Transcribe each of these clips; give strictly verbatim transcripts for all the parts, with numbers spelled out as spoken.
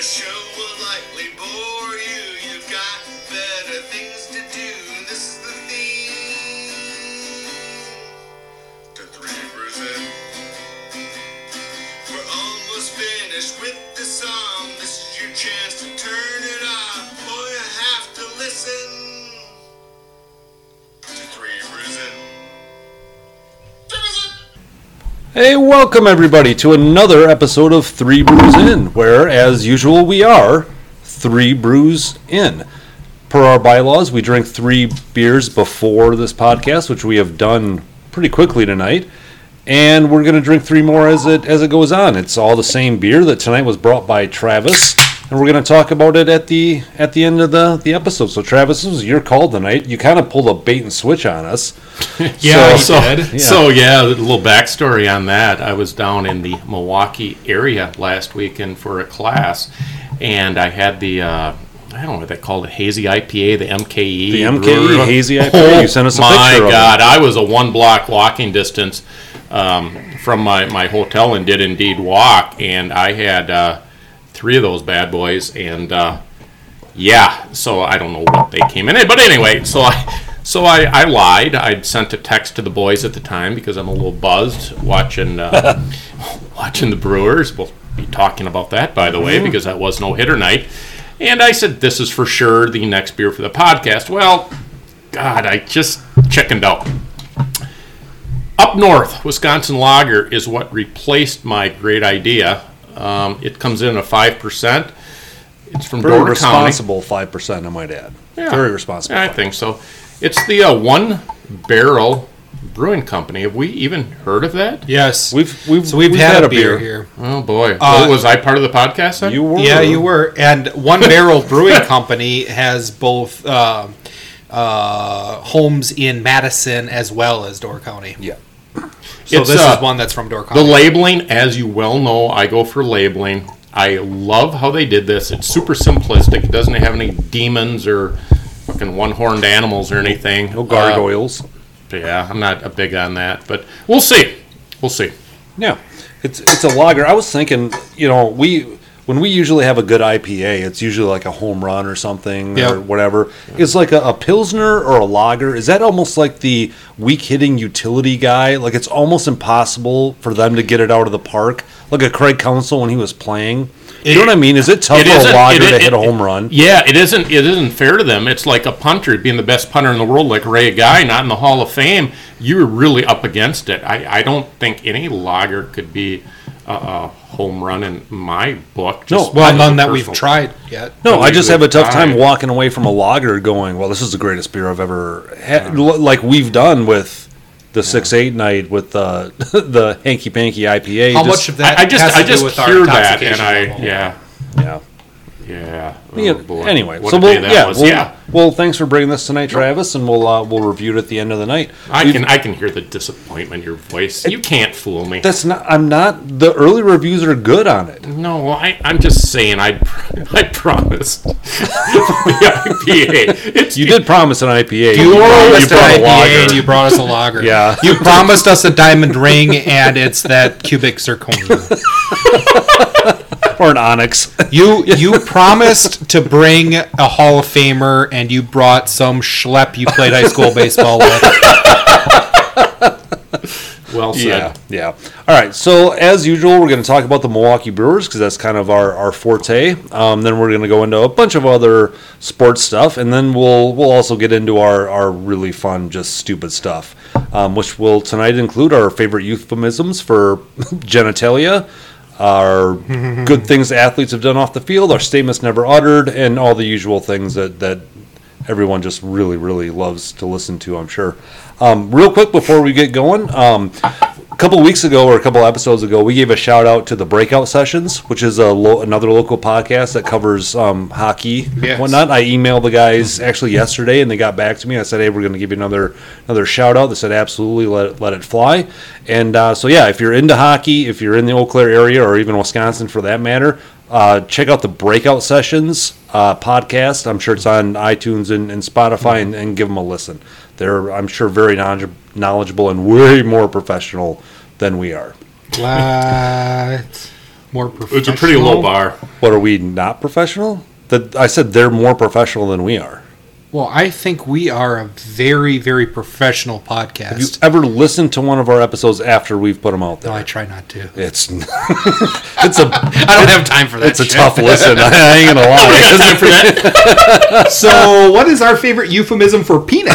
The show will likely bore you. You've got better things to do. This is the theme to Three Brews In. We're almost finished with the song. This is your chance to turn it on, or you have to listen to Three Brews In. Three Brews In. Hey, welcome everybody to another episode of Three Brews In, where, as usual, we are three brews in. Per our bylaws, we drink three beers before this podcast, which we have done pretty quickly tonight, and we're going to drink three more as it as it goes on. It's all the same beer that tonight was brought by Travis, and we're going to talk about it at the at the end of the, the episode. So, Travis, this was your call tonight. You kind of pulled a bait and switch on us. yeah, so, I did. So yeah. so, yeah, a little backstory on that. I was down in the Milwaukee area last weekend for a class, and I had the... Uh, I don't know what they call it, hazy I P A, the M K E. The M K E brewery. Hazy I P A. Oh, you sent us a picture. My God, of it. I was a one block walking distance um, from my, my hotel and did indeed walk, and I had uh, three of those bad boys, and uh, yeah, so I don't know what they came in at, but anyway, so I so I, I lied. I sent a text to the boys at the time because I'm a little buzzed watching uh, watching the Brewers. We'll be talking about that, by the way, mm-hmm. because that was no hitter night. And I said, this is for sure the next beer for the podcast. Well, God, I just chickened out. Up North, Wisconsin Lager is what replaced my great idea. Um, it comes in at five percent. It's from Door County. Very responsible five percent, I might add. Yeah. Very responsible. Yeah, I think so. It's the uh, One Barrel Brewing Company. Have we even heard of that? Yes. We've we've, so we've, we've had, had a beer. beer here. Oh, boy. Uh, so was I part of the podcast then? You were. Yeah, you were. And One Barrel Brewing Company has both uh, uh, homes in Madison as well as Door County. Yeah. So it's, this uh, is one that's from Door County. The labeling, as you well know, I go for labeling. I love how they did this. It's super simplistic. It doesn't have any demons or fucking one-horned animals or anything. No gargoyles. Uh, Yeah, I'm not big on that, but we'll see. We'll see. Yeah, it's it's a lager. I was thinking, you know, we when we usually have a good I P A, it's usually like a home run or something yep. or whatever. Yep. It's like a, a Pilsner or a lager. Is that almost like the weak-hitting utility guy? Like it's almost impossible for them to get it out of the park. Like a Craig Counsell when he was playing. You it, know what I mean? Is it tough it for a lager it, it, to hit a home run? Yeah, it isn't It isn't fair to them. It's like a punter being the best punter in the world, like Ray Guy, not in the Hall of Fame. You're really up against it. I, I don't think any lager could be a, a home run in my book. Just no, well, none that we've tried yet. No, I just have a tough time walking away from a lager going, well, this is the greatest beer I've ever had. Yeah. Like we've done with... The six eight night with the the hanky panky I P A. How just, much of that? I, I just has to I just do with hear our that and I level. yeah yeah yeah. Oh, yeah boy. Anyway, what so we'll, yeah, we'll, yeah well thanks for bringing this tonight, Travis, and we'll uh, we'll review it at the end of the night. I We've, can I can hear the disappointment in your voice. It, you can't fool me. That's not. I'm not. The early reviews are good on it. No, I I'm just saying. I I promised the I P A. It's, you did promise an I P A. You, you promised an I P A and you brought us a lager. Yeah. You promised us a diamond ring and it's that cubic zirconia. Or an onyx. You you promised to bring a Hall of Famer, and you brought some schlep you played high school baseball with. Well said. Yeah, yeah. All right, so as usual, we're going to talk about the Milwaukee Brewers because that's kind of our, our forte. Um, then we're going to go into a bunch of other sports stuff, and then we'll we'll also get into our, our really fun, just stupid stuff, um, which will tonight include our favorite euphemisms for genitalia, our good things athletes have done off the field, our statements never uttered, and all the usual things that, that everyone just really, really loves to listen to, I'm sure. Um, real quick before we get going, um, a couple weeks ago or a couple episodes ago, we gave a shout-out to the Breakout Sessions, which is a lo- another local podcast that covers um, hockey yes. and whatnot. I emailed the guys actually yesterday, and they got back to me. I said, hey, we're going to give you another another shout-out. They said, absolutely, let it, let it fly. And uh, so, yeah, if you're into hockey, if you're in the Eau Claire area or even Wisconsin for that matter, uh, check out the Breakout Sessions uh, podcast. I'm sure it's on iTunes and, and Spotify, and, and give them a listen. They're, I'm sure, very knowledgeable and way more professional than we are. What? more professional. It's a pretty low bar. What, are we not professional? That I said they're more professional than we are. Well, I think we are a very, very professional podcast. Have you ever listened to one of our episodes after we've put them out there? No, I try not to. It's it's a I don't have time for that. It's shit. A tough listen. I ain't gonna lie. I don't have time for that. So, what is our favorite euphemism for penis?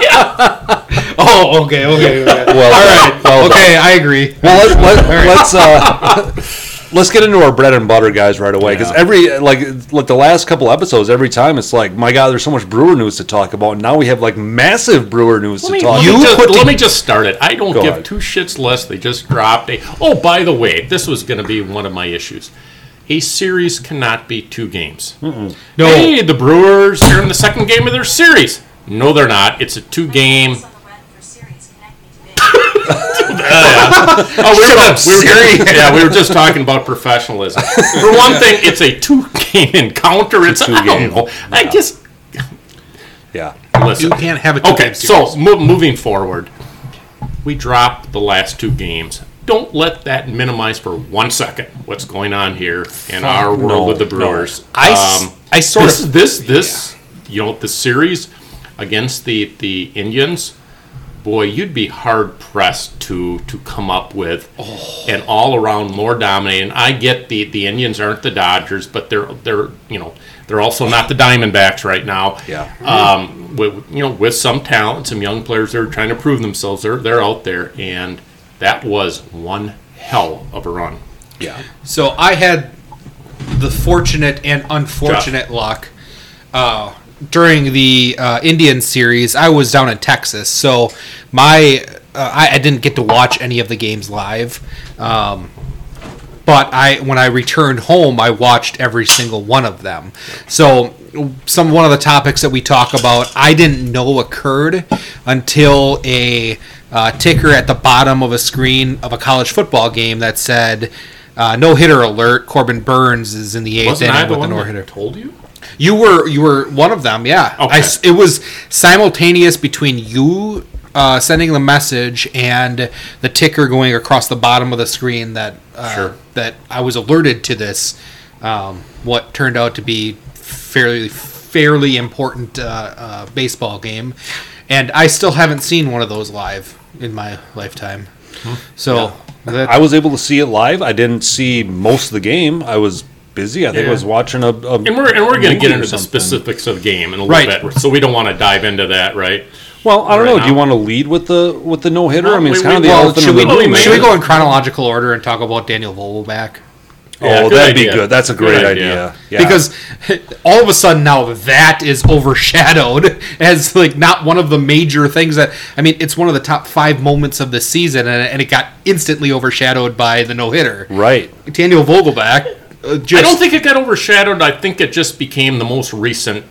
Yeah. Oh, okay, okay, okay. Well, all right, well okay, done. I agree. Well, let, let, right. let's. Uh, Let's get into our bread and butter, guys, right away. Because yeah. every, like, like the last couple episodes, every time it's like, my God, there's so much brewer news to talk about. And now we have, like, massive brewer news let to me, talk you about. Just, let me just start it. I don't Go give ahead. two shits less. They just dropped a, oh, by the way, this was going to be one of my issues. A series cannot be two games. Mm-mm. No. Hey, the Brewers, they're in the second game of their series. No, they're not. It's a two-game. Uh, yeah. oh, we were, up, we were, yeah, we were just talking about professionalism. For one thing, it's a two-game encounter. It's, it's a two-game. I don't know. Yeah. I just... Yeah. Listen. You can't have a two-game Okay, so mo- moving forward, we dropped the last two games. Don't let that minimize for one second what's going on here in our world no, of the Brewers. No. I, um, I sort this, of... This, this yeah. you know, the series against the, the Indians... Boy, you'd be hard-pressed to to come up with oh. an all-around more dominating. I get the, the Indians aren't the Dodgers, but they're they're you know they're also not the Diamondbacks right now. Yeah. Um. With, you know, with some talent, some young players that are trying to prove themselves. They're they're out there, and that was one hell of a run. Yeah. So I had the fortunate and unfortunate Jeff. luck. Uh, During the uh, Indian series, I was down in Texas, so my uh, I, I didn't get to watch any of the games live. Um, but I, when I returned home, I watched every single one of them. So some one of the topics that we talk about, I didn't know occurred until a uh, ticker at the bottom of a screen of a college football game that said uh, "No hitter alert." Corbin Burnes is in the eighth inning with a no hitter. Told you. You were you were one of them, yeah. Okay. I, it was simultaneous between you uh, sending the message and the ticker going across the bottom of the screen that uh, sure. that I was alerted to this. Um, what turned out to be fairly fairly important uh, uh, baseball game, and I still haven't seen one of those live in my lifetime. Hmm. So yeah. that, I was able to see it live. I didn't see most of the game. I was. Busy, I think yeah. I was watching a, a and we're and we're going to get into the specifics of the game in a little right. bit, so we don't want to dive into that, right? Well, I don't right know. Now. Do you want to lead with the with the no hitter? No, I mean, it's kind of the elephant in the room. Should we go in chronological order and talk about Daniel Vogelbach? Yeah, oh, that'd idea. be good. That's a great idea. idea. Yeah. Because all of a sudden now that is overshadowed as like not one of the major things that I mean, it's one of the top five moments of the season, and, and it got instantly overshadowed by the no hitter. Right, Daniel Vogelbach. Just, I don't think it got overshadowed. I think it just became the most recent.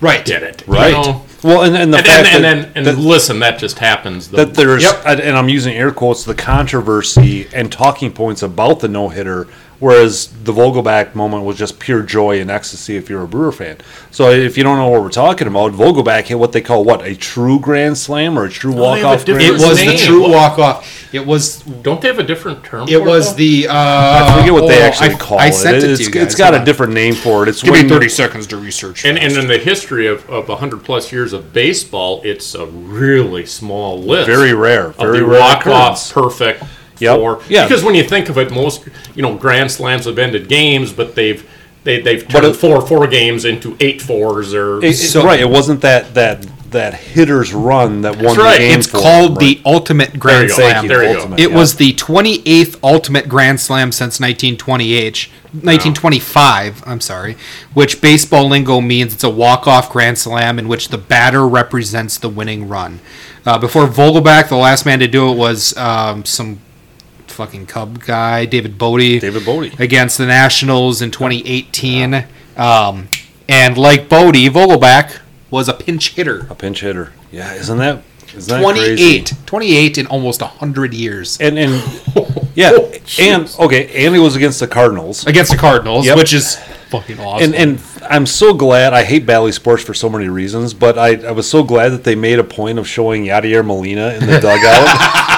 Right, did it right? You know? Well, and, and the and, fact and, and, that, and, and that, listen, that just happens. Though. That there's yep. and I'm using air quotes the controversy and talking points about the no hitter, whereas the Vogelbach moment was just pure joy and ecstasy if you're a Brewer fan. So if you don't know what we're talking about, Vogelbach hit what they call what a true grand slam or a true walk off. It was name. the true walk off. It was. Don't they have a different term? It for was it the. Uh, I forget what oh, they actually I, call I it. Sent it, it to it's, you guys. It's got a different name for it. It's give me thirty seconds to research. And, and in the history of of one hundred plus years of baseball, it's a really small list. Very rare. Very of the rare. Walk off perfect. Yep. For, yeah, because when you think of it, most you know grand slams have ended games, but they've they, they've turned it, four four games into eight fours or it, so, right. It wasn't that that that hitter's run that won right. the game. It's for called them, right? the ultimate grand there slam. You, there you ultimate, go. It yeah. was the twenty-eighth ultimate grand slam since nineteen twenty-eight, nineteen twenty-five. I'm sorry, which baseball lingo means it's a walk-off grand slam in which the batter represents the winning run. Uh, before Vogelbach, the last man to do it was um, some. fucking Cub guy, David Bodie. David Bodie. Against the Nationals in twenty eighteen. Wow. Um, and like Bodie, Vogelbach was a pinch hitter. A pinch hitter. Yeah, isn't that, isn't twenty-eight, that crazy? twenty-eight in almost one hundred years. And, and yeah, oh, and, okay, and he was against the Cardinals. Against the Cardinals, yep. Which is fucking awesome. And, and I'm so glad, I hate Bally Sports for so many reasons, but I, I was so glad that they made a point of showing Yadier Molina in the dugout.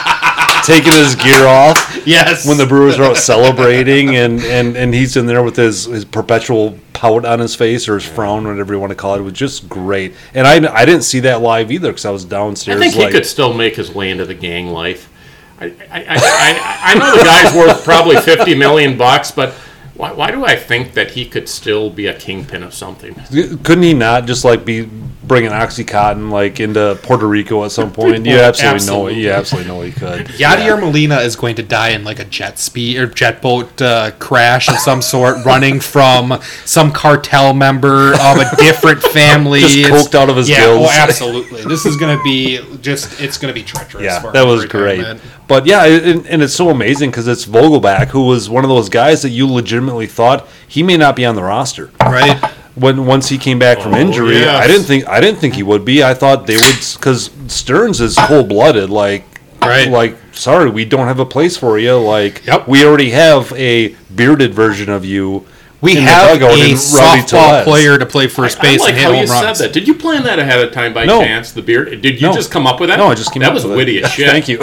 Taking his gear off Yes. When the Brewers are out celebrating, and, and, and he's in there with his, his perpetual pout on his face, or his frown, whatever you want to call it. It was just great. And I, I didn't see that live either because I was downstairs. I think like, he could still make his way into the gang life. I, I, I, I, I know the guy's worth probably fifty million dollars bucks, but... Why, why do I think that he could still be a kingpin of something? Couldn't he not just like be bringing OxyContin like into Puerto Rico at some point? You absolutely, absolutely. know, you absolutely know he could. Yadier yeah. Molina is going to die in like a jet speed or jet boat uh, crash of some sort, running from some cartel member of a different family, just coked out of his yeah, gills. Oh, absolutely. This is going to be just it's going to be treacherous. Yeah, for that was great. Tournament. But yeah, and, and it's so amazing because it's Vogelbach, who was one of those guys that you legitimately thought he may not be on the roster. Right. When once he came back from injury, oh, yes. I didn't think I didn't think he would be. I thought they would, because Stearns is cold blooded. Like, right. Like, sorry, we don't have a place for you. Like, yep. We already have a bearded version of you. We have a softball player to play first base and hit home runs. I like how you said that. Did you plan that ahead of time by chance, the beard? Did you just come up with that? No, I just came up with it. That was witty as shit. Thank you.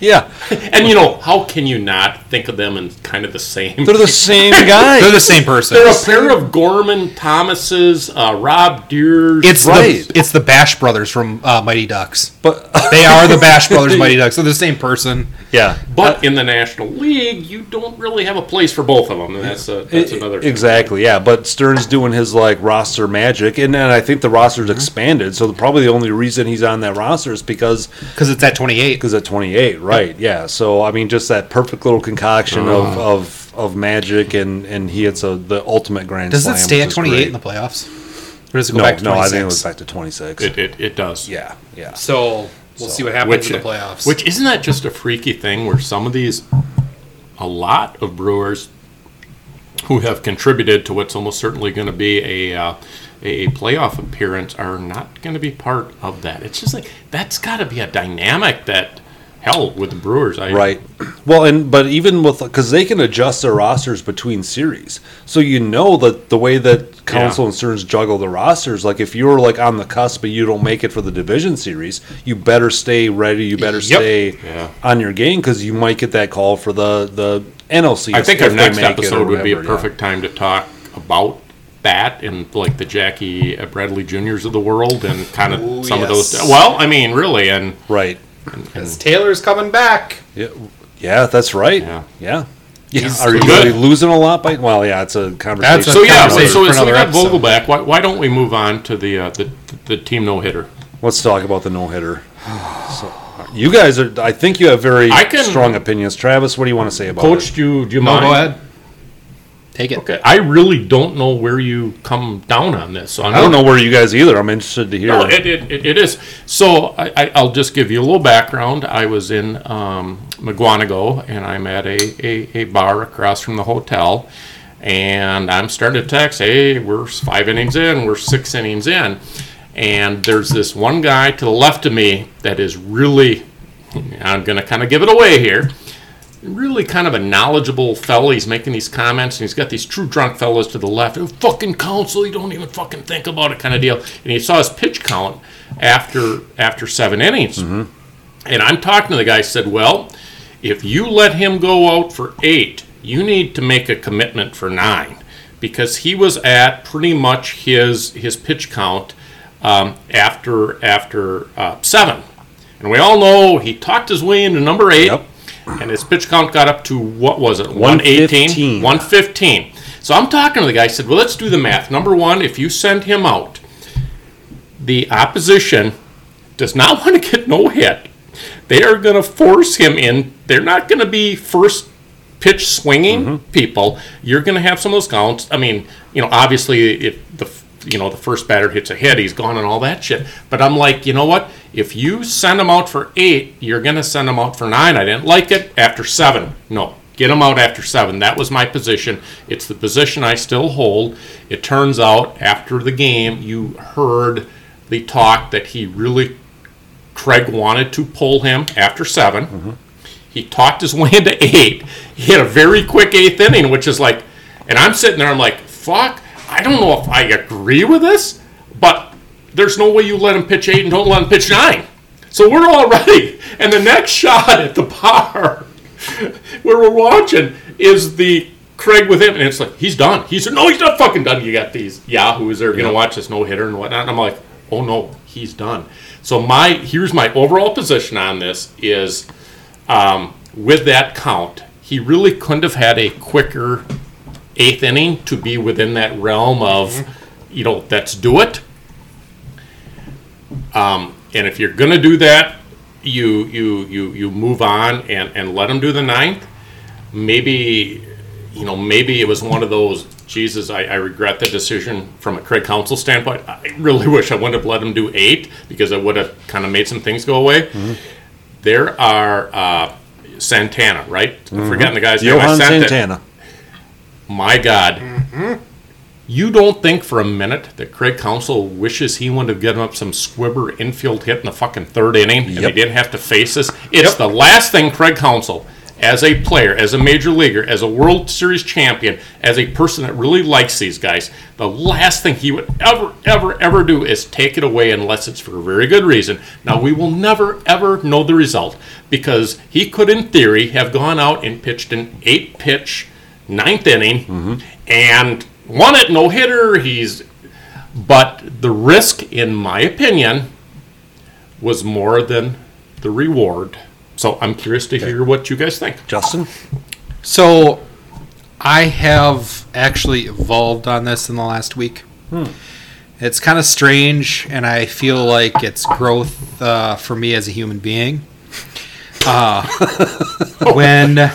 Yeah. And, you know, how can you not think of them in kind of the same... They're the same guy. They're the same person. They're a pair of Gorman Thomases, uh, Rob Deers. It's right. The, it's the Bash Brothers from uh, Mighty Ducks. But they are the Bash Brothers Mighty Ducks. They're the same person. Yeah. But uh, in the National League, you don't really have a place for both of them. And that's, a, that's it, another... Exactly, yeah. But Stearns doing his like roster magic, and then I think the roster's expanded. So the, probably the only reason he's on that roster is because because it's at twenty-eight. Because at twenty-eight, right? Yeah. So I mean, just that perfect little concoction uh. of, of of magic, and and he hits a, the ultimate grand slam. Does it stay at twenty-eight in the playoffs? Or does it go no, back to no, twenty-six? I think it was back to twenty-six. It it, it does. Yeah, yeah. So we'll so, see what happens which, in the playoffs. Which isn't that just a freaky thing where some of these, a lot of Brewers who have contributed to what's almost certainly going to be a uh, a playoff appearance are not going to be part of that. It's just like that's got to be a dynamic that hell with the Brewers, I right? Well, and but even with because they can adjust their rosters between series, so you know that the way that Counsell yeah. and Stearns juggle the rosters, like if you're like on the cusp but you don't make it for the division series, you better stay ready, you better yep. stay yeah. on your game because you might get that call for the the. N L C. I think our next episode would be a perfect yeah. time to talk about that and like the Jackie Bradley Juniors of the world and kind of Ooh, some yes. of those. Well, I mean, really, and right, because Taylor's coming back. Yeah, yeah, that's right. Yeah, yeah. yeah. Are you really losing a lot? By well, yeah, it's a conversation. That's a so yeah, conversation so, so, so we got Vogelbach. Why, why don't we move on to the uh, the the team no hitter? Let's talk about the no hitter. So. You guys are. I think you have very can, strong opinions, Travis. What do you want to say about Coach, it? Coach, do, do you mind? No, go ahead. Take it. Okay. I really don't know where you come down on this. So I don't know where you guys either. I'm interested to hear. No, it, it, it, it is. So I, I, I'll just give you a little background. I was in um, McGuanago, and I'm at a, a, a bar across from the hotel, and I'm starting to text, hey, we're five innings in, we're six innings in. And there's this one guy to the left of me that is really, I'm going to kind of give it away here, really kind of a knowledgeable fella. He's making these comments, and he's got these true drunk fellas to the left. Oh, fucking Counsell, you don't even fucking think about it kind of deal. And he saw his pitch count after after seven innings. Mm-hmm. And I'm talking to the guy. I said, well, if you let him go out for eight, you need to make a commitment for nine. Because he was at pretty much his his pitch count Um, after after uh, seven. And we all know he talked his way into number eight, yep. and his pitch count got up to, what was it, one eighteen? one fifteen. So I'm talking to the guy. I said, well, let's do the math. Number one, if you send him out, the opposition does not want to get no hit. They are going to force him in. They're not going to be first pitch swinging mm-hmm. people. You're going to have some of those counts. I mean, you know, obviously, if the you know, the first batter hits a hit, he's gone and all that shit. But I'm like, you know what? If you send him out for eight, you're going to send him out for nine. I didn't like it. After seven, no. Get him out after seven. That was my position. It's the position I still hold. It turns out, after the game, you heard the talk that he really, Craig wanted to pull him after seven. Mm-hmm. He talked his way into eight. He had a very quick eighth inning, which is like, and I'm sitting there, I'm like, fuck. I don't know if I agree with this, but there's no way you let him pitch eight and don't let him pitch nine. So we're all ready. And the next shot at the bar where we're watching is the Craig with him, and it's like, he's done. He's no, he's not fucking done. You got these yahoos that are going to watch this no-hitter and whatnot. And I'm like, oh, no, he's done. So my here's my overall position on this is, um, with that count, he really couldn't have had a quicker eighth inning to be within that realm of, mm-hmm. you know, let's do it. Um, and if you're going to do that, you you you you move on and, and let him do the ninth. Maybe, you know, maybe it was one of those, Jesus, I, I regret the decision from a Craig Counsell standpoint. I really wish I wouldn't have let him do eight because I would have kind of made some things go away. Mm-hmm. There are uh, Santana, right? Mm-hmm. I've forgotten the guy's name. Johan Santana. It. My God. Mm-hmm. You don't think for a minute that Craig Counsell wishes he wouldn't have given up some squibber infield hit in the fucking third inning and yep. they didn't have to face this? It's yep. the last thing Craig Counsell, as a player, as a major leaguer, as a World Series champion, as a person that really likes these guys, the last thing he would ever, ever, ever do is take it away unless it's for a very good reason. Now, we will never, ever know the result because he could, in theory, have gone out and pitched an eight-pitch ninth inning mm-hmm. and won it, no hitter. He's, but the risk, in my opinion, was more than the reward. So I'm curious to okay. hear what you guys think, Justin. So I have actually evolved on this in the last week. Hmm. It's kind of strange, and I feel like it's growth uh, for me as a human being. Uh, when.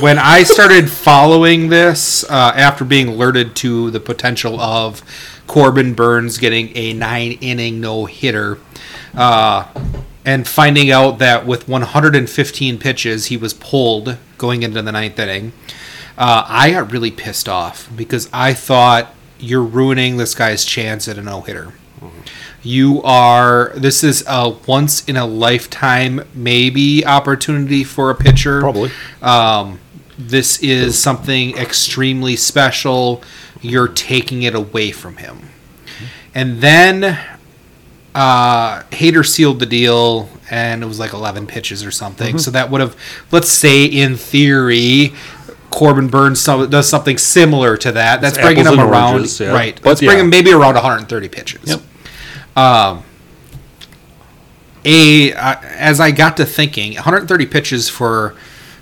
When I started following this, uh, after being alerted to the potential of Corbin Burnes getting a nine-inning no-hitter, uh, and finding out that with one hundred fifteen pitches he was pulled going into the ninth inning, uh, I got really pissed off because I thought, you're ruining this guy's chance at a no-hitter. Mm-hmm. You are, this is a once-in-a-lifetime maybe opportunity for a pitcher. Probably. Um, this is something extremely special. You're taking it away from him. Mm-hmm. And then uh, Hader sealed the deal, and it was like eleven pitches or something. Mm-hmm. So that would have, let's say in theory, Corbin Burnes does something similar to that. That's it's bringing him around. Oranges, yeah. Right. But let's yeah. bring him maybe around one hundred thirty pitches. Yep. Um, a uh, as I got to thinking, one hundred thirty pitches for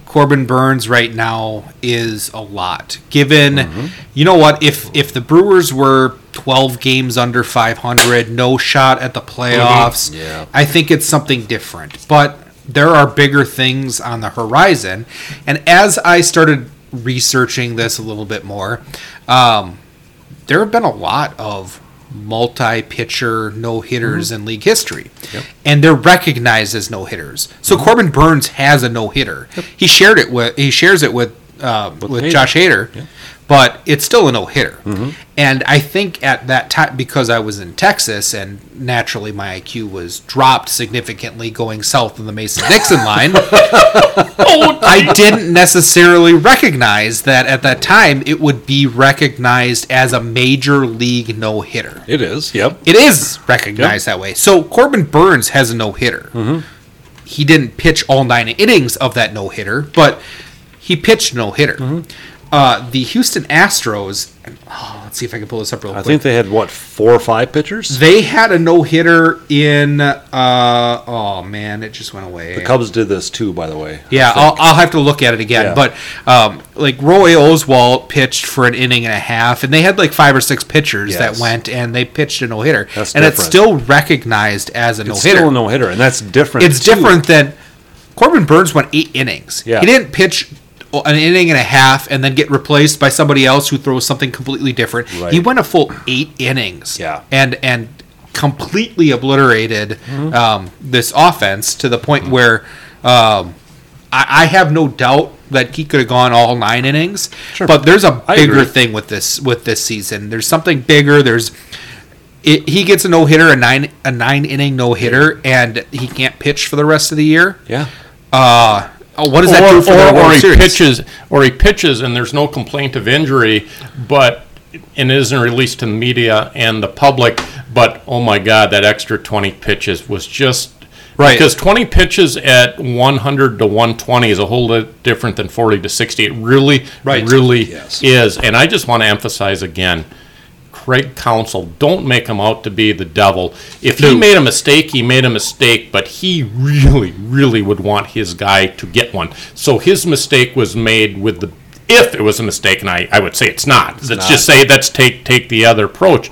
Corbin Burnes right now is a lot. Given, mm-hmm. you know what, if if the Brewers were twelve games under five hundred, no shot at the playoffs, mm-hmm. yeah. I think it's something different. But there are bigger things on the horizon. And as I started researching this a little bit more, um, there have been a lot of multi-pitcher no-hitters mm-hmm. in league history. Yep. And they're recognized as no-hitters. So mm-hmm. Corbin Burnes has a no-hitter. Yep. He shared it with he shares it with um, with, with Hader. Josh Hader, yep. but it's still a no-hitter. Mm-hmm. And I think at that time, because I was in Texas and naturally my I Q was dropped significantly going south of the Mason-Dixon line, oh, I didn't necessarily recognize that at that time it would be recognized as a major league no-hitter. It is, yep. It is recognized yep. that way. So Corbin Burnes has a no-hitter. Mm-hmm. He didn't pitch all nine innings of that no-hitter, but he pitched no-hitter. Mm-hmm. Uh, the Houston Astros, oh, let's see if I can pull this up real I quick. I think they had, what, four or five pitchers? They had a no-hitter in, uh, oh, man, it just went away. The Cubs did this, too, by the way. Yeah, I'll, I'll have to look at it again. Yeah. But, um, like, Roy Oswalt pitched for an inning and a half, and they had, like, five or six pitchers yes. that went, and they pitched a no-hitter. That's and different. It's still recognized as a it's no-hitter. It's still a no-hitter, and that's different, It's too. different than Corbin Burnes went eight innings. Yeah. He didn't pitch an inning and a half and then get replaced by somebody else who throws something completely different. Right. He went a full eight innings yeah. and and completely obliterated mm-hmm. um, this offense to the point mm-hmm. where um, I, I have no doubt that he could have gone all nine innings. Sure. But there's a bigger thing with this with this season. There's something bigger. There's it, he gets a no hitter, a nine a nine inning no hitter, and he can't pitch for the rest of the year. Yeah. Uh, Oh, what does that or, do for or, the World or he Series? pitches, or he pitches, and there's no complaint of injury, but it isn't released to the media and the public. But oh my God, that extra twenty pitches was just Right. Because twenty pitches at one hundred to one twenty is a whole lot different than forty to sixty. It really, right. really yes. is. And I just want to emphasize again, Craig Counsell, don't make him out to be the devil. If he made a mistake, he made a mistake, but he really, really would want his guy to get one. So his mistake was made with the, if it was a mistake, and I, I would say it's not. It's let's not. just say let's take take the other approach.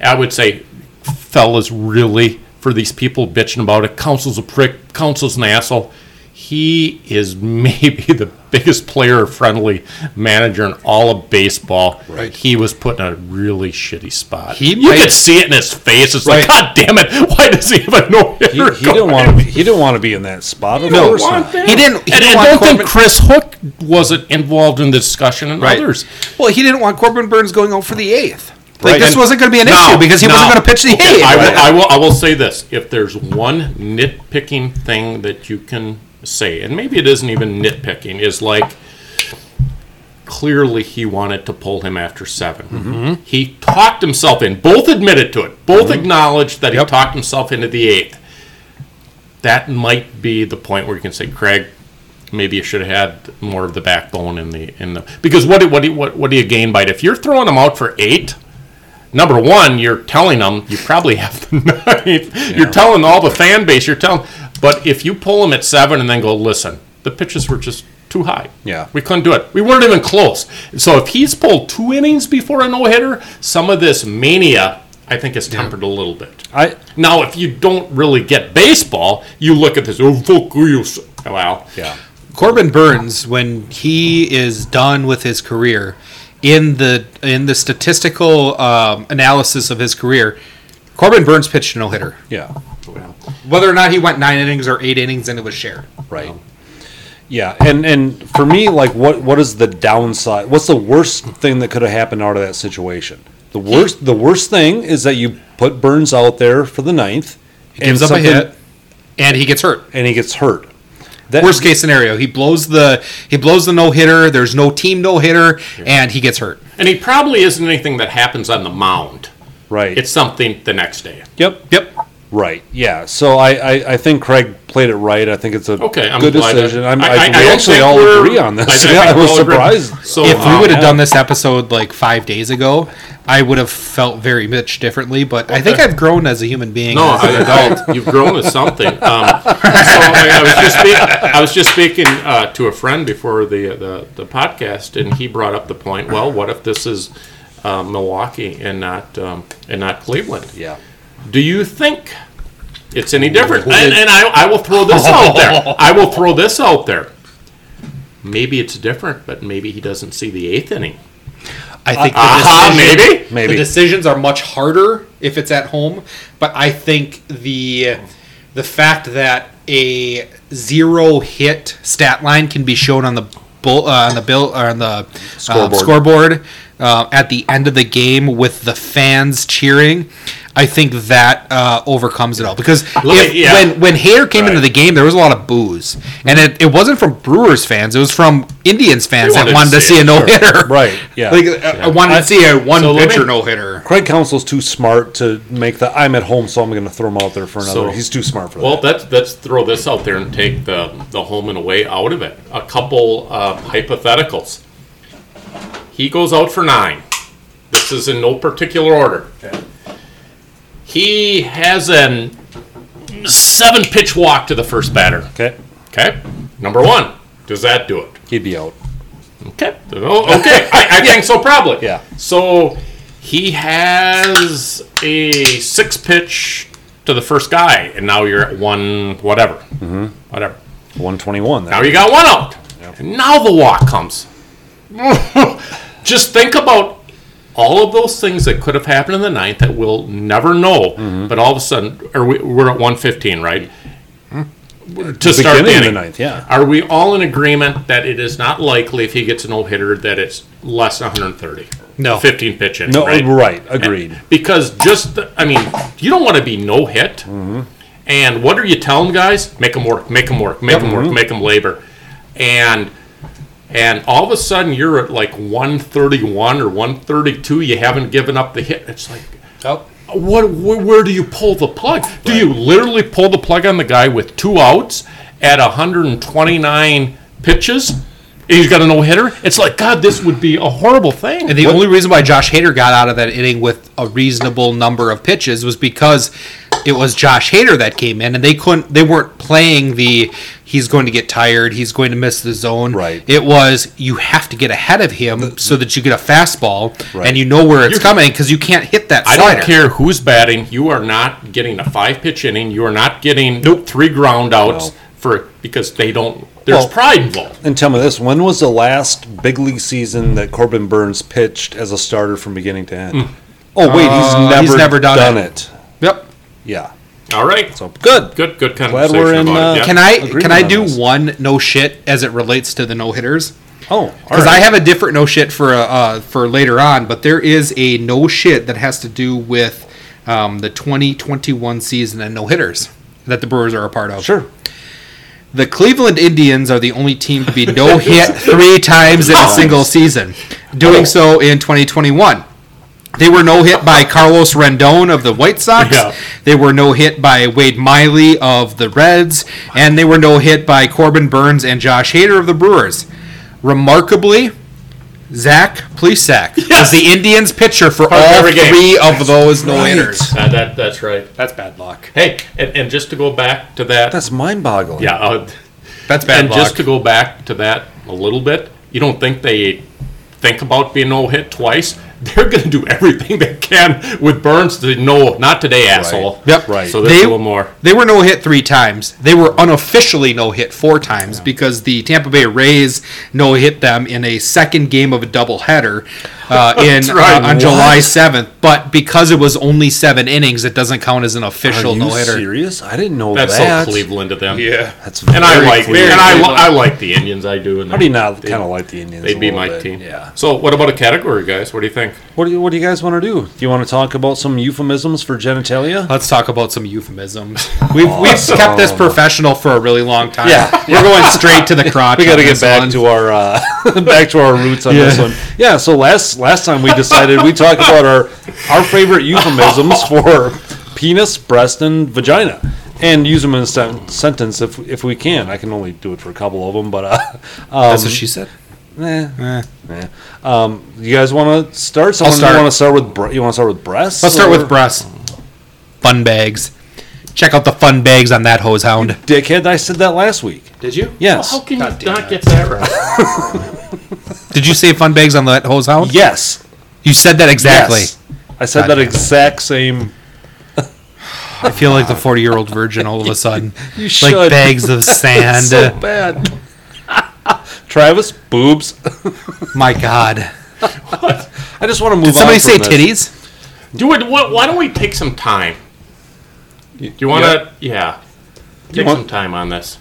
I would say, fellas, really, for these people bitching about it, Counsell's a prick, Counsell's an asshole. He is maybe the biggest player-friendly manager in all of baseball. Right. He was put in a really shitty spot. He you might, could see it in his face. It's right. like, God damn it! Why does he have a no-hitter? He, he didn't want to. He didn't want to be in that spot. Of no, course not. He didn't. He and didn't I don't Corbin, think Chris Hook wasn't involved in the discussion and right. others. Well, he didn't want Corbin Burnes going out for the eighth. Like right. this and wasn't going to be an now, issue because he now, wasn't going to pitch the okay, eighth. I will, I will. I will say this: if there's one nitpicking thing that you can say, and maybe it isn't even nitpicking, is like clearly he wanted to pull him after seven. Mm-hmm. He talked himself in. Both admitted to it. Both mm-hmm. acknowledged that yep. he talked himself into the eighth. That might be the point where you can say, Craig, maybe you should have had more of the backbone in the in the because what what what what do you gain by it if you're throwing him out for eight? Number one, you're telling them you probably have the ninth. Yeah. You're telling all the fan base. You're telling, but if you pull them at seven and then go, listen, the pitches were just too high. Yeah, we couldn't do it. We weren't even close. So if he's pulled two innings before a no hitter, some of this mania, I think, is tempered yeah. a little bit. I now, if you don't really get baseball, you look at this. Oh fuck you! Wow. Yeah. Corbin Burnes, when he is done with his career. In the in the statistical um, analysis of his career, Corbin Burnes pitched a no-hitter. Yeah. Wow. Whether or not he went nine innings or eight innings, and it was shared. Right. Wow. Yeah, and, and for me, like, what what is the downside? What's the worst thing that could have happened out of that situation? The worst the worst thing is that you put Burnes out there for the ninth. He gives up a hit, and he gets hurt. And he gets hurt. That, worst case scenario, he blows the he blows the no hitter. There's no team no hitter, yeah. and he gets hurt. And he probably isn't anything that happens on the mound. Right. It's something the next day. Yep. Yep. Right. Yeah. So I, I, I think Craig played it right. I think it's a okay, I'm good decision. I'm, I, I, I, we I actually all agree on this. I, yeah, I was surprised. So, if um, we would have yeah. done this episode like five days ago, I would have felt very much differently. But okay. I think I've grown as a human being. No, as an I, adult. You've grown as something. Um, so I, I was just speak, I was just speaking uh, to a friend before the, the the podcast, and he brought up the point. Well, what if this is uh, Milwaukee and not um, and not Cleveland? Yeah. Do you think it's any different? And, and I, I will throw this out there. I will throw this out there. Maybe it's different, but maybe he doesn't see the eighth inning. I think uh, the, decision, maybe? Maybe. the decisions are much harder if it's at home. But I think the the fact that a zero hit stat line can be shown on the bull, uh, on the bill or on the scoreboard, um, scoreboard uh, at the end of the game with the fans cheering. I think that uh, overcomes it all because if, yeah. when when Hader came right. into the game, there was a lot of boos, and it, it wasn't from Brewers fans; it was from Indians fans wanted that wanted to see, to see a no hitter. Sure. Right? Yeah. Like yeah. I wanted I, to see a one so pitcher no hitter. Craig Counsell's too smart to make the I'm at home, so I'm going to throw him out there for another. So, He's too smart for well, that. Well, let's let's throw this out there and take the the home and away out of it. A couple uh, hypotheticals. He goes out for nine. This is in no particular order. Okay. He has a seven-pitch walk to the first batter. Okay. Okay. Number one. Does that do it? He'd be out. Okay. Oh, okay. I, I think so, probably. Yeah. So he has a six-pitch to the first guy, and now you're at one whatever. Mm-hmm. Whatever. one twenty-one. Now you got one out. Yep. And now the walk comes. Just think about all of those things that could have happened in the ninth that we'll never know, mm-hmm. but all of a sudden, are we, we're at one fifteen, right? Mm-hmm. To start the inning. The ninth, yeah. Are we all in agreement that it is not likely if he gets a no-hitter that it's less than one thirty? No. fifteen-pitch inning, no, right? Right, agreed. And because just, the, I mean, you don't want to be no-hit, mm-hmm. and what are you telling guys? Make them work, make them work, make them mm-hmm. work, make them labor. And... And all of a sudden, you're at like one thirty-one or one thirty-two. You haven't given up the hit. It's like, oh, what? Wh- where do you pull the plug? Right. Do you literally pull the plug on the guy with two outs at one hundred twenty-nine pitches? He's got a no-hitter. It's like, God, this would be a horrible thing. And the what? only reason why Josh Hader got out of that inning with a reasonable number of pitches was because it was Josh Hader that came in, and they couldn't. They weren't playing the he's going to get tired, he's going to miss the zone. Right. It was you have to get ahead of him the, so that you get a fastball, right. and you know where it's You're, coming because you can't hit that slider. I don't care who's batting. You are not getting a five-pitch inning. You are not getting nope. three ground outs no. for because they don't. There's well, pride involved. And tell me this, when was the last big league season that Corbin Burnes pitched as a starter from beginning to end? Mm. Oh, wait, he's uh, never, he's never done, done it. it. Yep. Yeah. All right. So good. Good, good conversation Glad we're in, about uh, it. Yeah. Can I, can I do this. one no shit as it relates to the no-hitters? Oh, all right. Because I have a different no shit for, uh, for later on, but there is a no shit that has to do with um, the twenty twenty-one season and no-hitters that the Brewers are a part of. Sure. The Cleveland Indians are the only team to be no-hit three times in a single season, doing so in twenty twenty-one. They were no-hit by Carlos Rendon of the White Sox. Yeah. They were no-hit by Wade Miley of the Reds. And they were no-hit by Corbin Burnes and Josh Hader of the Brewers. Remarkably, Zack Plesac yes. was the Indians pitcher for Part all three game. of those no-hitters. Right. Uh, that, that's right. That's bad luck. Hey, and, and just to go back to that... That's mind-boggling. Yeah. Uh, that's bad and luck. And just to go back to that a little bit, you don't think they think about being no-hit twice? They're going to do everything they can with Burnes to no, not today, asshole. Right. Yep. Right. So there's they, a little more. They were no-hit three times. They were unofficially no-hit four times yeah. because the Tampa Bay Rays no-hit them in a second game of a doubleheader uh, in, right. uh, on what? July seventh. But because it was only seven innings, it doesn't count as an official no-hitter. Are you no-hitter. serious? I didn't know that's that. That's so Cleveland to them. Yeah. That's very and I like Cleveland. And I, li- I like the Indians. I do. And How do you not kind of like the Indians? They'd be my bit. team. Yeah. So what about a category, guys? What do you think? What do you What do you guys want to do? Do you want to talk about some euphemisms for genitalia? Let's talk about some euphemisms. We've awesome. We've kept this professional for a really long time. Yeah, we're going straight to the crotch. We got to get back one. to our uh, back to our roots on yeah. this one. Yeah. So last last time we decided we talked about our our favorite euphemisms for penis, breast, and vagina. And use them in a sen- sentence if if we can. I can only do it for a couple of them, but uh, um, that's what she said. Nah, nah, nah. Um, you guys want to start? Someone start. You want to start with bre- you want to start with breasts? Let's or? start with breasts. Fun bags. Check out the fun bags on that hose hound, you dickhead. I said that last week. Did you? Yes. Well, how can God you not get that right? Did you say fun bags on that hose hound? Yes. You said that exactly. Yes. I said God that exact same. I feel like the forty-year-old virgin all of a sudden. You should. Like bags of sand. So bad. Travis, boobs. My God. What? I just want to move on. Did somebody on say this. Titties? Do it. Why don't we take some time? Do you want to? Yeah. yeah. Take want, some time on this.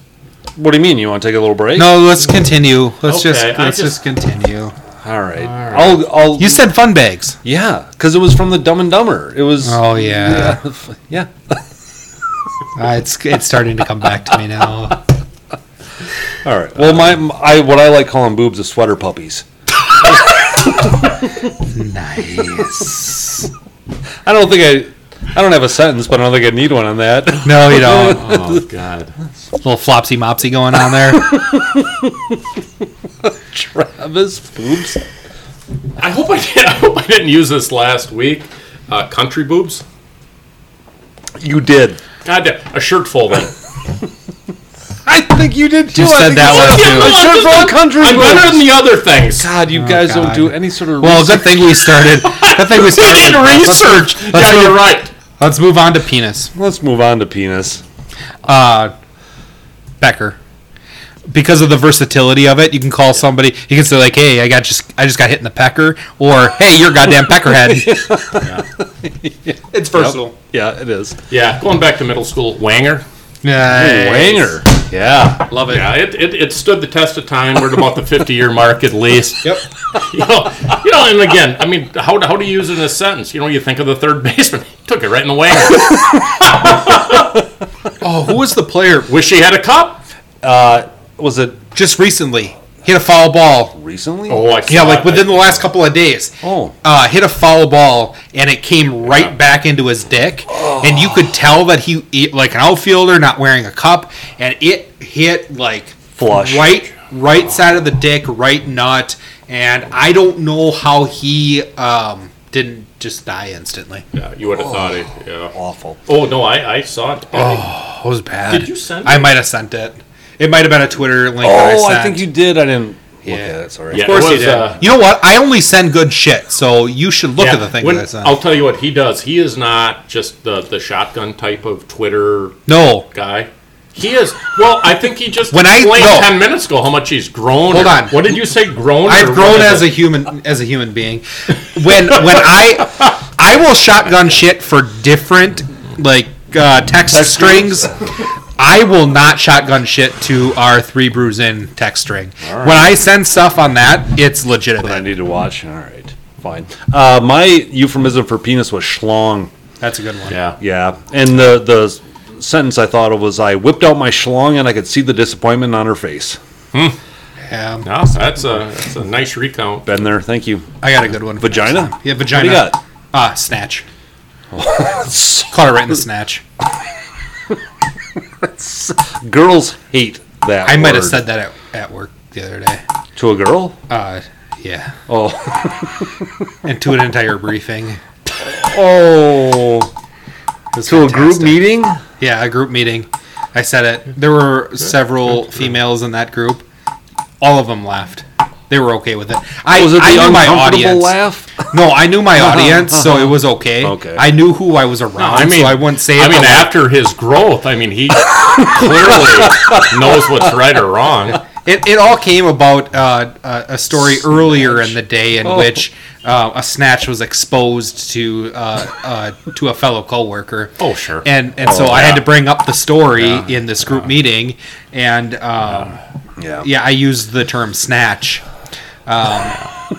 What do you mean? You want to take a little break? No, let's continue. Let's okay, just let's just, just continue. All right. All right. I'll, I'll, you said fun bags. Yeah, because it was from the Dumb and Dumber. It was. Oh yeah. Yeah. yeah. uh, it's it's starting to come back to me now. All right. Well, my, my I what I like calling boobs is sweater puppies. Nice. I don't think I I don't have a sentence, but I don't think I need one on that. No, you don't. Oh God. A little flopsy mopsy going on there. Travis boobs. I hope I did, I hope I didn't use this last week. Uh, country boobs. You did. God damn, a shirt full then. I think you did too. You said that one too. No, I'm, I'm, country I'm better than the other things. God, you oh, guys God. don't do any sort of. Well, research. good thing we started. Good thing we started research. Let's, let's yeah, move, you're right. Let's move on to penis. Let's move on to penis. Uh, Becker, because of the versatility of it, you can call yeah. somebody. You can say like, "Hey, I got just, I just got hit in the pecker," or "Hey, you're goddamn peckerhead." yeah. yeah. It's versatile. Yep. Yeah, it is. Yeah, going back to middle school, wanger. Nice. Wanger. Yeah. Love it. Yeah, it, it it stood the test of time. We're at about the fifty-year mark at least. Yep. You know, you know, and again, I mean, how, how do you use it in a sentence? You know, you think of the third baseman. Took it right in the wanger. Oh, who was the player? Wish he had a cup? Uh, was it just recently? hit a foul ball. Recently? Oh, I saw Yeah, like within I... the last couple of days. Oh. Uh, hit a foul ball, and it came right yeah. back into his dick. Oh. And you could tell that he, like an outfielder, not wearing a cup, and it hit, like, flush. Right, right oh. side of the dick, right nut. And I don't know how he um, didn't just die instantly. Yeah, you would have oh. thought it. Yeah. Awful. Oh, no, I, I saw it. Oh, it was bad. Did you send it? I might have sent it. It might have been a Twitter link oh, that I sent. Oh, I think you did. I didn't yeah. look at it. Sorry. Yeah, of course was, you did. Uh, you know what? I only send good shit, so you should look yeah, at the thing when, that I sent. I'll tell you what he does. He is not just the, the shotgun type of Twitter no. guy. He is. Well, I think he just when I explained no. ten minutes ago how much he's grown. Hold or, on. What did you say? Grown? I've grown as it? a human as a human being. When when I I will shotgun shit for different like uh, text That's strings. I will not shotgun shit to our Three Brews In text string. Right. When I send stuff on that, it's legitimate. What I need to watch. All right, fine. Uh, my euphemism for penis was schlong. That's a good one. Yeah, yeah. And the the sentence I thought of was, I whipped out my schlong and I could see the disappointment on her face. Hmm. Yeah. No, that's a that's a nice recount. Been there. Thank you. I got a good one. Vagina. Yeah, vagina. What do you got? Ah, uh, snatch. Caught it right in the snatch. Girls hate that I word. Might have said that at, at work the other day. To a girl? Uh, yeah. Oh. And to an entire briefing. Oh. To fantastic. A group meeting? Yeah, a group meeting. I said it. There were several females in that group. All of them laughed. They were okay with it. I, was it the I knew my audience. Laugh? No, I knew my uh-huh, audience, uh-huh. so it was okay. okay. I knew who I was around, no, I mean, so I wouldn't say it. I mean, like, after his growth, I mean, he clearly knows what's right or wrong. It it all came about uh, a story snatch. earlier in the day in oh. which uh, a snatch was exposed to uh, uh, to a fellow coworker. Oh sure. And and oh, so yeah. I had to bring up the story yeah. in this group yeah. meeting, and um, yeah. yeah, I used the term snatch. Um,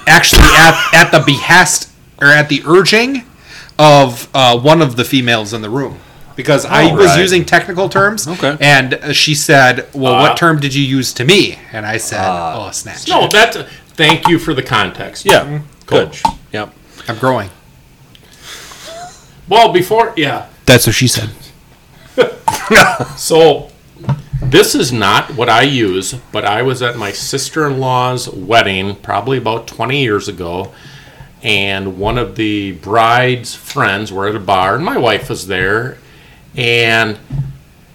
actually, at, at the behest or at the urging of uh, one of the females in the room, because I All was right. using technical terms, okay. and she said, "Well, uh, what term did you use to me?" And I said, uh, "Oh, snatch." No, that's a, thank you for the context. Yeah, cool. Good. Yep, I'm growing. Well, before yeah, that's what she said. So. This is not what I use, but I was at my sister-in-law's wedding probably about twenty years ago, and one of the bride's friends were at a bar, and my wife was there, and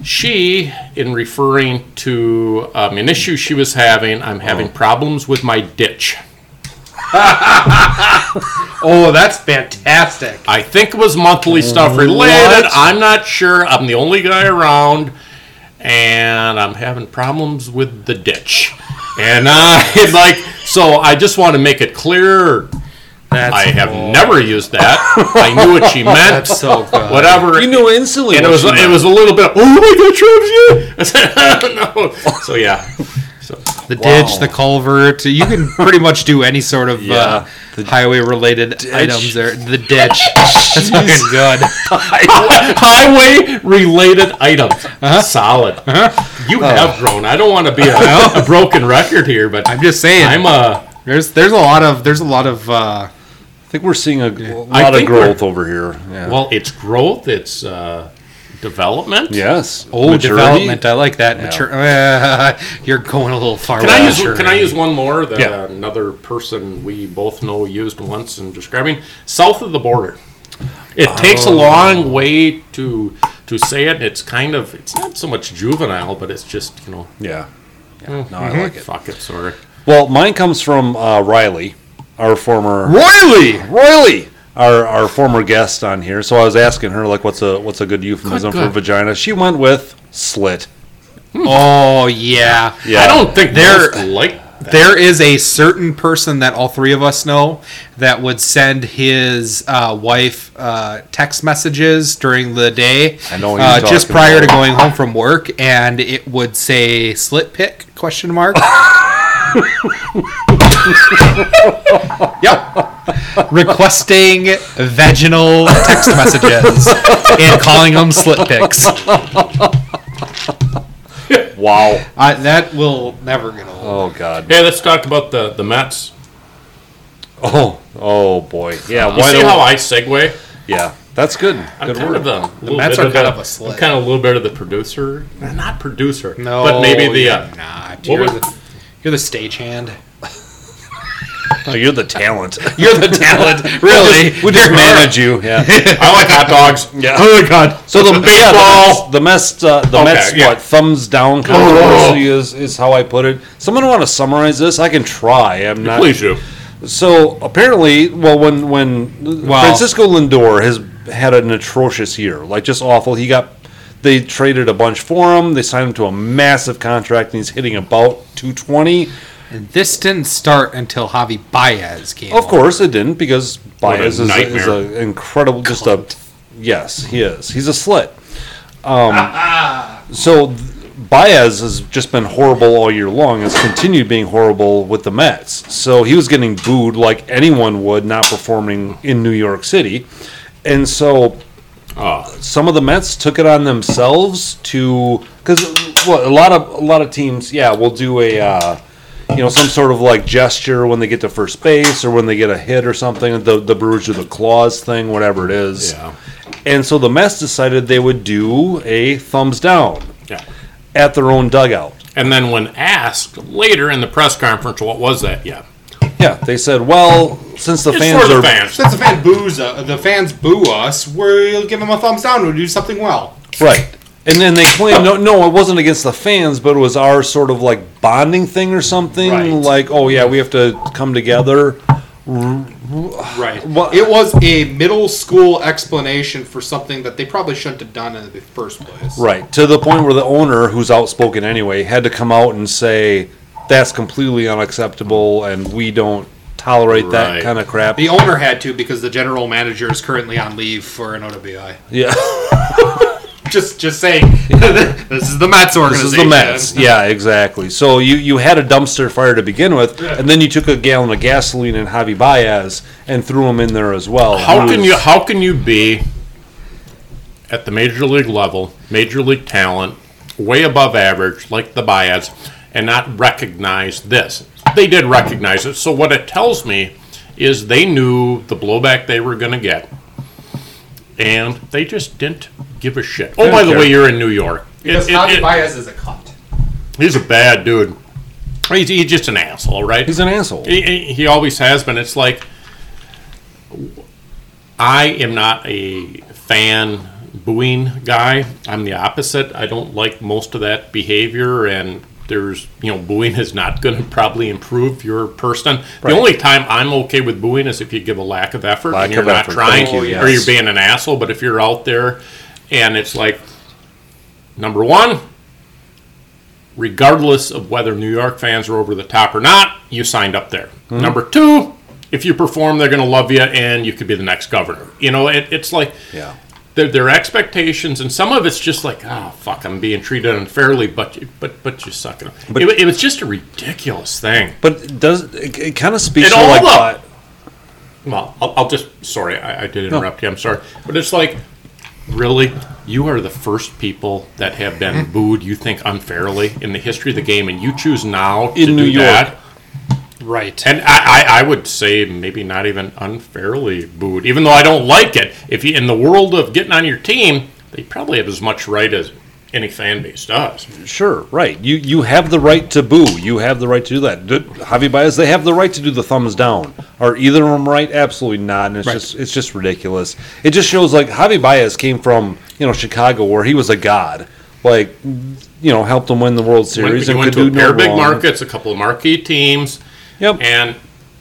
she, in referring to um, an issue she was having, I'm having oh. problems with my ditch. Oh, that's fantastic. I think it was monthly stuff related. What? I'm not sure. I'm the only guy around. And I'm having problems with the ditch. And I like, so I just want to make it clear That's I have cool. never used that. I knew what she meant. That's so good. Whatever. You knew instantly. And it was it meant. was a little bit, of, oh my God, Travis, you? I said, oh, no. So yeah. So, the wow. ditch, the culvert. You can pretty much do any sort of yeah, uh, the highway-related ditch. items there. The ditch. That's fucking good. Highway-related items. Uh-huh. Solid. Uh-huh. You uh, have grown. I don't want to be a, a broken record here, but I'm just saying. I'm a. There's there's a lot of there's a lot of. Uh, I think we're seeing a, a lot of growth over here. Yeah. Well, it's growth. It's. Uh, Development? Yes. Oh, maturity. Development. I like that. Yeah. Mature. Uh, you're going a little far. Can I use? Maturity. Can I use one more that yeah. another person we both know used once in describing south of the border? It oh. takes a long way to to say it. It's kind of it's not so much juvenile, but it's just you know. Yeah. yeah. Mm-hmm. No, I like it. Fuck it, sorry. Well, mine comes from uh, Riley, our former Riley, Riley. Our our former guest on here, so I was asking her like, what's a what's a good euphemism good, good. for vagina? She went with slit. Hmm. Oh yeah, yeah. I don't think there like that. There is a certain person that all three of us know that would send his uh, wife uh, text messages during the day, I know uh, just prior about. to going home from work, and it would say "slit pick?" question mark. Yep. Requesting vaginal text messages and calling them slit pics. Wow. I, that will never get old. Oh, God. Hey, let's talk about the, the Mets. Oh, oh boy. Yeah. You why see how I segue? Yeah. That's good. I'm good kind word. Of a the Mets are kind of a, a slit. I'm kind of a little bit of the producer. Not producer. No. But maybe the... Uh, not. You're, the, you're the stagehand. No, you're the talent. You're the talent. Really. We just manage you. Yeah. I like hot dogs. Yeah. Oh, my God. So the baseball. Yeah, the Mets, uh, the okay, Mets yeah. what, thumbs down controversy is, is how I put it. Someone want to summarize this? I can try. I'm not... Please do. So, apparently, well, when, when wow. Francisco Lindor has had an atrocious year, like just awful. He got, they traded a bunch for him. They signed him to a massive contract, and he's hitting about two twenty. And this didn't start until Javy Báez came Of over. course it didn't, because Baez is an incredible, just Cunt. a, yes, he is. He's a slit. Um, ah, ah. So, Baez has just been horrible all year long, has continued being horrible with the Mets. So he was getting booed like anyone would, not performing in New York City. And so uh, some of the Mets took it on themselves to, because well, a lot of a lot of teams, yeah, will do a uh, you know, some sort of like gesture when they get to first base or when they get a hit or something. The the Brewers do the claws thing, whatever it is. Yeah. And so the Mets decided they would do a thumbs down. Yeah. At their own dugout. And then when asked later in the press conference, what was that? Yeah. Yeah, they said, well, since the, fans, the are, fans since the fans boos, uh, the fans boo us, we'll give them a thumbs down. We'll do something well. Right. And then they claimed, no, no, it wasn't against the fans, but it was our sort of like bonding thing or something. Right. Like, oh, yeah, we have to come together. Right. Well, it was a middle school explanation for something that they probably shouldn't have done in the first place. Right. To the point where the owner, who's outspoken anyway, had to come out and say, that's completely unacceptable and we don't tolerate right. that kind of crap. The owner had to, because the general manager is currently on leave for an O W I. Yeah. Just just saying, this is the Mets organization. This is the Mets, yeah, exactly. So you, you had a dumpster fire to begin with, yeah. and then you took a gallon of gasoline and Javy Báez and threw him in there as well. How was, can you How can you be at the major league level, major league talent, way above average, like the Báez, and not recognize this? They did recognize it. So what it tells me is they knew the blowback they were going to get, and they just didn't give a shit. Oh, by the way, you're in New York. Because Javy Báez is a cunt. He's a bad dude. He's, he's just an asshole, right? He's an asshole. He, he always has been. It's like, I am not a fan booing guy. I'm the opposite. I don't like most of that behavior, and there's, you know, booing is not going to probably improve your person. Right. The only time I'm okay with booing is if you give a lack of effort lack and you're not effort. trying, you, yes. or you're being an asshole. But if you're out there and it's like, number one, regardless of whether New York fans are over the top or not, you signed up there. Mm-hmm. Number two, if you perform, they're going to love you, and you could be the next governor. You know, it, it's like yeah. their, their expectations, and some of it's just like, oh, fuck, I'm being treated unfairly, but you, but, but you suck it up. But, it, it was just a ridiculous thing. But it, does, it, it kind of speaks to like... Up. Well, I'll, I'll just... Sorry, I, I did interrupt no. you. I'm sorry. But it's like... Really? You are the first people that have been booed, you think, unfairly in the history of the game, and you choose now to do that? Right. And I, I, I would say maybe not even unfairly booed, even though I don't like it. If you, in the world of getting on your team, they probably have as much right as any fan base does. Sure, right. You you have the right to boo. You have the right to do that. Did, Javy Báez, they have the right to do the thumbs down. Are either of them right? Absolutely not. And it's right. just it's just ridiculous. It just shows like Javy Báez came from, you know, Chicago, where he was a god. Like, you know, helped them win the World Series. He went, and he went could to do a pair of no big wrong. markets, a couple of marquee teams. Yep. And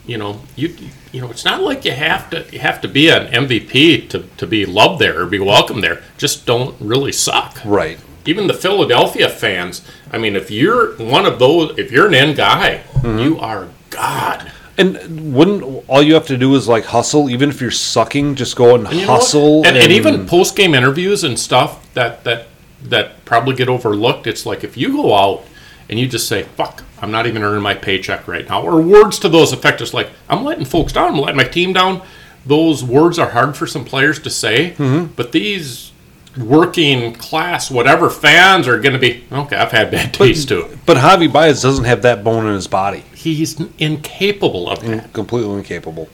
you know you you know it's not like you have to you have to be an M V P to to be loved there or be welcomed there. Just don't really suck. Right. Even the Philadelphia fans, I mean, if you're one of those, if you're an end guy, mm-hmm. you are God. And wouldn't all you have to do is, like, hustle? Even if you're sucking, just go out and, and hustle. You know and, and, and even post-game interviews and stuff that, that that probably get overlooked, it's like if you go out and you just say, fuck, I'm not even earning my paycheck right now, or words to those effect, it's like, I'm letting folks down, I'm letting my team down. Those words are hard for some players to say, mm-hmm. but these... working class, whatever fans are going to be. Okay, I've had bad taste but, too. But Javy Báez doesn't have that bone in his body. He's incapable of that. In, completely incapable.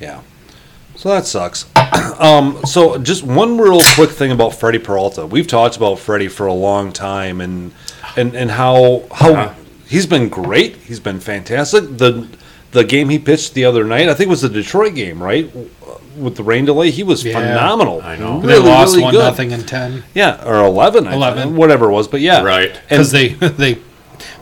Yeah. So that sucks. um, so just one real quick thing about Freddy Peralta. We've talked about Freddy for a long time, and and and how how uh-huh. he's been great. He's been fantastic. The the game he pitched the other night, I think it was the Detroit game, right? With the rain delay, he was yeah, phenomenal. I know. Really, they lost really one good. nothing in ten. Yeah, or eleven. Eleven, I think, whatever it was. But yeah, right. Because they they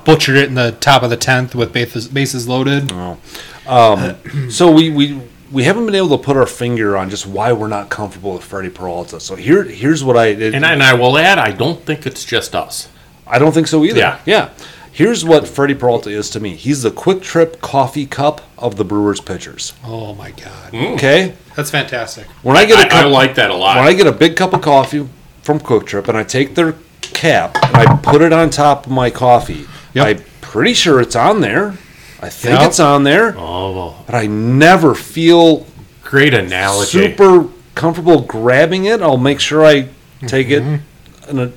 butchered it in the top of the tenth with bases, bases loaded. Oh. Um, so we. we We haven't been able to put our finger on just why we're not comfortable with Freddy Peralta. So here, here's what I did. And, and I will add, I don't think it's just us. I don't think so either. Yeah. yeah. Here's what Freddy Peralta is to me. He's the Quick Trip coffee cup of the Brewers pitchers. Oh, my God. Mm. Okay? That's fantastic. When I get a cup, I, I like that a lot. When I get a big cup of coffee from Quick Trip and I take their cap and I put it on top of my coffee, yep. I'm pretty sure it's on there. I think yep. it's on there, oh, well. But I never feel great analogy. Super comfortable grabbing it. I'll make sure I take mm-hmm. it. In a,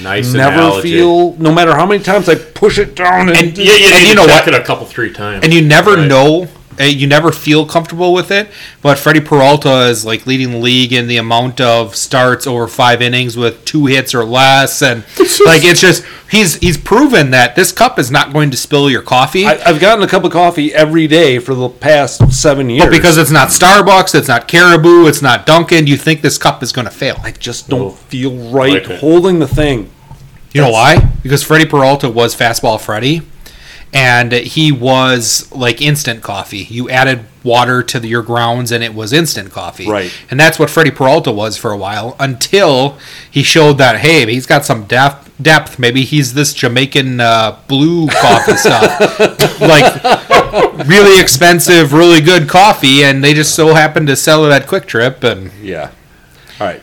nice never analogy. Feel, no matter how many times I push it down, and, and, yeah, yeah, and you, you know what, it a couple three times, and you never right. know, you never feel comfortable with it. But Freddy Peralta is like leading the league in the amount of starts over five innings with two hits or less, and like it's just. He's he's proven that this cup is not going to spill your coffee. I, I've gotten a cup of coffee every day for the past seven years. But because it's not Starbucks, it's not Caribou, it's not Dunkin', you think this cup is going to fail. I just don't oh, feel right like holding the thing. You That's... know why? Because Freddy Peralta was Fastball Freddy, and he was like instant coffee. You added water to the, your grounds, and it was instant coffee. Right. And that's what Freddy Peralta was for a while, until he showed that, hey, he's got some depth. Depth, maybe he's this Jamaican uh, blue coffee stuff, like really expensive, really good coffee, and they just so happen to sell it at Quick Trip. And yeah, all right.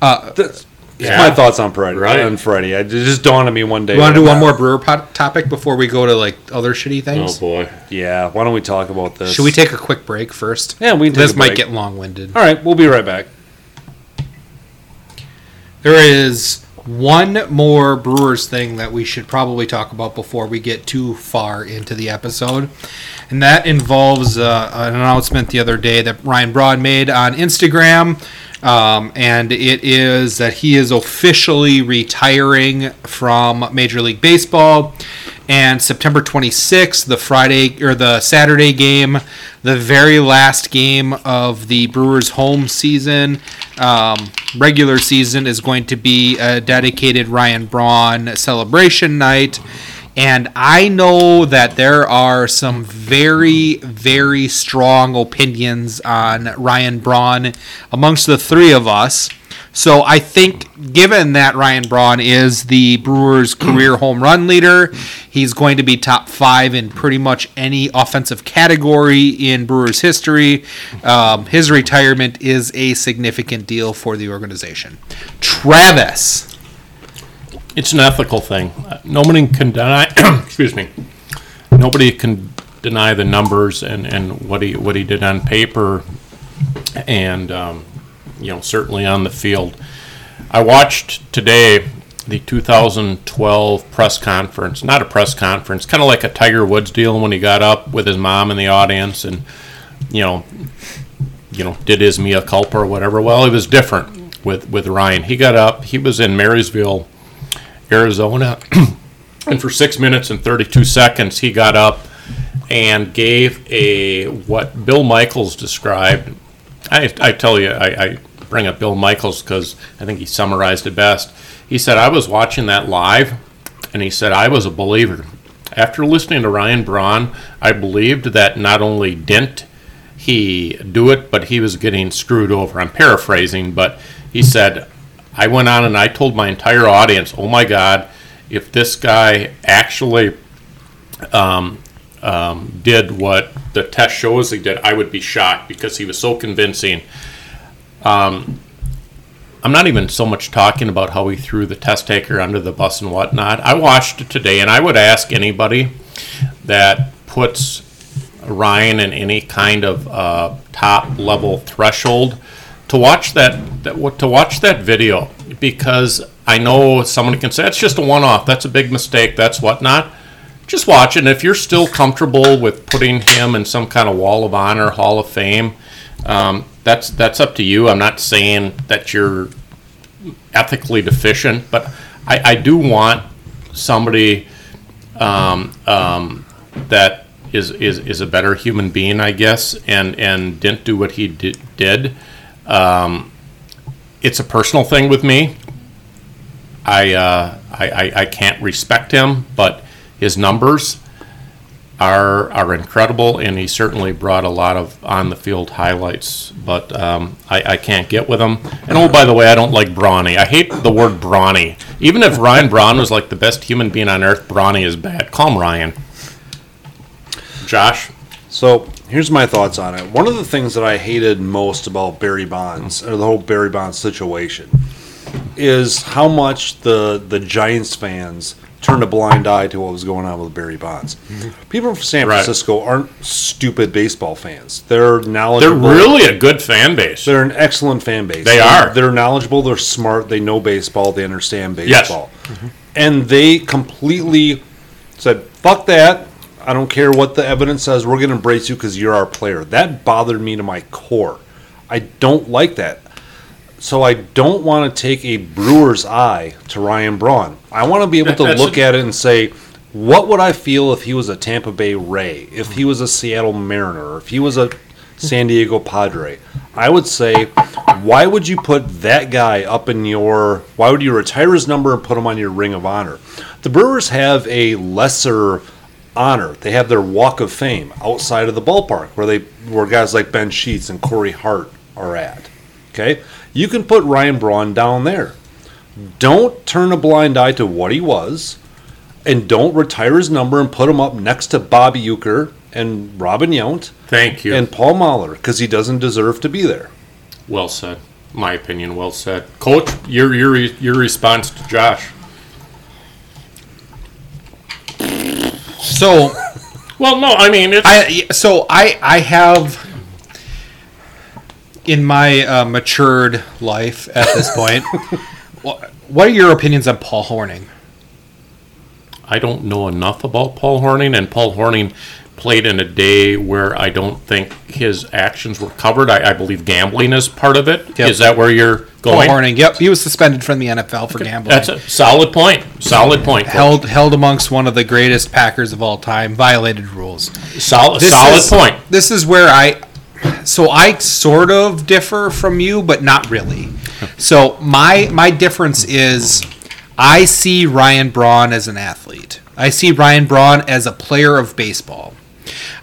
Uh, That's yeah. my thoughts on Friday. Right. On Friday, it just dawned on me one day. You want to do one more brewer pot topic before we go to like other shitty things? Oh boy, yeah. Why don't we talk about this? Should we take a quick break first? Yeah, we. Can take this a break. Might get long-winded. All right, we'll be right back. There is. One more Brewers thing that we should probably talk about before we get too far into the episode, and that involves uh, an announcement the other day that Ryan Braun made on Instagram, um, and it is that he is officially retiring from Major League Baseball. And September twenty-sixth, the Friday or the Saturday game, the very last game of the Brewers' home season, um, regular season, is going to be a dedicated Ryan Braun celebration night. And I know that there are some very, very strong opinions on Ryan Braun amongst the three of us. So I think given that Ryan Braun is the Brewers' career home run leader, he's going to be top five in pretty much any offensive category in Brewers history. Um, his retirement is a significant deal for the organization. Travis. It's an ethical thing. Nobody can deny excuse me. Nobody can deny the numbers and, and what he what he did on paper and um you know, certainly on the field. I watched today the two thousand twelve press conference, not a press conference, kind of like a Tiger Woods deal when he got up with his mom in the audience and, you know, you know, did his mea culpa or whatever. Well, it was different with, with Ryan. He got up, he was in Marysville, Arizona, and for six minutes and thirty-two seconds he got up and gave a what Bill Michaels described. I, I tell you, I, I bring up Bill Michaels because I think he summarized it best. He said, I was watching that live, and he said, I was a believer. After listening to Ryan Braun, I believed that not only didn't he do it, but he was getting screwed over. I'm paraphrasing, but he said, I went on and I told my entire audience, oh, my God, if this guy actually um, um, did what the test shows he did, I would be shocked because he was so convincing. Um, I'm not even so much talking about how he threw the test taker under the bus and whatnot. I watched it today, and I would ask anybody that puts Ryan in any kind of uh, top-level threshold to watch that, that to watch that video, because I know someone can say, it's just a one-off, that's a big mistake, that's whatnot. Just watch it, and if you're still comfortable with putting him in some kind of Wall of Honor, Hall of Fame, um, that's that's up to you. I'm not saying that you're ethically deficient, but I, I do want somebody um, um, that is, is is a better human being, I guess, and, and didn't do what he did. did. Um, it's a personal thing with me. I, uh, I, I I can't respect him, but his numbers are are incredible, and he certainly brought a lot of on the field highlights. But um, I, I can't get with him. And oh, by the way, I don't like brawny. I hate the word brawny. Even if Ryan Braun was like the best human being on earth, brawny is bad. Calm Ryan. Josh. So here's my thoughts on it. One of the things that I hated most about Barry Bonds, or the whole Barry Bonds situation, is how much the the Giants fans turned a blind eye to what was going on with Barry Bonds. Mm-hmm. People from San Francisco right. aren't stupid baseball fans. They're knowledgeable. They're really a good fan base. They're an excellent fan base. They they're, are. They're knowledgeable. They're smart. They know baseball. They understand baseball. Yes. Mm-hmm. And they completely said, fuck that. I don't care what the evidence says. We're going to embrace you because you're our player. That bothered me to my core. I don't like that. So I don't want to take a Brewer's eye to Ryan Braun. I want to be able to look at it and say, what would I feel if he was a Tampa Bay Ray, if he was a Seattle Mariner, if he was a San Diego Padre? I would say, why would you put that guy up in your – why would you retire his number and put him on your Ring of Honor? The Brewers have a lesser honor. They have their Walk of Fame outside of the ballpark where they where guys like Ben Sheets and Corey Hart are at. Okay? You can put Ryan Braun down there. Don't turn a blind eye to what he was, and don't retire his number and put him up next to Bob Uecker and Robin Yount. Thank you. And Paul Molitor, because he doesn't deserve to be there. Well said. My opinion, well said. Coach, your your your response to Josh. So, well, no, I mean, it's... I, so I I have. In my uh, matured life at this point, what are your opinions on Paul Hornung? I don't know enough about Paul Hornung, and Paul Hornung played in a day where I don't think his actions were covered. I, I believe gambling is part of it. Yep. Is that where you're going? Paul Hornung, yep. He was suspended from the N F L for okay. gambling. That's a solid point. Solid point. Held held amongst one of the greatest Packers of all time. Violated rules. Sol- solid is, point. This is where I... So I sort of differ from you, but not really. So my my difference is I see Ryan Braun as an athlete. I see Ryan Braun as a player of baseball.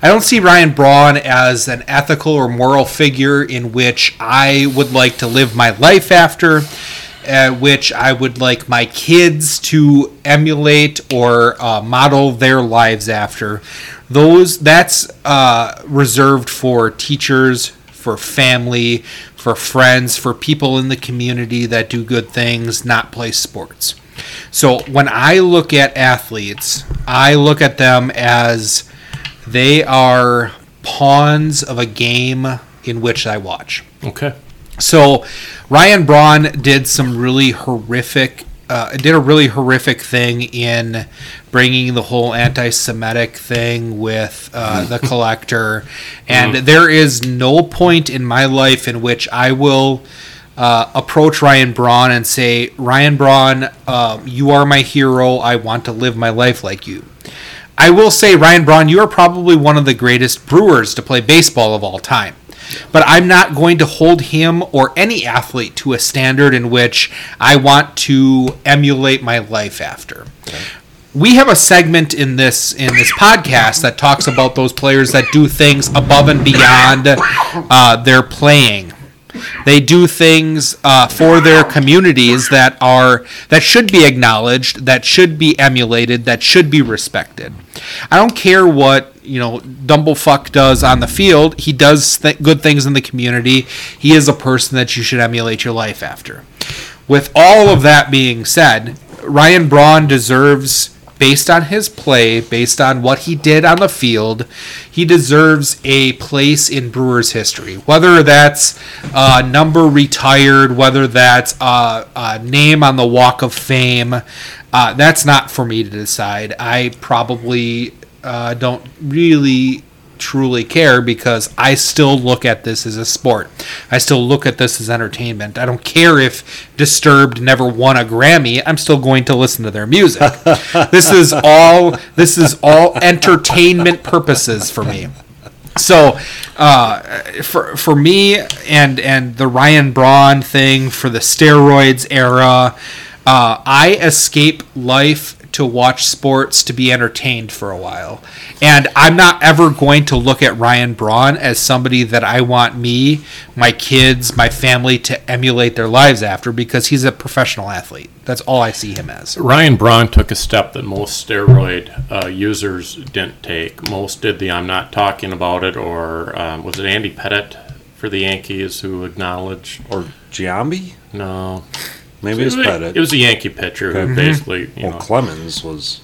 I don't see Ryan Braun as an ethical or moral figure in which I would like to live my life after, uh, which I would like my kids to emulate or uh, model their lives after. Those that's uh, reserved for teachers, for family, for friends, for people in the community that do good things, not play sports. So when I look at athletes, I look at them as they are pawns of a game in which I watch. Okay. So Ryan Braun did some really horrific Uh, did a really horrific thing in bringing the whole anti-Semitic thing with uh, the Collector. And mm. there is no point in my life in which I will uh, approach Ryan Braun and say, Ryan Braun, uh, you are my hero. I want to live my life like you. I will say, Ryan Braun, you are probably one of the greatest Brewers to play baseball of all time. But I'm not going to hold him or any athlete to a standard in which I want to emulate my life after. Okay. We have a segment in this in this podcast that talks about those players that do things above and beyond uh, their playing. They do things uh, for their communities that are that should be acknowledged, that should be emulated, that should be respected. I don't care what, you know, Dumblefuck does on the field. He does th- good things in the community. He is a person that you should emulate your life after. With all of that being said, Ryan Braun deserves based on his play, based on what he did on the field, he deserves a place in Brewers history. Whether that's a number retired, whether that's a, a name on the Walk of Fame, uh, that's not for me to decide. I probably uh, don't really truly care because I still look at this as a sport. I still look at this as entertainment. I don't care if Disturbed never won a Grammy. I'm still going to listen to their music. This is all this is all entertainment purposes for me. So uh, for for me and and the Ryan Braun thing, for the steroids era, uh, I escape life to watch sports, to be entertained for a while. And I'm not ever going to look at Ryan Braun as somebody that I want me, my kids, my family to emulate their lives after, because he's a professional athlete. That's all I see him as. Ryan Braun took a step that most steroid uh, users didn't take. Most did the I'm not talking about it, or um, was it Andy Pettitte for the Yankees who acknowledged? Or Giambi? No. Maybe so it was Pettitte. It was a Yankee pitcher who mm-hmm. basically, you well, know, Clemens was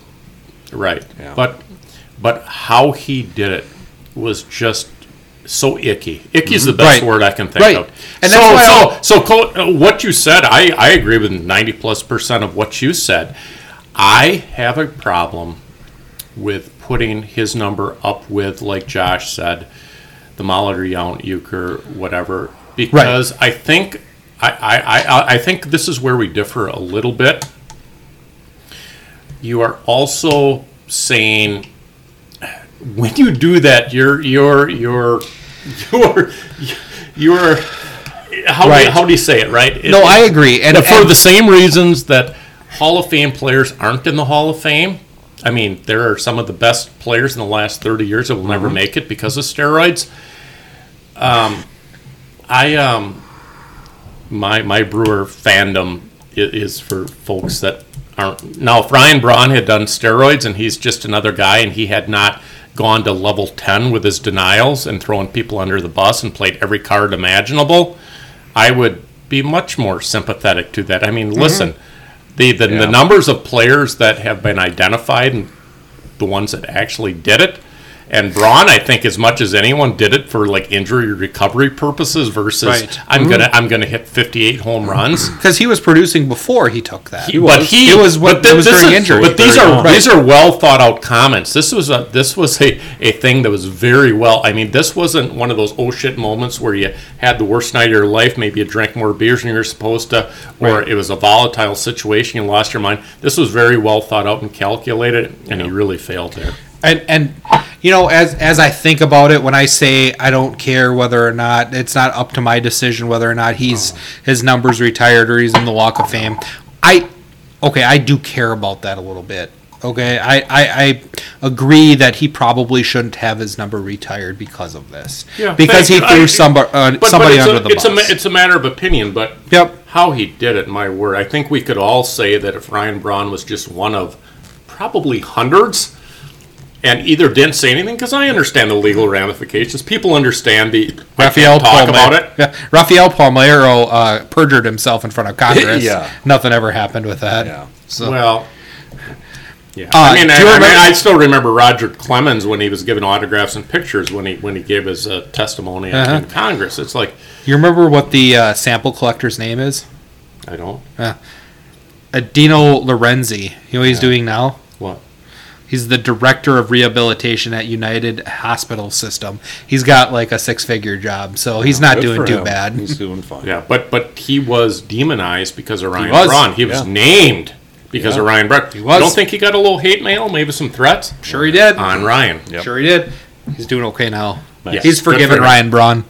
right. Yeah. But but how he did it was just so icky. Icky is mm-hmm. the best right. word I can think right. of. And so that's so, so so what you said, I, I agree with ninety plus percent of what you said. I have a problem with putting his number up with, like Josh said, the Mahler, Yount, Uecker, whatever, because right. I think. I, I, I think this is where we differ a little bit. You are also saying when you do that, you're you're you're you're you're how right. do you, how do you say it right? It, no, I agree, and, and for and, the same reasons that Hall of Fame players aren't in the Hall of Fame. I mean, there are some of the best players in the last thirty years that will mm-hmm. never make it because of steroids. Um, I um. My my Brewer fandom is for folks that aren't. Now, if Ryan Braun had done steroids and he's just another guy and he had not gone to level ten with his denials and throwing people under the bus and played every card imaginable, I would be much more sympathetic to that. I mean, mm-hmm. listen, the, the, yeah. the numbers of players that have been identified and the ones that actually did it, and Braun, I think, as much as anyone, did it for like injury recovery purposes versus right. I'm mm. gonna I'm gonna hit fifty-eight home runs because he was producing before he took that. He was, but he it was what th- was during is, injury. But these are right. these are well thought out comments. This was a this was a, a thing that was very well. I mean, this wasn't one of those oh shit moments where you had the worst night of your life. Maybe you drank more beers than you were supposed to, or right. it was a volatile situation. You lost your mind. This was very well thought out and calculated, and yeah. he really failed there. And, and you know, as as I think about it, when I say I don't care whether or not, it's not up to my decision whether or not he's oh. his number's retired or he's in the Walk of Fame, I, okay, I do care about that a little bit. Okay, I, I, I agree that he probably shouldn't have his number retired because of this. Yeah, because thanks. he threw I, somebody, uh, but, somebody but under a, the it's bus. A, it's a matter of opinion, but yep. how he did it, my word. I think we could all say that if Ryan Braun was just one of probably hundreds, and either didn't say anything, because I understand the legal ramifications. People understand the Rafael talk Palmeiro, about it. Yeah. Rafael Palmeiro uh, perjured himself in front of Congress. yeah. Nothing ever happened with that. Yeah. So. Well, yeah. Uh, I mean, I, I, mean I still remember Roger Clemens when he was giving autographs and pictures when he when he gave his uh, testimony uh-huh. in Congress. It's like, you remember what the uh, sample collector's name is? I don't. Uh, Dino Lorenzi. You know what he's yeah. doing now? What? He's the director of rehabilitation at United Hospital System. He's got like a six-figure job, so he's yeah, not doing too him. bad. He's doing fine. Yeah, but but he was demonized because of Ryan he was, Braun. He yeah. was named because yeah. of Ryan Braun. He was. Don't think he got a little hate mail, maybe some threats? Sure he did. On Ryan. Yep. Sure he did. He's doing okay now. Nice. He's forgiven for Ryan Braun.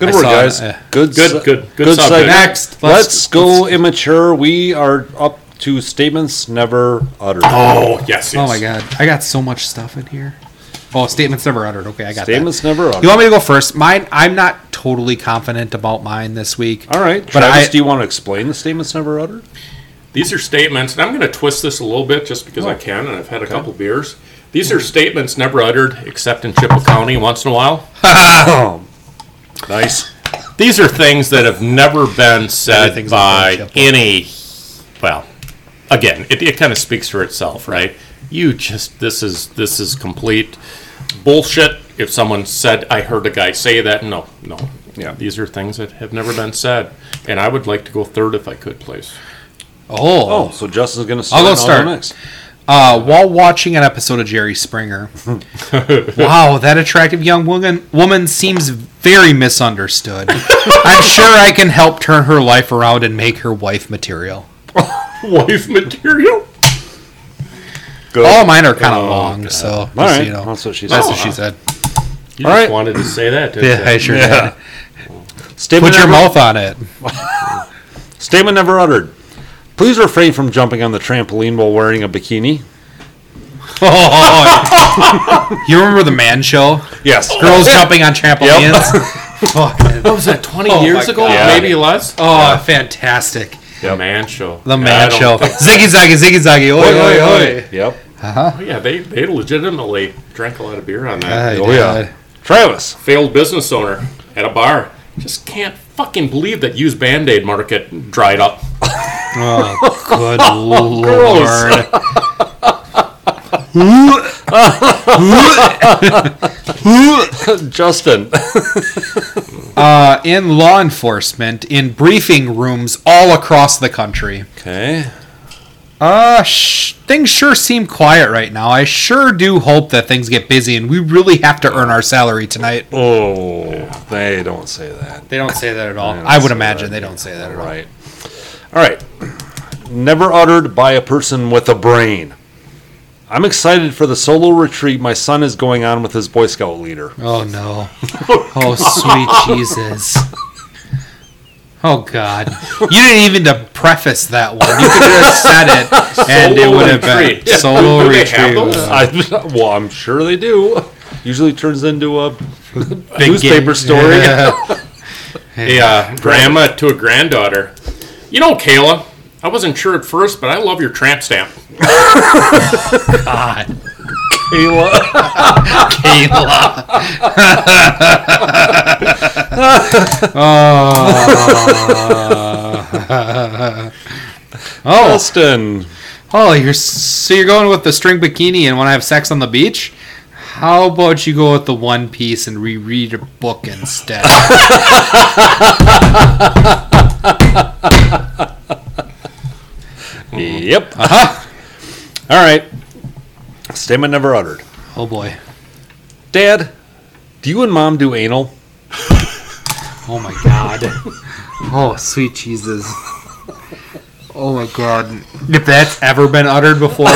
Good I word, guys. Uh, good, good, su- good, good, good. Subject. Next, let's, let's go let's, immature. We are up to statements never uttered. Oh, yes, yes. Oh, my God. I got so much stuff in here. Oh, statements never uttered. Okay, I got statements that. Statements never uttered. You want me to go first? Mine, I'm not totally confident about mine this week. All right. But Travis, I, do you want to explain the statements never uttered? These are statements, and I'm going to twist this a little bit just because oh. I can, and I've had a okay. couple beers. These are statements never uttered except in Chippewa County once in a while. oh. Nice. These are things that have never been said by any, well... Again, it, it kind of speaks for itself, right? you just, this is this is complete bullshit. If someone said, I heard a guy say that, no, no. Yeah. These are things that have never been said. And I would like to go third if I could, please. Oh. Oh, so Justin's going to start. I'll go start. Next. Uh, while watching an episode of Jerry Springer. Wow, that attractive young woman, woman seems very misunderstood. I'm sure I can help turn her life around and make her wife material. Wife material? Good. All mine are kind of oh, long, God. So all just, right. You know, that's what she said. That's oh, what she said. You all just right. wanted to say that, didn't yeah, you? I sure yeah. did. Statement Put your never... mouth on it. Statement never uttered. Please refrain from jumping on the trampoline while wearing a bikini. Oh, you remember the Man Show? Yes. Girls oh, jumping on trampolines. Yep. Fuck. What was that, twenty oh, years ago? Yeah. Maybe less? Oh, yeah. Fantastic. Yep. The Man Show. The Man Show. Ziggy zaggy, ziggy zaggy. Oi, oi, oi. Yep. Uh-huh. Oh, yeah, they, they legitimately drank a lot of beer on that. I oh, did. Yeah. Travis, failed business owner at a bar. Just can't fucking believe that used Band-Aid market dried up. Oh, good Lord. Justin. uh, in law enforcement, in briefing rooms all across the country. Okay. Uh, sh- things sure seem quiet right now. I sure do hope that things get busy and we really have to earn our salary tonight. Oh, yeah. They don't say that. They don't say that at all. I would imagine they don't say that at all. Right. All right. Never uttered by a person with a brain. I'm excited for the solo retreat my son is going on with his Boy Scout leader. Oh, no. Oh, sweet Jesus. Oh, God. You didn't even to preface that one. You could have said it, and solo it would have retreat. been solo retreat. I, well, I'm sure they do. Usually turns into a Big newspaper game. story. Yeah. Hey, uh, grandma to a granddaughter. You know, Kayla, I wasn't sure at first, but I love your tramp stamp. Oh, God. Kayla. Kayla. uh, oh. Justin. Oh, you're so you're going with the string bikini and want to have sex on the beach? How about you go with the one piece and reread a book instead? Yep. Uh-huh. All right. Statement never uttered. Oh, boy. Dad, do you and Mom do anal? Oh, my God. Oh, sweet Jesus. Oh, my God. If that's ever been uttered before,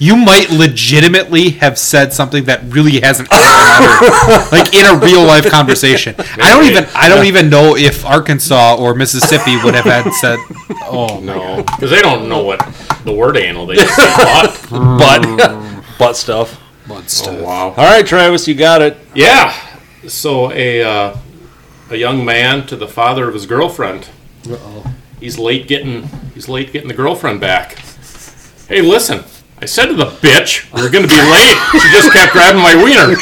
you might legitimately have said something that really hasn't been uttered, like in a real life conversation. Maybe. I don't even I don't even know if Arkansas or Mississippi would have had said. Oh no, because they don't know what the word anal. They just say butt, butt, butt stuff, butt stuff. Oh, wow. All right, Travis, you got it. Yeah. So a uh, a young man to the father of his girlfriend. Uh oh. He's late getting he's late getting the girlfriend back. Hey, listen. I said to the bitch, we're going to be late. She just kept grabbing my wiener.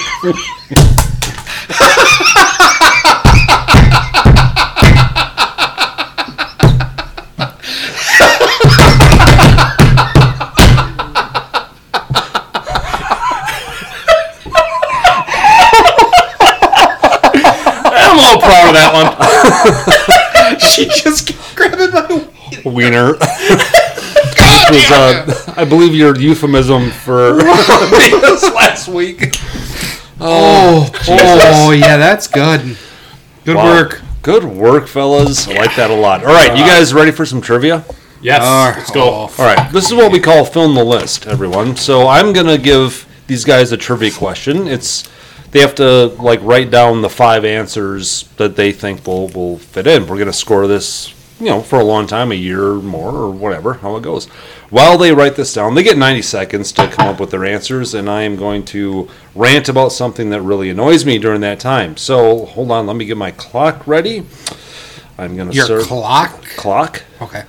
I'm a little proud of that one. She just kept grabbing my wiener. Wiener. Was, uh, I believe your euphemism for this last week. Oh, oh, yeah, that's good. Good wow. work. Good work, fellas. I yeah. like that a lot. All right, uh, you guys ready for some trivia? Yes. Uh, Let's go. Oh, All right, this is what we call fill in the list, everyone. So I'm going to give these guys a trivia question. It's They have to like write down the five answers that they think will, will fit in. We're going to score this, you know, for a long time, a year or more or whatever, how it goes. While they write this down, they get ninety seconds to come up with their answers, and I am going to rant about something that really annoys me during that time. So, hold on, let me get my clock ready. I'm going to Your serve... clock? Clock. Okay.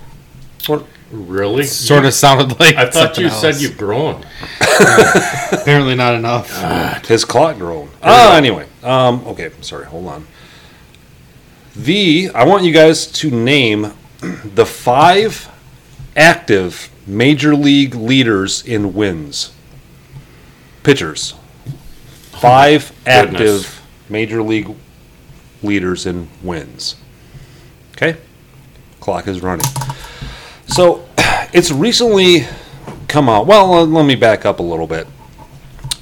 What? Really? Sort of sounded like I thought you else. said you've grown. uh, apparently not enough. God. His clock grown. Ah, uh, anyway. Um, okay, sorry, hold on. The I want you guys to name the five active major league leaders in wins. Pitchers. Five oh active goodness. major league leaders in wins. Okay? Clock is running. So, it's recently come out. Well, let me back up a little bit.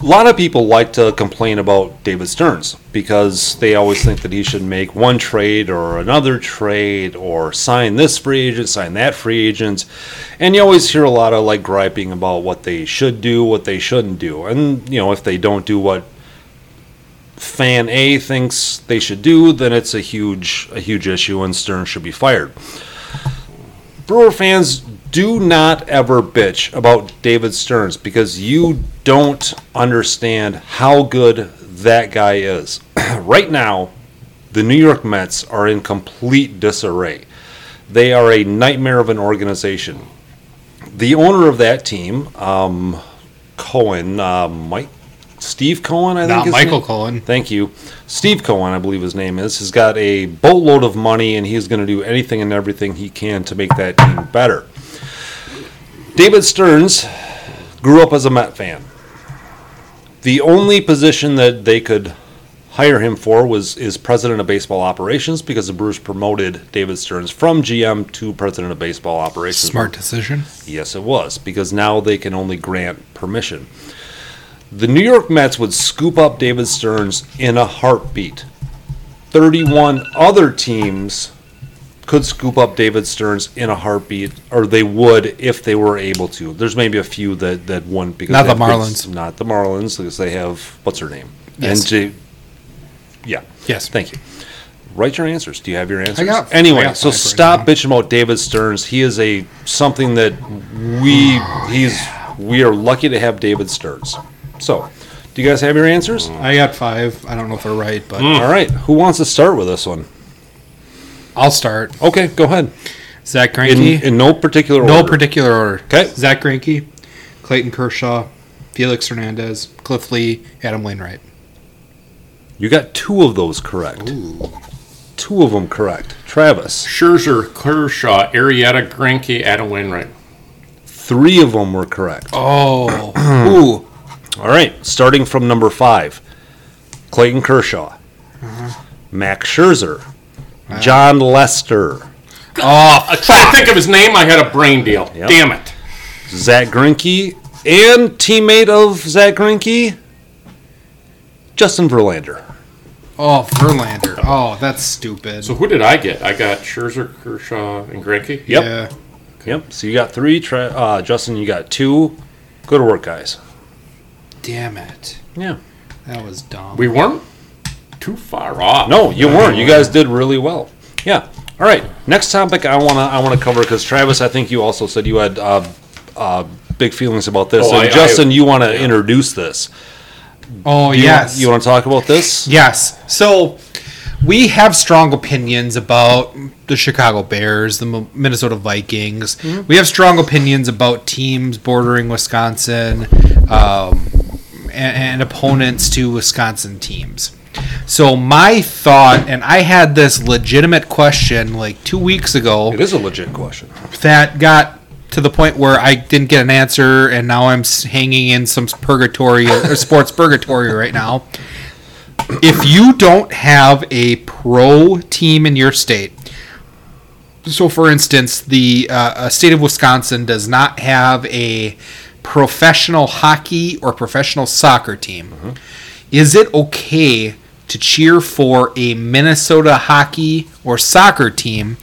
A lot of people like to complain about David Stearns because they always think that he should make one trade or another trade or sign this free agent, sign that free agent. And you always hear a lot of like griping about what they should do, what they shouldn't do. And, you know, if they don't do what fan A thinks they should do, then it's a huge, a huge issue and Stearns should be fired. Brewer fans do not ever bitch about David Stearns because you don't understand how good that guy is. Right now, the New York Mets are in complete disarray. They are a nightmare of an organization. The owner of that team, um, Cohen, uh, Mike, Steve Cohen, I think. Not Michael name? Cohen. Thank you. Steve Cohen, I believe his name is, has got a boatload of money, and he's going to do anything and everything he can to make that team better. David Stearns grew up as a Met fan. The only position that they could hire him for was is president of baseball operations because the Brewers promoted David Stearns from G M to president of baseball operations. Smart decision. Yes, it was, because now they can only grant permission. The New York Mets would scoop up David Stearns in a heartbeat. thirty-one other teams could scoop up David Stearns in a heartbeat, or they would if they were able to. There's maybe a few that, that wouldn't. Because not the Marlins. Not the Marlins, because they have, what's her name? Yes. N J. Yeah. Yes. Thank you. Write your answers. Do you have your answers? I got, anyway, I got so stop bitching about David Stearns. He is a something that we oh, he's yeah. we are lucky to have David Stearns. So, do you guys have your answers? I got five. I don't know if they're right, but mm. all right. Who wants to start with this one? I'll start. Okay, go ahead. Zack Greinke. In, in no particular order. No particular order. Okay. Zack Greinke, Clayton Kershaw, Felix Hernandez, Cliff Lee, Adam Wainwright. You got two of those correct. Ooh. Two of them correct. Travis. Scherzer, Kershaw, Arrieta, Greinke, Adam Wainwright. Three of them were correct. Oh. Ooh. All right. Starting from number five, Clayton Kershaw, uh-huh. Max Scherzer, John Lester. Oh, I tried to think of his name. I had a brain deal. Yep. Damn it. Zack Greinke and teammate of Zack Greinke, Justin Verlander. Oh, Verlander. Oh, that's stupid. So who did I get? I got Scherzer, Kershaw, and Greinke? Yep. Yeah. Okay. Yep. So you got three. Uh, Justin, you got two. Good work, guys. Damn it. Yeah. That was dumb. We weren't too far off. No, you weren't. You guys did really well. Yeah. All right. Next topic I wanna I wanna cover because Travis, I think you also said you had uh, uh, big feelings about this. Oh, and I, Justin, I, you want to yeah. introduce this? Oh you yes. Want, you want to talk about this? Yes. So we have strong opinions about the Chicago Bears, the Minnesota Vikings. Mm-hmm. We have strong opinions about teams bordering Wisconsin um, and, and opponents to Wisconsin teams. So my thought, and I had this legitimate question like two weeks ago. It is a legit question. That got to the point where I didn't get an answer, and now I'm hanging in some purgatory or sports purgatory right now. If you don't have a pro team in your state, so for instance, the uh, state of Wisconsin does not have a professional hockey or professional soccer team, mm-hmm. is it okay to cheer for a Minnesota hockey or soccer team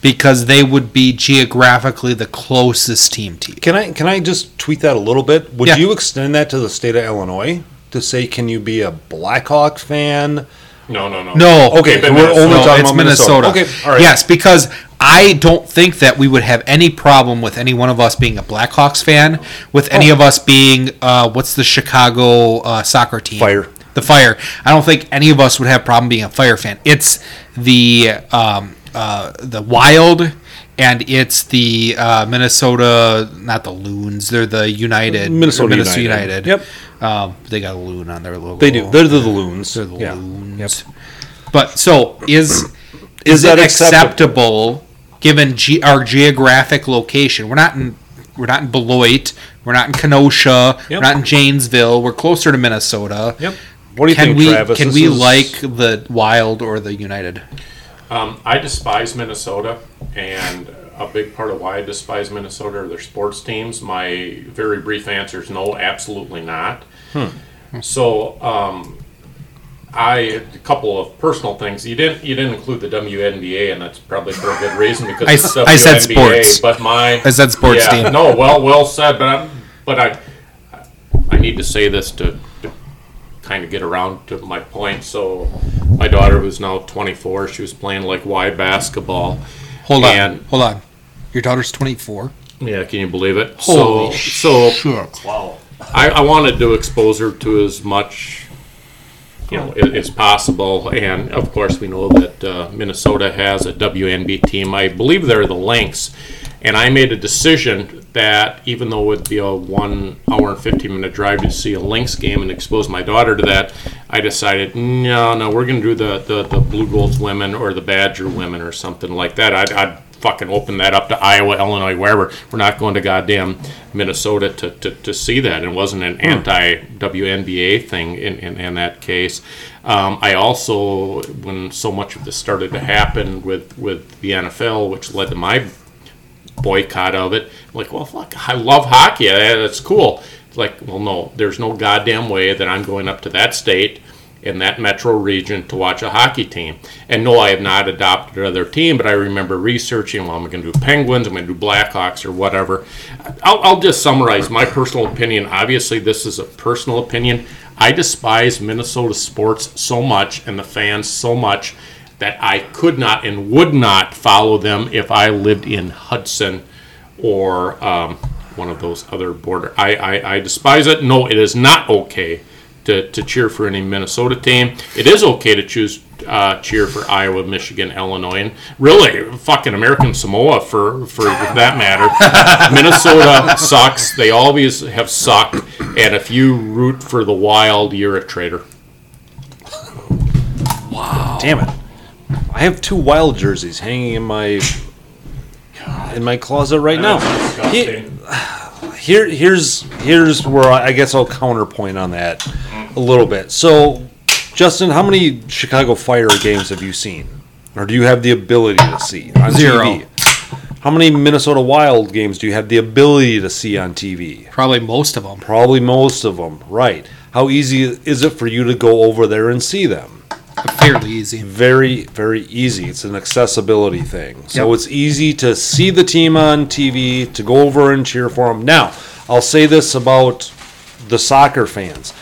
because they would be geographically the closest team to you? Can I can I just tweak that a little bit? Would yeah. you extend that to the state of Illinois to say can you be a Blackhawk fan? No, no, no. No. Okay, but we're only no, talking it's about Minnesota. Minnesota. Okay, all right. Yes, because I don't think that we would have any problem with any one of us being a Blackhawks fan, with any oh. of us being uh, what's the Chicago uh, soccer team? Fire. The Fire. I don't think any of us would have a problem being a Fire fan. It's the um, uh, the Wild, and it's the uh, Minnesota, not the Loons, they're the United. Minnesota, Minnesota United. United. Yep. Um, they got a loon on their logo. They do. They're the Loons. They're the yeah. Loons. Yep. But so is is, is that it acceptable? acceptable given ge- our geographic location. We're not in we're not in Beloit. We're not in Kenosha. Yep. We're not in Janesville. We're closer to Minnesota. Yep. What do you can think, we, Travis? Can this we is... like the Wild or the United? Um, I despise Minnesota, and a big part of why I despise Minnesota are their sports teams. My very brief answer is no, absolutely not. Hmm. So um, I a couple of personal things. You didn't you didn't include the W N B A, and that's probably for a good reason because I, it's W N B A. I said sports, but my I said sports yeah, team. No, well, well said. But I, but I I need to say this to. to kind of get around to my point. So my daughter, who's now twenty-four, she was playing like Y basketball. Hold on, hold on. Your daughter's twenty-four? Yeah, can you believe it? Holy so, so wow. I, I wanted to expose her to as much, you know, as possible. And of course, we know that uh, Minnesota has a W N B A team. I believe they're the Lynx. And I made a decision that even though it would be a one hour and fifteen minute drive to see a Lynx game and expose my daughter to that, I decided, no, no, we're going to do the, the, the Blue Gold women or the Badger women or something like that. I'd, I'd fucking open that up to Iowa, Illinois, wherever. We're not going to goddamn Minnesota to, to, to see that. It wasn't an anti-W N B A thing in, in, in that case. Um, I also, when so much of this started to happen with, with the N F L, which led to my boycott of it, like, well, fuck, I love hockey, that's cool. It's like, well, no, there's no goddamn way that I'm going up to that state in that metro region to watch a hockey team. And no, I have not adopted another team, but I remember researching, well, I'm going to do Penguins, I'm going to do Blackhawks or whatever. I'll, I'll just summarize my personal opinion. Obviously, this is a personal opinion. I despise Minnesota sports so much and the fans so much that I could not and would not follow them if I lived in Hudson or um, one of those other border. I, I, I despise it. No, it is not okay to, to cheer for any Minnesota team. It is okay to choose uh, cheer for Iowa, Michigan, Illinois, and really fucking American Samoa for, for that matter. Minnesota sucks. They always have sucked. And if you root for the Wild, you're a traitor. Wow. Damn it. I have two Wild jerseys hanging in my God. in my closet right now. He, here, here's here's where I, I guess I'll counterpoint on that a little bit. So, Justin, how many Chicago Fire games have you seen, or do you have the ability to see on Zero. T V? How many Minnesota Wild games do you have the ability to see on T V? Probably most of them. Probably most of them. Right. How easy is it for you to go over there and see them? Fairly easy. Very, very easy. It's an accessibility thing. So yep. It's easy to see the team on T V, to go over and cheer for them. Now, I'll say this about the soccer fans.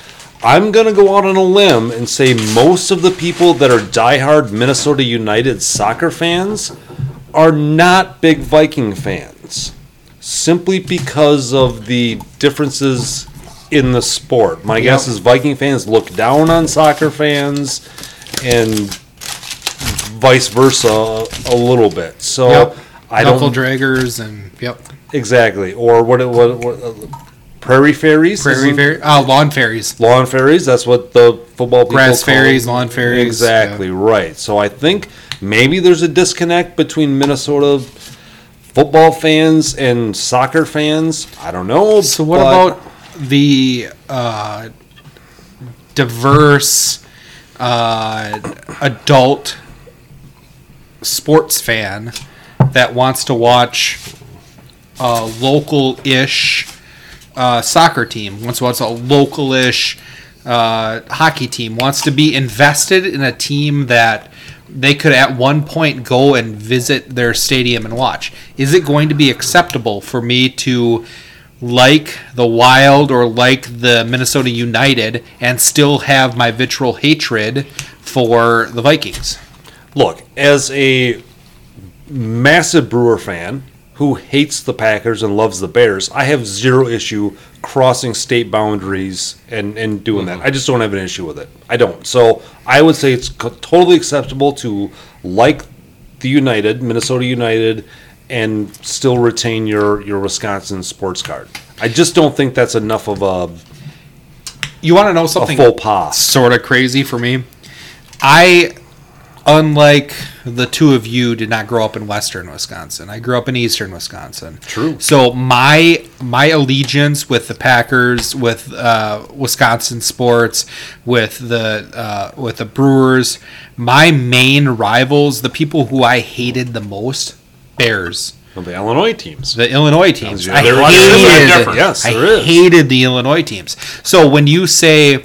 I'm going to go out on a limb and say most of the people that are diehard Minnesota United soccer fans are not big Viking fans, simply because of the differences in the sport. My yep. guess is Viking fans look down on soccer fans, and vice versa a little bit. So yep. I don't... Knuckle draggers and... Yep. Exactly. Or what... what, what uh, prairie fairies? Prairie fairies. Uh, lawn fairies. Lawn fairies. That's what the football people Grass call fairies, them. Lawn fairies. Exactly. Yeah. Right. So I think maybe there's a disconnect between Minnesota football fans and soccer fans. I don't know. So what about the uh, diverse... Uh, adult sports fan that wants to watch a local-ish uh, soccer team, wants to watch a local-ish uh, hockey team, wants to be invested in a team that they could at one point go and visit their stadium and watch. Is it going to be acceptable for me to like the Wild or like the Minnesota United and still have my vitriol hatred for the Vikings? Look, as a massive Brewer fan who hates the Packers and loves the Bears, I have zero issue crossing state boundaries and, and doing mm-hmm. that. I just don't have an issue with it. I don't. So I would say it's totally acceptable to like the United, Minnesota United, and still retain your, your Wisconsin sports card. I just don't think that's enough of a. You want to know something? A faux pas. Sort of crazy for me. I unlike the two of you, did not grow up in western Wisconsin. I grew up in eastern Wisconsin. True. So my my allegiance with the Packers, with uh, Wisconsin sports, with the uh, with the Brewers, my main rivals, the people who I hated the most, Bears. Well, the Illinois teams. The Illinois teams. I, hated, yes, I hated the Illinois teams. So when you say,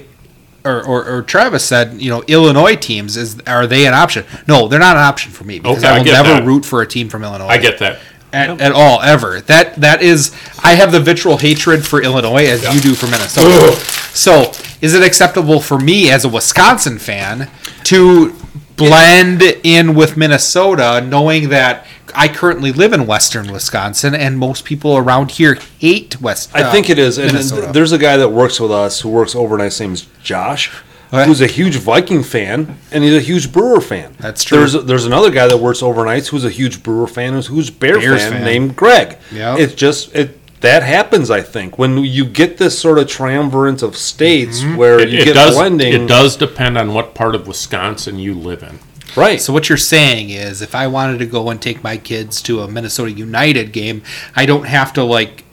or, or, or Travis said, you know, Illinois teams, is are they an option? No, they're not an option for me, because okay, I will I never that. root for a team from Illinois. I get that. At, at all, ever. That That is, I have the vitriol hatred for Illinois as yeah. you do for Minnesota. Ugh. So is it acceptable for me as a Wisconsin fan to blend in with Minnesota, knowing that I currently live in western Wisconsin, and most people around here hate West. Uh, I think it is. And Minnesota. There's a guy that works with us who works overnight. His name's Josh, okay. who's a huge Viking fan, and he's a huge Brewer fan. That's true. There's there's another guy that works overnights who's a huge Brewer fan, who's who's Bear Bears fan, fan, named Greg. Yep. It's just it that happens. I think when you get this sort of triumvirate of states mm-hmm. where it, you it get does, blending, it does depend on what part of Wisconsin you live in. Right. So what you're saying is, if I wanted to go and take my kids to a Minnesota United game, I don't have to like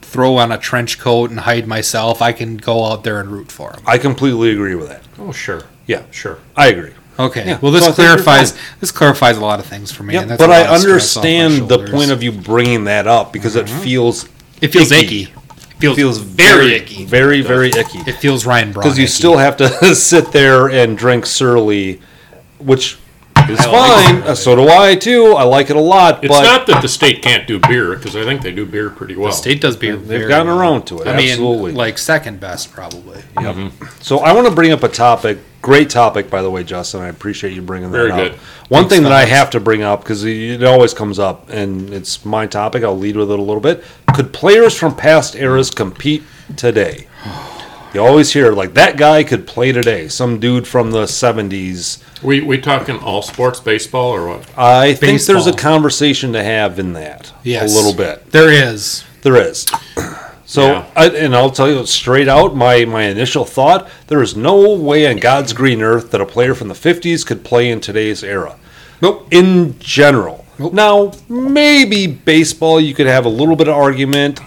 throw on a trench coat and hide myself. I can go out there and root for them. I completely agree with that. Oh, sure. Yeah, sure. I agree. Okay. Yeah. Well, this so clarifies this clarifies a lot of things for me. Yeah, and that's but I understand the point of you bringing that up, because mm-hmm. it feels it feels icky. icky. Feels, feels very icky. Very, very icky. It feels Ryan Braun. Because you icky. still have to sit there and drink Surly, which is fine. Like so do I, too. I like it a lot. It's but not that the state can't do beer, because I think they do beer pretty well. The state does beer. They've gotten around to it. I Absolutely. mean, like second best, probably. Yep. Mm-hmm. So I want to bring up a topic. Great topic, by the way, Justin. I appreciate you bringing that Very up. Very good. One Thanks, thing that I have to bring up, because it always comes up, and it's my topic. I'll lead with it a little bit. Could players from past eras compete today? You always hear, like, that guy could play today. Some dude from the seventies. We we talking all sports, baseball, or what? I think baseball. There's a conversation to have in that. Yes. A little bit. There is. There is. So, yeah. I, and I'll tell you straight out, my, my initial thought, there is no way on God's green earth that a player from the fifties could play in today's era. Nope. In general. Nope. Now, maybe baseball, you could have a little bit of argument,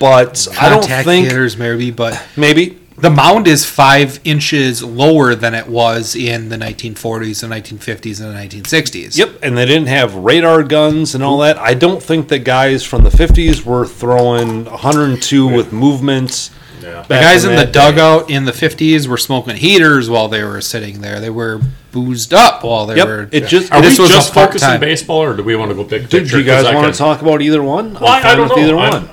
but Contact I don't think... hitters, maybe, but... Maybe. The mound is five inches lower than it was in the nineteen forties, the nineteen fifties, and the nineteen sixties. Yep, and they didn't have radar guns and all that. I don't think the guys from the fifties were throwing one oh two with movements. Yeah. The guys in, in the dugout day. in the fifties were smoking heaters while they were sitting there. They were boozed up while they yep. were. It just, Are this we was just focusing on baseball, or do we want to go big picture? Do you guys want to talk about either one? Well, I'm fine I don't with know. either I'm, one.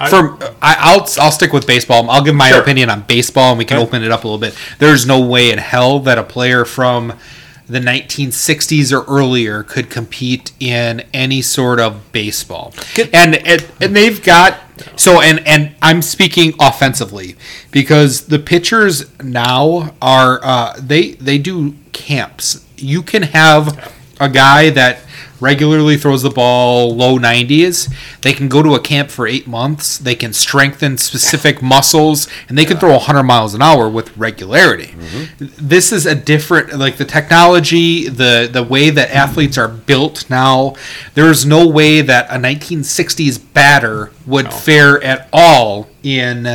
I, For I, I'll I'll stick with baseball. I'll give my sure. opinion on baseball, and we can yeah. open it up a little bit. There's no way in hell that a player from the nineteen sixties or earlier could compete in any sort of baseball. And and, and they've got so and, and I'm speaking offensively, because the pitchers now are uh, they they do camps. You can have a guy that regularly throws the ball low nineties. They can go to a camp for eight months. They can strengthen specific muscles, and they can throw one hundred miles an hour with regularity. Mm-hmm. This is a different, like the technology, the, the way that athletes are built now. There's no way that a nineteen sixties batter would no. fare at all in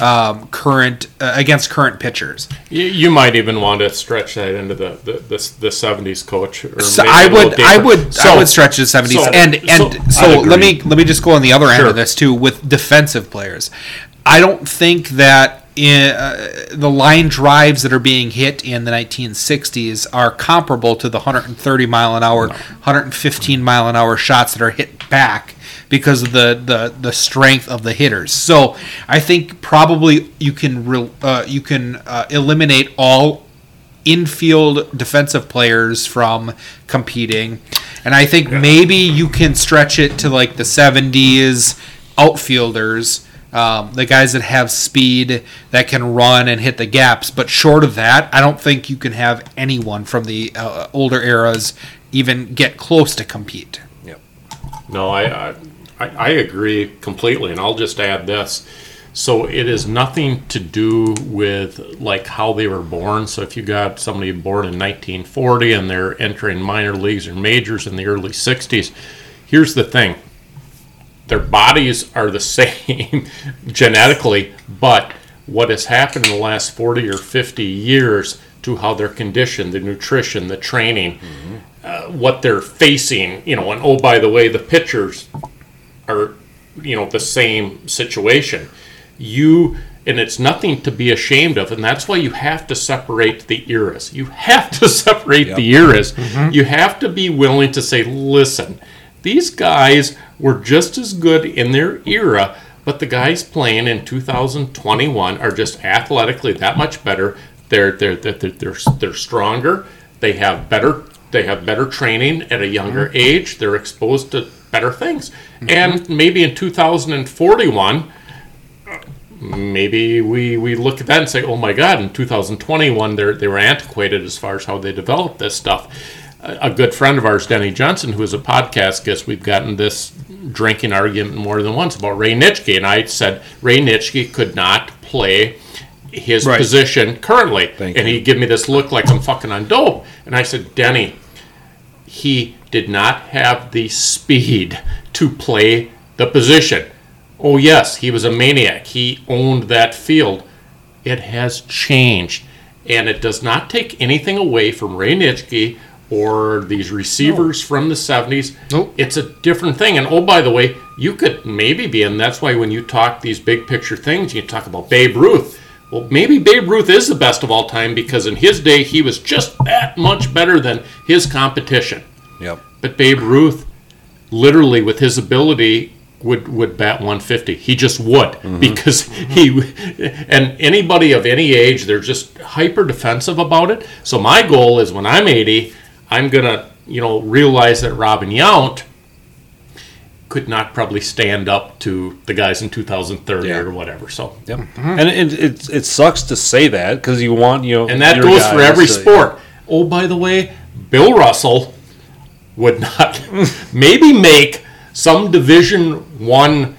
um, current uh, against current pitchers. You, you might even want to stretch that into the the, the, the seventies, coach. Or so I would, I would, so, I would stretch the seventies, so, and and so, so let me let me just go on the other end sure. of this too with defensive players. I don't think that. In, uh, the line drives that are being hit in the nineteen sixties are comparable to the one hundred thirty mile an hour, no. one hundred fifteen mile an hour shots that are hit back because of the, the, the strength of the hitters. So I think probably you can re- uh, you can uh, eliminate all infield defensive players from competing, and I think yeah. maybe you can stretch it to like the seventies outfielders. Um, the guys that have speed, that can run and hit the gaps. But short of that, I don't think you can have anyone from the uh, older eras even get close to compete. Yep. No, I, I I agree completely. And I'll just add this. So it is nothing to do with like how they were born. So if you got somebody born in nineteen forty and they're entering minor leagues or majors in the early sixties, here's the thing. Their bodies are the same genetically, but what has happened in the last forty or fifty years to how their condition, the nutrition, the training, mm-hmm. uh, what they're facing, you know, and oh, by the way, the pitchers are, you know, the same situation. You, and it's nothing to be ashamed of, and that's why you have to separate the eras. You have to separate yep. the eras. Mm-hmm. You have to be willing to say, listen, these guys were just as good in their era, but the guys playing in two thousand twenty-one are just athletically that much better. They're they're they're they're they're stronger. They have better they have better training at a younger mm-hmm. age. They're exposed to better things. Mm-hmm. And maybe in two thousand forty-one, maybe we we look at that and say, oh my God, in two thousand twenty-one they they were antiquated as far as how they developed this stuff. A good friend of ours, Denny Johnson, who is a podcast guest, we've gotten this drinking argument more than once about Ray Nitschke, and I said Ray Nitschke could not play his right. position currently, Thank and you. He'd give me this look like I'm fucking on dope. And I said, Denny, he did not have the speed to play the position. Oh yes, he was a maniac. He owned that field. It has changed, and it does not take anything away from Ray Nitschke or these receivers no. from the seventies. Nope. It's a different thing. And, oh, by the way, you could maybe be, and that's why when you talk these big picture things, you talk about Babe Ruth. Well, maybe Babe Ruth is the best of all time because in his day he was just that much better than his competition. Yep. But Babe Ruth, literally with his ability, would, would bat one fifty. He just would mm-hmm. because he, and anybody of any age, they're just hyper defensive about it. So my goal is when I'm eighty, I'm going to, you know, realize that Robin Yount could not probably stand up to the guys in two thousand thirty yeah. or whatever. So, yep. mm-hmm. and it, it it sucks to say that because you want, you know, and that goes for every to, sport. Yeah. Oh, by the way, Bill Russell would not maybe make some Division One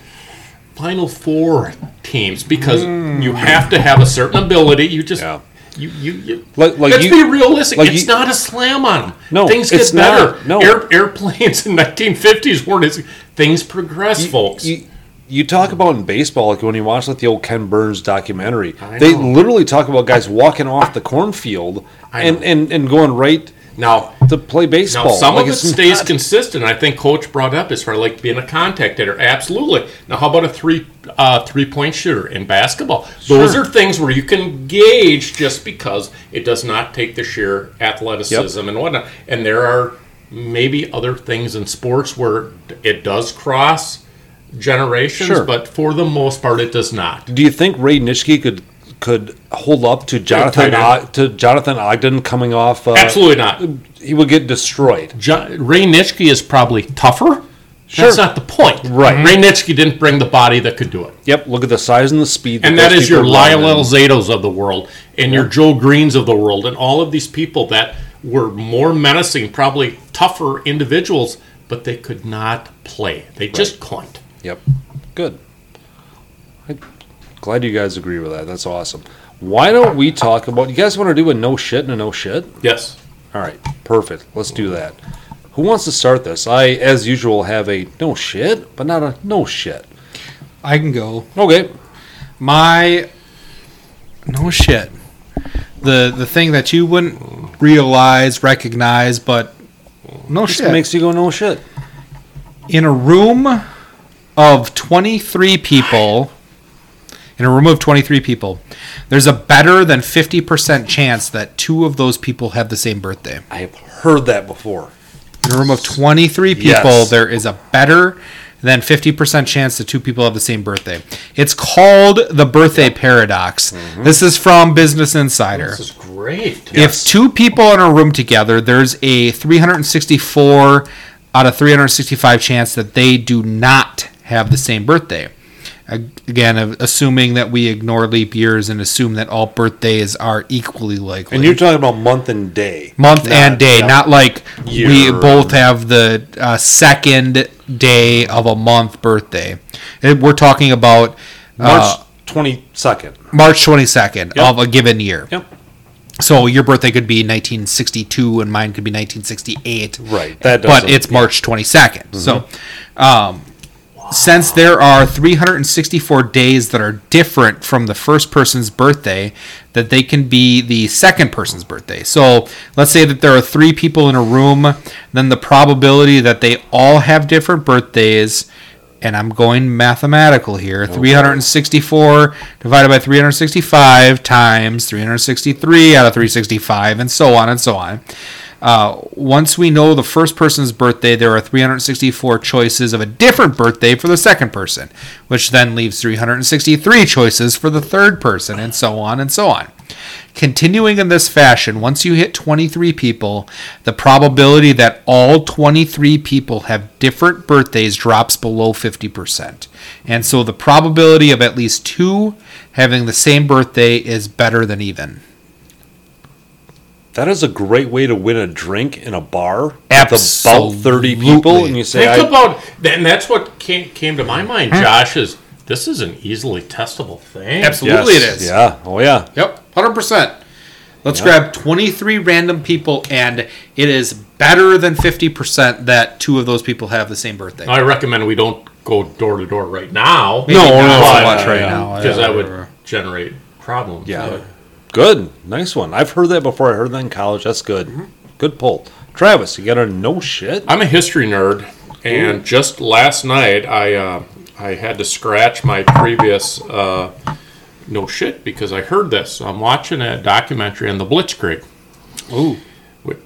Final Four teams because mm. you have to have a certain ability. You just... Yeah. You, you, you. Like, like Let's you, be realistic. Like it's you, not a slam on them. No, things get better. Not, no. Air, airplanes in nineteen fifties weren't as... Things progress, you, folks. You, you talk about in baseball, like when you watch like the old Ken Burns documentary, they literally talk about guys walking off the cornfield and, and, and going right now to play baseball. Now some like of it stays not, consistent. I think Coach brought up as far like being a contact hitter. Absolutely. Now how about a three uh, three-point shooter in basketball? Sure. Those are things where you can gauge just because it does not take the sheer athleticism yep. and whatnot. And there are maybe other things in sports where it does cross generations, sure. but for the most part it does not. Do you think Ray Nitschke could... could hold up to Jonathan o- to Jonathan Ogden coming off? Uh, Absolutely not. He would get destroyed. Jo- Ray Nitschke is probably tougher. Sure. That's not the point. Right. Mm-hmm. Ray Nitschke didn't bring the body that could do it. Yep. Look at the size and the speed. And that is your Lyle Alzados of the world and yep. your Joe Greens of the world and all of these people that were more menacing, probably tougher individuals, but they could not play. They right. just couldn't. Yep. Good. I- Glad you guys agree with that. That's awesome. Why don't we talk about... You guys want to do a no shit and a no shit? Yes. All right. Perfect. Let's do that. Who wants to start this? I, as usual, have a no shit, but not a no shit. I can go. Okay. My no shit. The the thing that you wouldn't realize, recognize, but no shit. Just makes you go no shit. In a room of twenty-three people... In a room of twenty-three people, there's a better than fifty percent chance that two of those people have the same birthday. I have heard that before. In a room of twenty-three people, yes. there is a better than fifty percent chance that two people have the same birthday. It's called the birthday paradox. Mm-hmm. This is from Business Insider. This is great. If yes. two people in a room together, there's a three hundred sixty-four out of three hundred sixty-five chance that they do not have the same birthday. Again, assuming that we ignore leap years and assume that all birthdays are equally likely. And you're talking about month and day. Month not, and day, not, not like year. We both have the uh, second day of a month birthday. We're talking about... Uh, March twenty-second. March twenty-second yep. of a given year. Yep. So your birthday could be nineteen sixty-two and mine could be nineteen sixty-eight. Right. That but it's yeah. March twenty-second. Mm-hmm. So um, wow. since there are three hundred sixty-four days that are different from the first person's birthday, that they can be the second person's birthday. So let's say that there are three people in a room, then the probability that they all have different birthdays, and I'm going mathematical here, okay. three hundred sixty-four divided by three hundred sixty-five times three hundred sixty-three out of three hundred sixty-five, and so on and so on. Uh, once we know the first person's birthday, there are three hundred sixty-four choices of a different birthday for the second person, which then leaves three hundred sixty-three choices for the third person, and so on and so on. Continuing in this fashion, once you hit twenty-three people, the probability that all twenty-three people have different birthdays drops below fifty percent. And so the probability of at least two having the same birthday is better than even. That is a great way to win a drink in a bar. Absolutely. With about thirty people. And you say, Think I, about, and that's what came, came to my mind, Josh, is this is an easily testable thing. Absolutely yes. it is. Yeah. Oh, yeah. Yep. one hundred percent. Let's yeah. grab twenty-three random people, and it is better than fifty percent that two of those people have the same birthday. I recommend we don't go door-to-door right now. Maybe no, not so much right now. Because that would generate problems. Yeah. yeah. Good. Nice one. I've heard that before. I heard that in college. That's good. Mm-hmm. Good pull. Travis, you got to know shit. I'm a history nerd, and Ooh. just last night I uh, I had to scratch my previous... Uh, No shit, because I heard this. I'm watching a documentary on the Blitzkrieg. Ooh.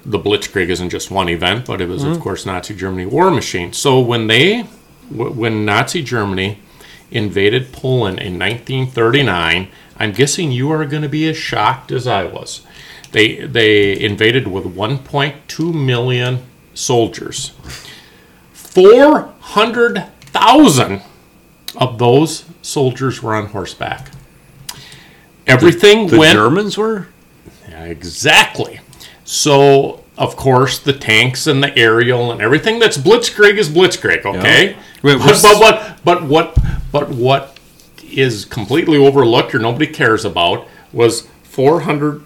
The Blitzkrieg isn't just one event, but it was, mm-hmm. of course, Nazi Germany war machine. So when they, when Nazi Germany invaded Poland in nineteen thirty-nine, I'm guessing you are going to be as shocked as I was. They they invaded with one point two million soldiers. four hundred thousand of those soldiers were on horseback. Everything the, the went... The Germans were? Yeah, exactly. So, of course, the tanks and the aerial and everything that's Blitzkrieg is Blitzkrieg, okay? Yeah. Wait, but, but, but, but, what, but what is completely overlooked or nobody cares about was four hundred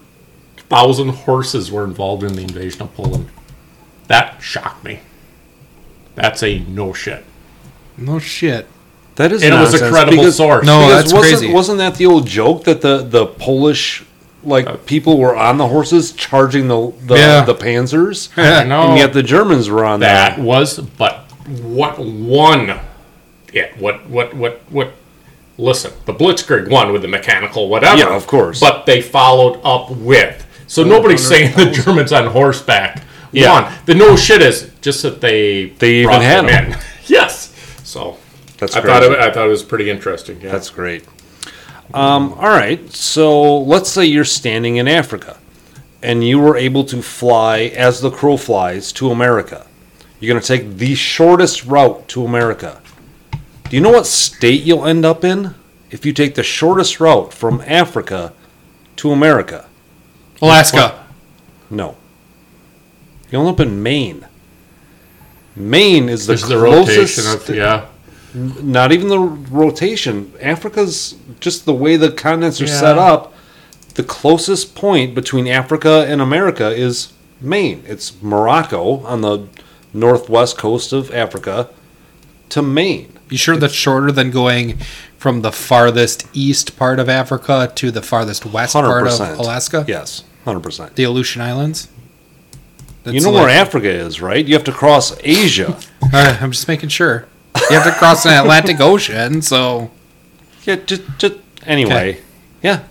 thousand horses were involved in the invasion of Poland. That shocked me. That's a no shit. No shit. That is and nonsense. It was a credible because, source. No, that's wasn't, crazy. Wasn't that the old joke that the, the Polish like uh, people were on the horses charging the the, yeah. the panzers? I know. And yet the Germans were on that. That was, but what won it? What, what, what, what? Listen, the Blitzkrieg won with the mechanical whatever. Yeah, of course. But they followed up with. So nobody's saying the Germans on horseback yeah. won. The no shit is just that they They even had them. In. Yes. So... That's I crazy. thought it, I thought it was pretty interesting. Yeah. That's great. Um, all right, so let's say you're standing in Africa, and you were able to fly as the crow flies to America. You're going to take the shortest route to America. Do you know what state you'll end up in if you take the shortest route from Africa to America? Alaska. No. You'll end up in Maine. Maine is the, is the closest. Rotation of, yeah. Not even the rotation. Africa's just the way the continents are yeah. set up. The closest point between Africa and America is Maine. It's Morocco on the northwest coast of Africa to Maine. You sure that's shorter than going from the farthest east part of Africa to the farthest west one hundred percent part of Alaska? Yes, one hundred percent. The Aleutian Islands? That's you know like... where Africa is, right? You have to cross Asia. All right, I'm just making sure. You have to cross the Atlantic Ocean, so... Yeah, just... just anyway. Okay. Yeah.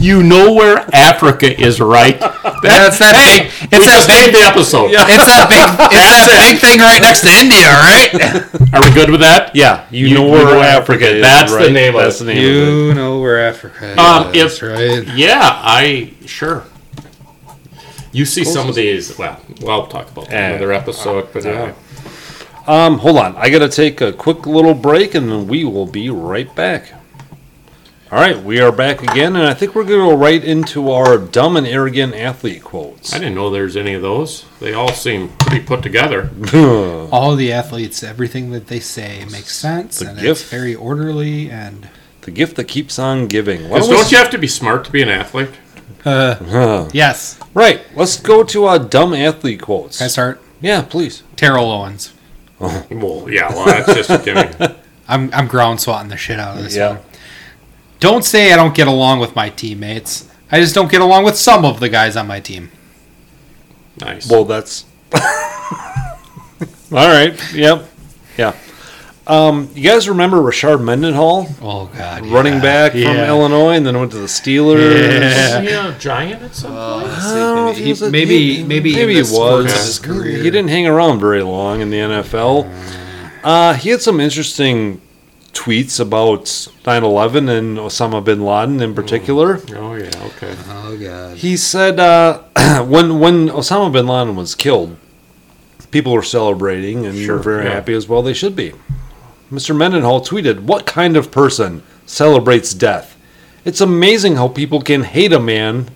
You know where Africa is, right? That, That's that hey, big... It's we that just big, made the episode. Yeah. It's that big It's That's that it. big thing right next to India, right? Are we good with that? Yeah. You, you know, know where, where Africa, Africa is, That's right? the name That's of it. The name you of it. know where Africa um, is, if, right? Yeah, I... Sure. You see Close some of these... Well, well, I'll talk about that in another episode, uh, but yeah. anyway. Um, hold on. I got to take a quick little break, and then we will be right back. All right, we are back again, and I think we're going to go right into our dumb and arrogant athlete quotes. I didn't know there's any of those. They all seem pretty put together. All the athletes, everything that they say makes sense, the and gift, it's very orderly. And The gift that keeps on giving. Don't was... you have to be smart to be an athlete? Uh, huh. Yes. Right. Let's go to uh, dumb athlete quotes. Can I start? Yeah, please. Terrell Owens. Oh. Well, yeah, well, that's just kidding. I'm, I'm ground swatting the shit out of this yeah. one. Don't say I don't get along with my teammates. I just don't get along with some of the guys on my team. Nice. Well, that's... All right. Yep. Yeah. Um, you guys remember Rashard Mendenhall? Oh, God. Running yeah. back yeah. from Illinois and then went to the Steelers. Yeah. Was he a Giant at some point? Uh, he, he, maybe he, maybe, maybe he was. His career. He didn't hang around very long in the N F L. Uh, he had some interesting tweets about nine eleven and Osama bin Laden in particular. Oh, yeah. Okay. Oh, God. He said uh, when, when Osama bin Laden was killed, people were celebrating and sure, were very yeah. happy as well. They should be. Mister Mendenhall tweeted, "What kind of person celebrates death? It's amazing how people can hate a man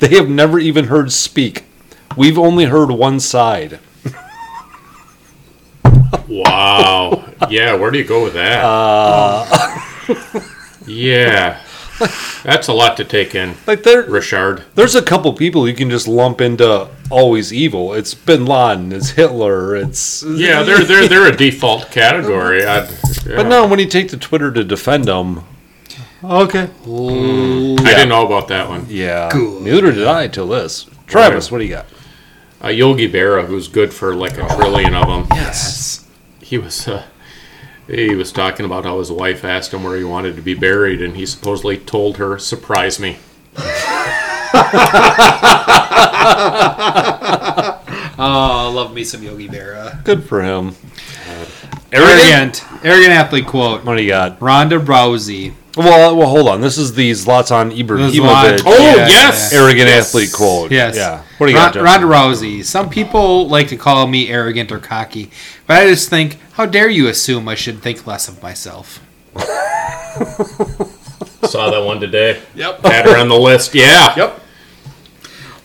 they have never even heard speak. We've only heard one side." Wow. Yeah, where do you go with that? Uh, yeah. That's a lot to take in, like there, Rashard. There's a couple people you can just lump into always evil. It's bin Laden, it's Hitler, it's... Yeah, they're, they're, they're a default category. I'd, yeah. But no, when you take to Twitter to defend them... Okay. Mm, yeah. I didn't know about that one. Yeah. Good. Neither did I till this. Travis, right. What do you got? Uh, Yogi Berra, who's good for like a trillion of them. Yes. He was... Uh, He was talking about how his wife asked him where he wanted to be buried, and he supposedly told her, "Surprise me." Oh, love me some Yogi Berra. Good for him. Uh, arrogant. Arrogant athlete quote. What do you got? Ronda Rousey. Well, well, hold on. This is the Zlatan Ibrahimovic. Oh, yeah, yes. Arrogant yes. athlete quote. Yes. Yeah. What do you Ron, got, Ronda Rousey. Some people like to call me arrogant or cocky, but I just think, how dare you assume I should think less of myself? Saw that one today. Yep. Had her on the list. Yeah. Yep.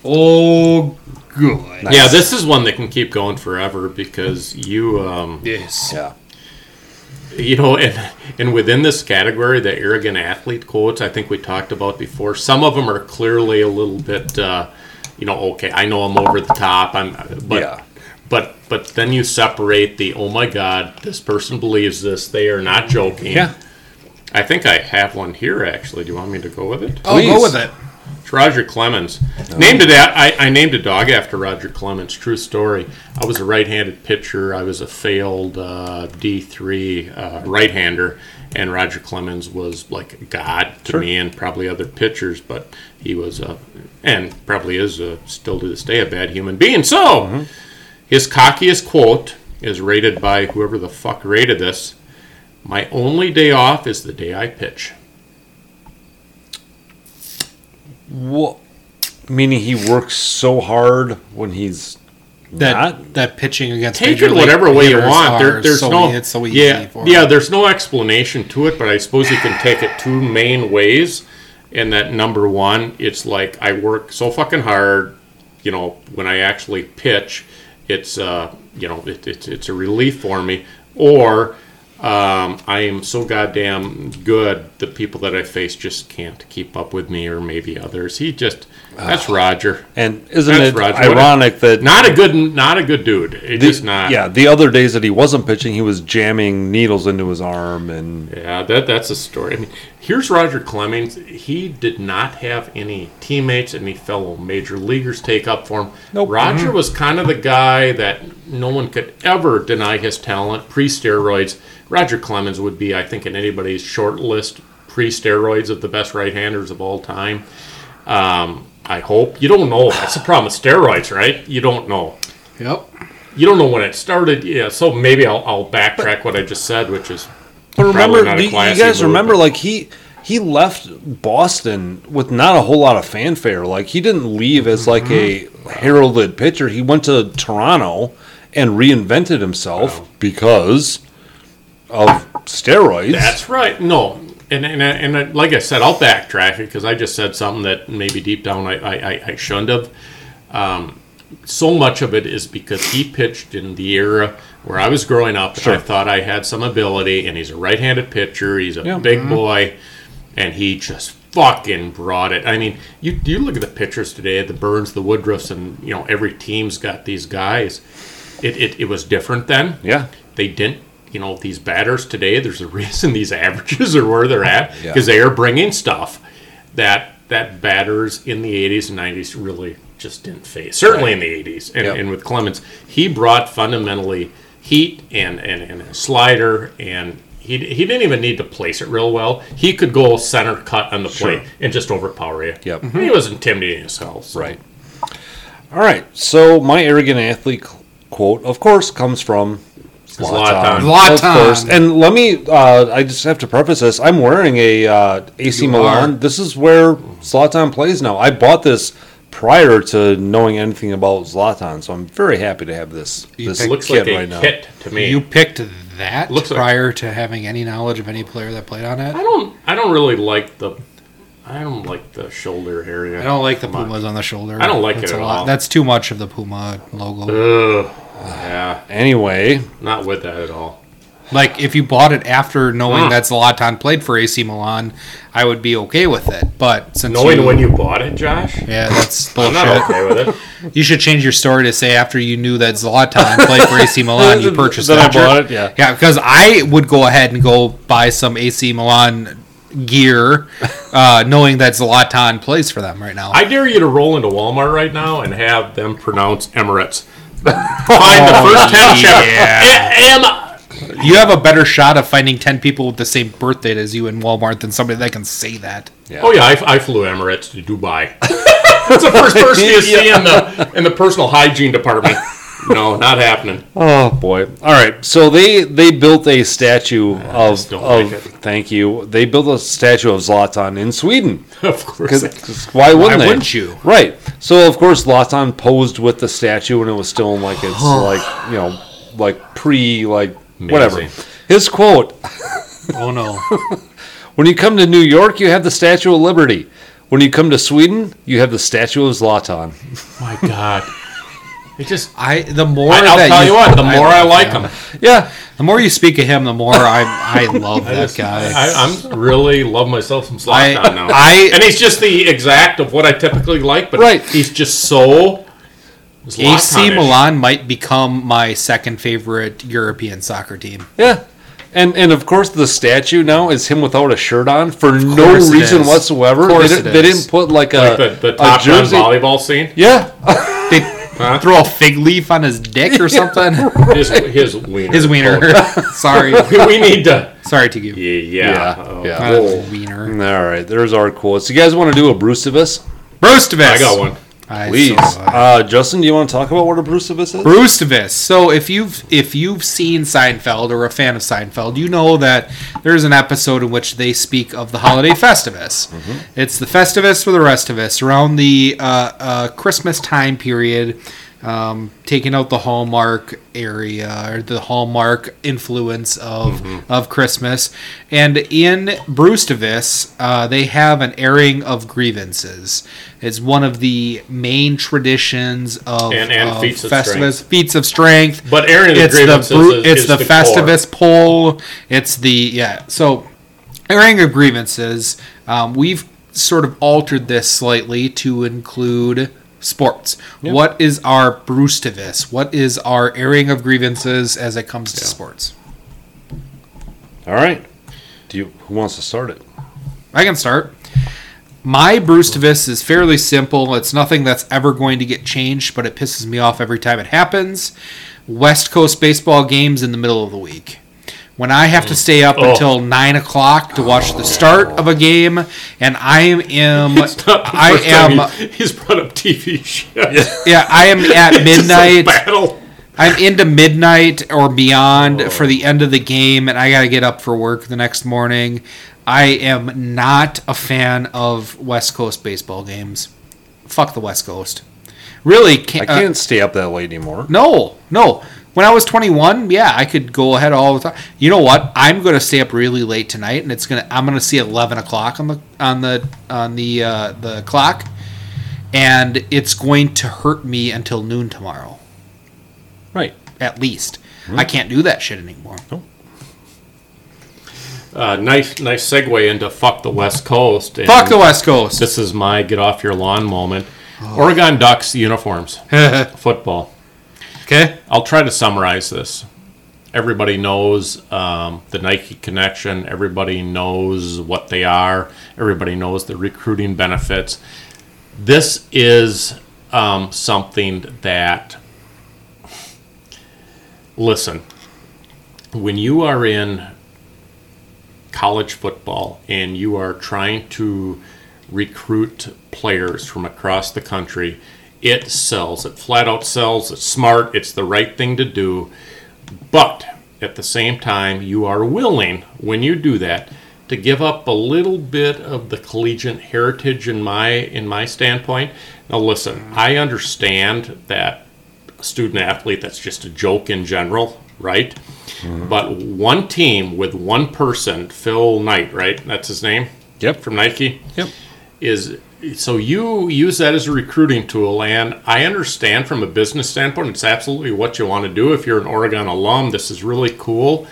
Oh, good. Nice. Yeah, this is one that can keep going forever because you... Um, yes. Yeah. You know, and, and within this category, the arrogant athlete quotes, I think we talked about before, some of them are clearly a little bit, uh, you know, okay, I know I'm over the top, I'm, but, yeah. but but then you separate the, oh my God, this person believes this, they are not joking. Yeah. I think I have one here, actually. Do you want me to go with it? Oh, go with it. It's Roger Clemens. No. Named it out. I, I named a dog after Roger Clemens. True story. I was a right-handed pitcher. I was a failed uh, D three uh, right-hander, and Roger Clemens was like God to sure. me and probably other pitchers, but he was, a, and probably is a, still to this day, a bad human being. So, mm-hmm. his cockiest quote is rated by whoever the fuck rated this, "My only day off is the day I pitch." What? Meaning he works so hard when he's that not? That pitching against take it whatever way you want. There, there's so no hits, so yeah, for yeah. There's no explanation to it, but I suppose you can take it two main ways. And that number one, it's like I work so fucking hard. You know, when I actually pitch, it's uh, you know, it, it's it's a relief for me. Or Um, I am so goddamn good, the people that I face just can't keep up with me, or maybe others. He just, that's uh, Roger. And isn't that's it Roger. ironic what, that... Not a good not a good dude. It's the, just not. Yeah, the other days that he wasn't pitching, he was jamming needles into his arm. and Yeah, that that's a story. I mean, here's Roger Clemens. He did not have any teammates, any fellow major leaguers take up for him. Nope. Roger mm-hmm. was kind of the guy that no one could ever deny his talent, pre-steroids. Roger Clemens would be, I think, in anybody's short list pre-steroids of the best right-handers of all time. Um, I hope. You don't know. That's the problem with steroids, right? You don't know. Yep. You don't know when it started. Yeah, so maybe I'll, I'll backtrack what I just said, which is but probably remember, not a classy you guys move, remember, but. like, he... He left Boston with not a whole lot of fanfare. Like, he didn't leave as, like, a heralded pitcher. He went to Toronto and reinvented himself wow. because of steroids. That's right. No. And and, and, and like I said, I'll backtrack it because I just said something that maybe deep down I, I, I shouldn't have. Um, so much of it is because he pitched in the era where I was growing up. Sure. I thought I had some ability, and he's a right-handed pitcher. He's a yeah. big boy. and he just fucking brought it. I mean, you you look at the pitchers today, the Burnes, the Woodruffs, and you know every team's got these guys. It it, it was different then. Yeah, they didn't. You know, these batters today, there's a reason these averages are where they're at, because yeah. they are bringing stuff that that batters in the eighties and nineties really just didn't face. Certainly right. in the eighties. And, yep. and with Clemens, he brought fundamentally heat and, and, and a slider, and he he didn't even need to place it real well. He could go center cut on the plate sure. and just overpower you. Yep. Mm-hmm. He was intimidating as hell. So. Right. All right. So my arrogant athlete quote, of course, comes from... Zlatan. Zlatan. Of course. And let me, uh, I just have to preface this. I'm wearing a uh, A C you Milan. Are. This is where Zlatan plays now. I bought this prior to knowing anything about Zlatan, so I'm very happy to have this, this kit looks like a right now. Kit to me. You picked that looks prior like, to having any knowledge of any player that played on it? I don't I don't really like the I don't like the shoulder area. I don't like the Pumas on the shoulder. I don't like that's it at lot. all. That's too much of the Puma logo. Ugh. Yeah. Anyway, not with that at all. Like, if you bought it after knowing mm. that Zlatan played for A C Milan, I would be okay with it. But since knowing you, when you bought it, Josh, yeah, that's bullshit. I'm not okay with it. You should change your story to say after you knew that Zlatan played for A C Milan, you purchased that. I bought it, yeah, yeah, because I would go ahead and go buy some A C Milan gear, uh, knowing that Zlatan plays for them right now. I dare you to roll into Walmart right now and have them pronounce Emirates. Find the first ten yeah. chapter. You have a better shot of finding ten people with the same birthday as you in Walmart than somebody that can say that. Yeah. Oh, yeah, I, I flew Emirates to Dubai. That's the first person you see in the, in the personal hygiene department. No, not happening. Oh, boy. All right, so they, they built a statue I of... Don't of like it. Thank you. They built a statue of Zlatan in Sweden. Of course. Cause, cause why wouldn't why they? Why wouldn't you? Right. So, of course, Zlatan posed with the statue, and it was still in, like, it's, like, you know, like, pre, like, amazing. Whatever. His quote... Oh, no. When you come to New York, you have the Statue of Liberty. When you come to Sweden, you have the Statue of Zlatan. My God. It just I the more I, I'll that tell you, you what the more I, I like him. him yeah the more you speak of him the more I I love I that just, guy I I'm really love myself some Zlatan I, now I and he's just the exact of what I typically like but right. he's just so Zlatan-ish. A C Milan might become my second favorite European soccer team yeah. And and of course the statue now is him without a shirt on for no reason is. whatsoever. They didn't, they didn't put like a like the, the top a jersey volleyball scene. Yeah, they huh? throw a fig leaf on his dick or something. Yeah, right. His his wiener. His wiener. Sorry, we need to. Sorry to give. Yeah, yeah, yeah. Oh, yeah. Cool. Wiener. All right, there's our quotes. You guys want to do a Brewstivus? Brewstivus. I got one. I Please, uh, Justin, do you want to talk about what a Brewstivus is? Brewstivus. So if you've if you've seen Seinfeld or a fan of Seinfeld, you know that there's an episode in which they speak of the holiday Festivus. Mm-hmm. It's the Festivus for the rest of us around the uh, uh, Christmas time period, um, taking out the Hallmark area or the Hallmark influence of mm-hmm. of Christmas. And in Brewstivus, uh, they have an airing of grievances. It's one of the main traditions of, and, and of feats of Festivus, strength. feats of strength. But airing of grievances the, is, it's is the, the Festivus poll. It's the yeah. So airing of grievances. Um, we've sort of altered this slightly to include sports. Yep. What is our Brewstivus? What is our airing of grievances as it comes yeah. to sports? All right. Do you? Who wants to start it? I can start. My Brewstivus is fairly simple. It's nothing that's ever going to get changed, but it pisses me off every time it happens. West Coast baseball games in the middle of the week. When I have to stay up oh. until nine o'clock to watch the start of a game, and I am... It's not the I first am, time he, he's brought up T V shows. Yeah, I am at midnight. It's a battle. I'm into midnight or beyond oh. for the end of the game, and I got to get up for work the next morning. I am not a fan of West Coast baseball games. Fuck the West Coast. Really? Can't, I can't uh, stay up that late anymore. No, no. When I was twenty-one, yeah, I could go ahead all the time. You know what? I'm going to stay up really late tonight, and it's gonna. I'm going to see eleven o'clock on the on the on the uh, the clock, and it's going to hurt me until noon tomorrow. Right. At least mm-hmm. I can't do that shit anymore. Nope. Uh, nice nice segue into Fuck the West Coast. And fuck the West Coast. This is my get off your lawn moment. Oh. Oregon Ducks uniforms. Football. Okay. I'll try to summarize this. Everybody knows um, the Nike connection. Everybody knows what they are. Everybody knows the recruiting benefits. This is um, something that, listen, when you are in college football and you are trying to recruit players from across the country, it sells. It flat out sells. It's smart. It's the right thing to do. But at the same time, you are willing, when you do that, to give up a little bit of the collegiate heritage in my in my standpoint. Now listen, I understand that student athlete, that's just a joke in general, right? Mm-hmm. But one team with one person, Phil Knight, right? That's his name? Yep. From Nike? Yep. Is so you use that as a recruiting tool, and I understand from a business standpoint, it's absolutely what you want to do. If you're an Oregon alum, this is really cool.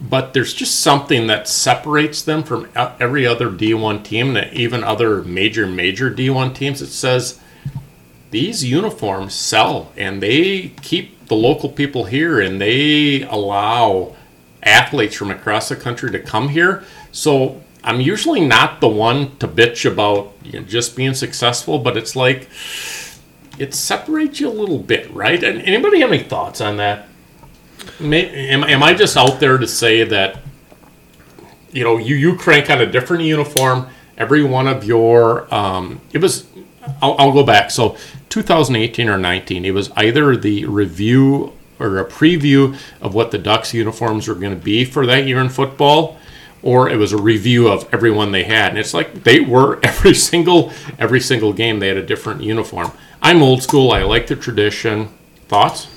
But there's just something that separates them from every other D one team, and even other major, major D one teams. It says these uniforms sell, and they keep the local people here, and they allow athletes from across the country to come here. So I'm usually not the one to bitch about, you know, just being successful, but it's like it separates you a little bit, right? And anybody have any thoughts on that? May, am, am I just out there to say that, you know, you, you crank out a different uniform every one of your um, it was I'll, I'll go back. So twenty eighteen or nineteen, it was either the review or a preview of what the Ducks uniforms were going to be for that year in football, or it was a review of everyone they had. And it's like they were every single every single game they had a different uniform. I'm old school. I like the tradition. Thoughts?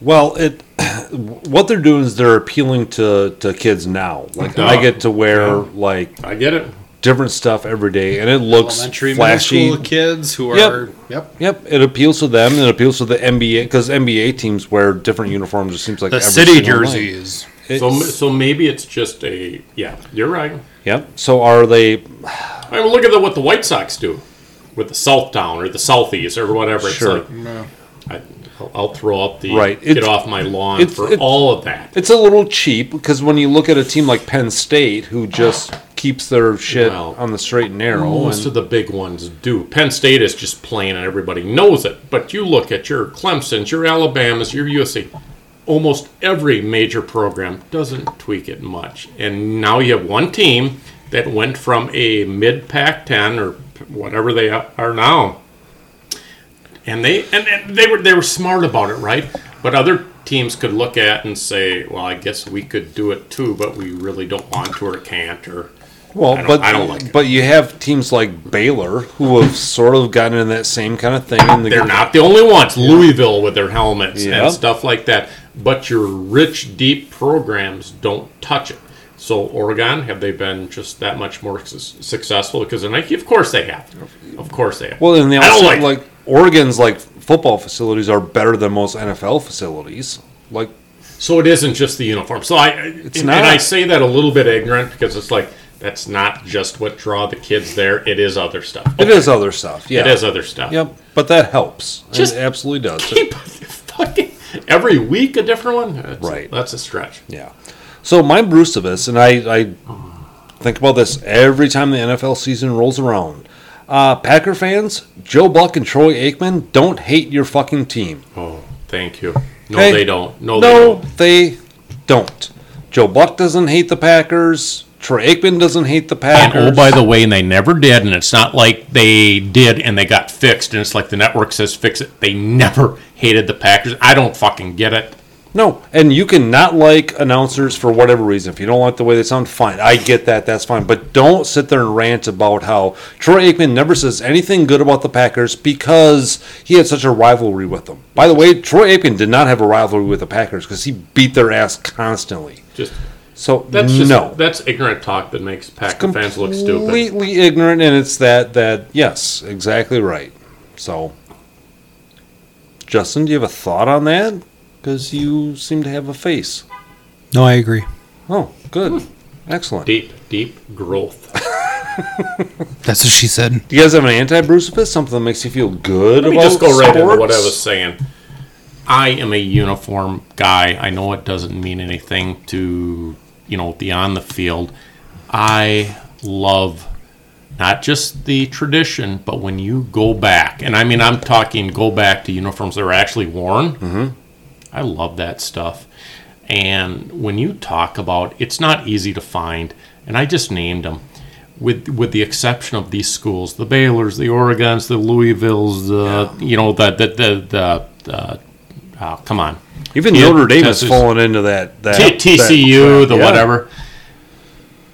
Well, it what they're doing is they're appealing to, to kids now. Like no. I get to wear no. like I get it. different stuff every day, and it looks elementary, flashy. Middle school kids who are yep. yep, yep. It appeals to them, and it appeals to the N B A, because N B A teams wear different uniforms. It seems like the every city jerseys. So so maybe it's just a yeah. You're right. Yep. So are they? I mean, look at what the White Sox do with the Southdown or the Southeast or whatever. Sure. It's like, no. I, I'll throw up the right. get it's, off my lawn it's, for it's, all of that. It's a little cheap, because when you look at a team like Penn State, who just keeps their shit well, on the straight and narrow. Most and, of the big ones do. Penn State is just plain and everybody knows it. But you look at your Clemsons, your Alabamas, your U S C, almost every major program doesn't tweak it much. And now you have one team that went from a mid-Pac ten or whatever they are now. And they and, and they were they were smart about it, right? But other teams could look at and say, "Well, I guess we could do it too, but we really don't want to or can't." Or well, I don't, but I don't like but it. You have teams like Baylor who have sort of gotten in that same kind of thing. In the They're game. Not the only ones. Yeah. Louisville with their helmets yeah. and stuff like that. But your rich, deep programs don't touch it. So Oregon, have they been just that much more su- successful? Because of Nike, of course they have. Of course they have. Well, and they also like. like Oregon's like football facilities are better than most N F L facilities. Like, so it isn't just the uniform. So I it's and, not. And I say that a little bit ignorant, because it's like that's not just what draw the kids there. It is other stuff. Okay. It is other stuff. Yeah, it is other stuff. Yep, but that helps. Just it absolutely does. Keep fucking every week a different one. That's, right, that's a stretch. Yeah. So my Brucevus, and I, I think about this every time the N F L season rolls around. Uh, Packer fans, Joe Buck and Troy Aikman, don't hate your fucking team. Oh, thank you. No, okay. they don't. No, no they, don't. they don't. Joe Buck doesn't hate the Packers. Troy Aikman doesn't hate the Packers. And oh, by the way, and they never did, and it's not like they did and they got fixed, and it's like the network says fix it. They never hated the Packers. I don't fucking get it. No, and you can not like announcers for whatever reason. If you don't like the way they sound, fine. I get that. That's fine. But don't sit there and rant about how Troy Aikman never says anything good about the Packers because he had such a rivalry with them. By the way, Troy Aikman did not have a rivalry with the Packers because he beat their ass constantly. Just so that's just, no. That's ignorant talk that makes Packer fans look stupid. Completely ignorant, and it's that, that, yes, exactly right. So, Justin, do you have a thought on that? Because you seem to have a face. No, I agree. Oh, good. Excellent. Deep, deep growth. That's what she said. Do you guys have an anti-Brucepist? Something that makes you feel good Let about sports? Let me just go right sports? into what I was saying. I am a uniform guy. I know it doesn't mean anything to, you know, the on the field. I love not just the tradition, but when you go back, and I mean, I'm talking go back to uniforms that were actually worn. Mm-hmm. I love that stuff. And when you talk about, it's not easy to find, and I just named them, with with the exception of these schools, the Baylors, the Oregons, the Louisvilles, the, yeah. you know, the, the, the, the, the oh, come on. Even T- Notre Dame has fallen into that. that T- TCU, that, the yeah. whatever.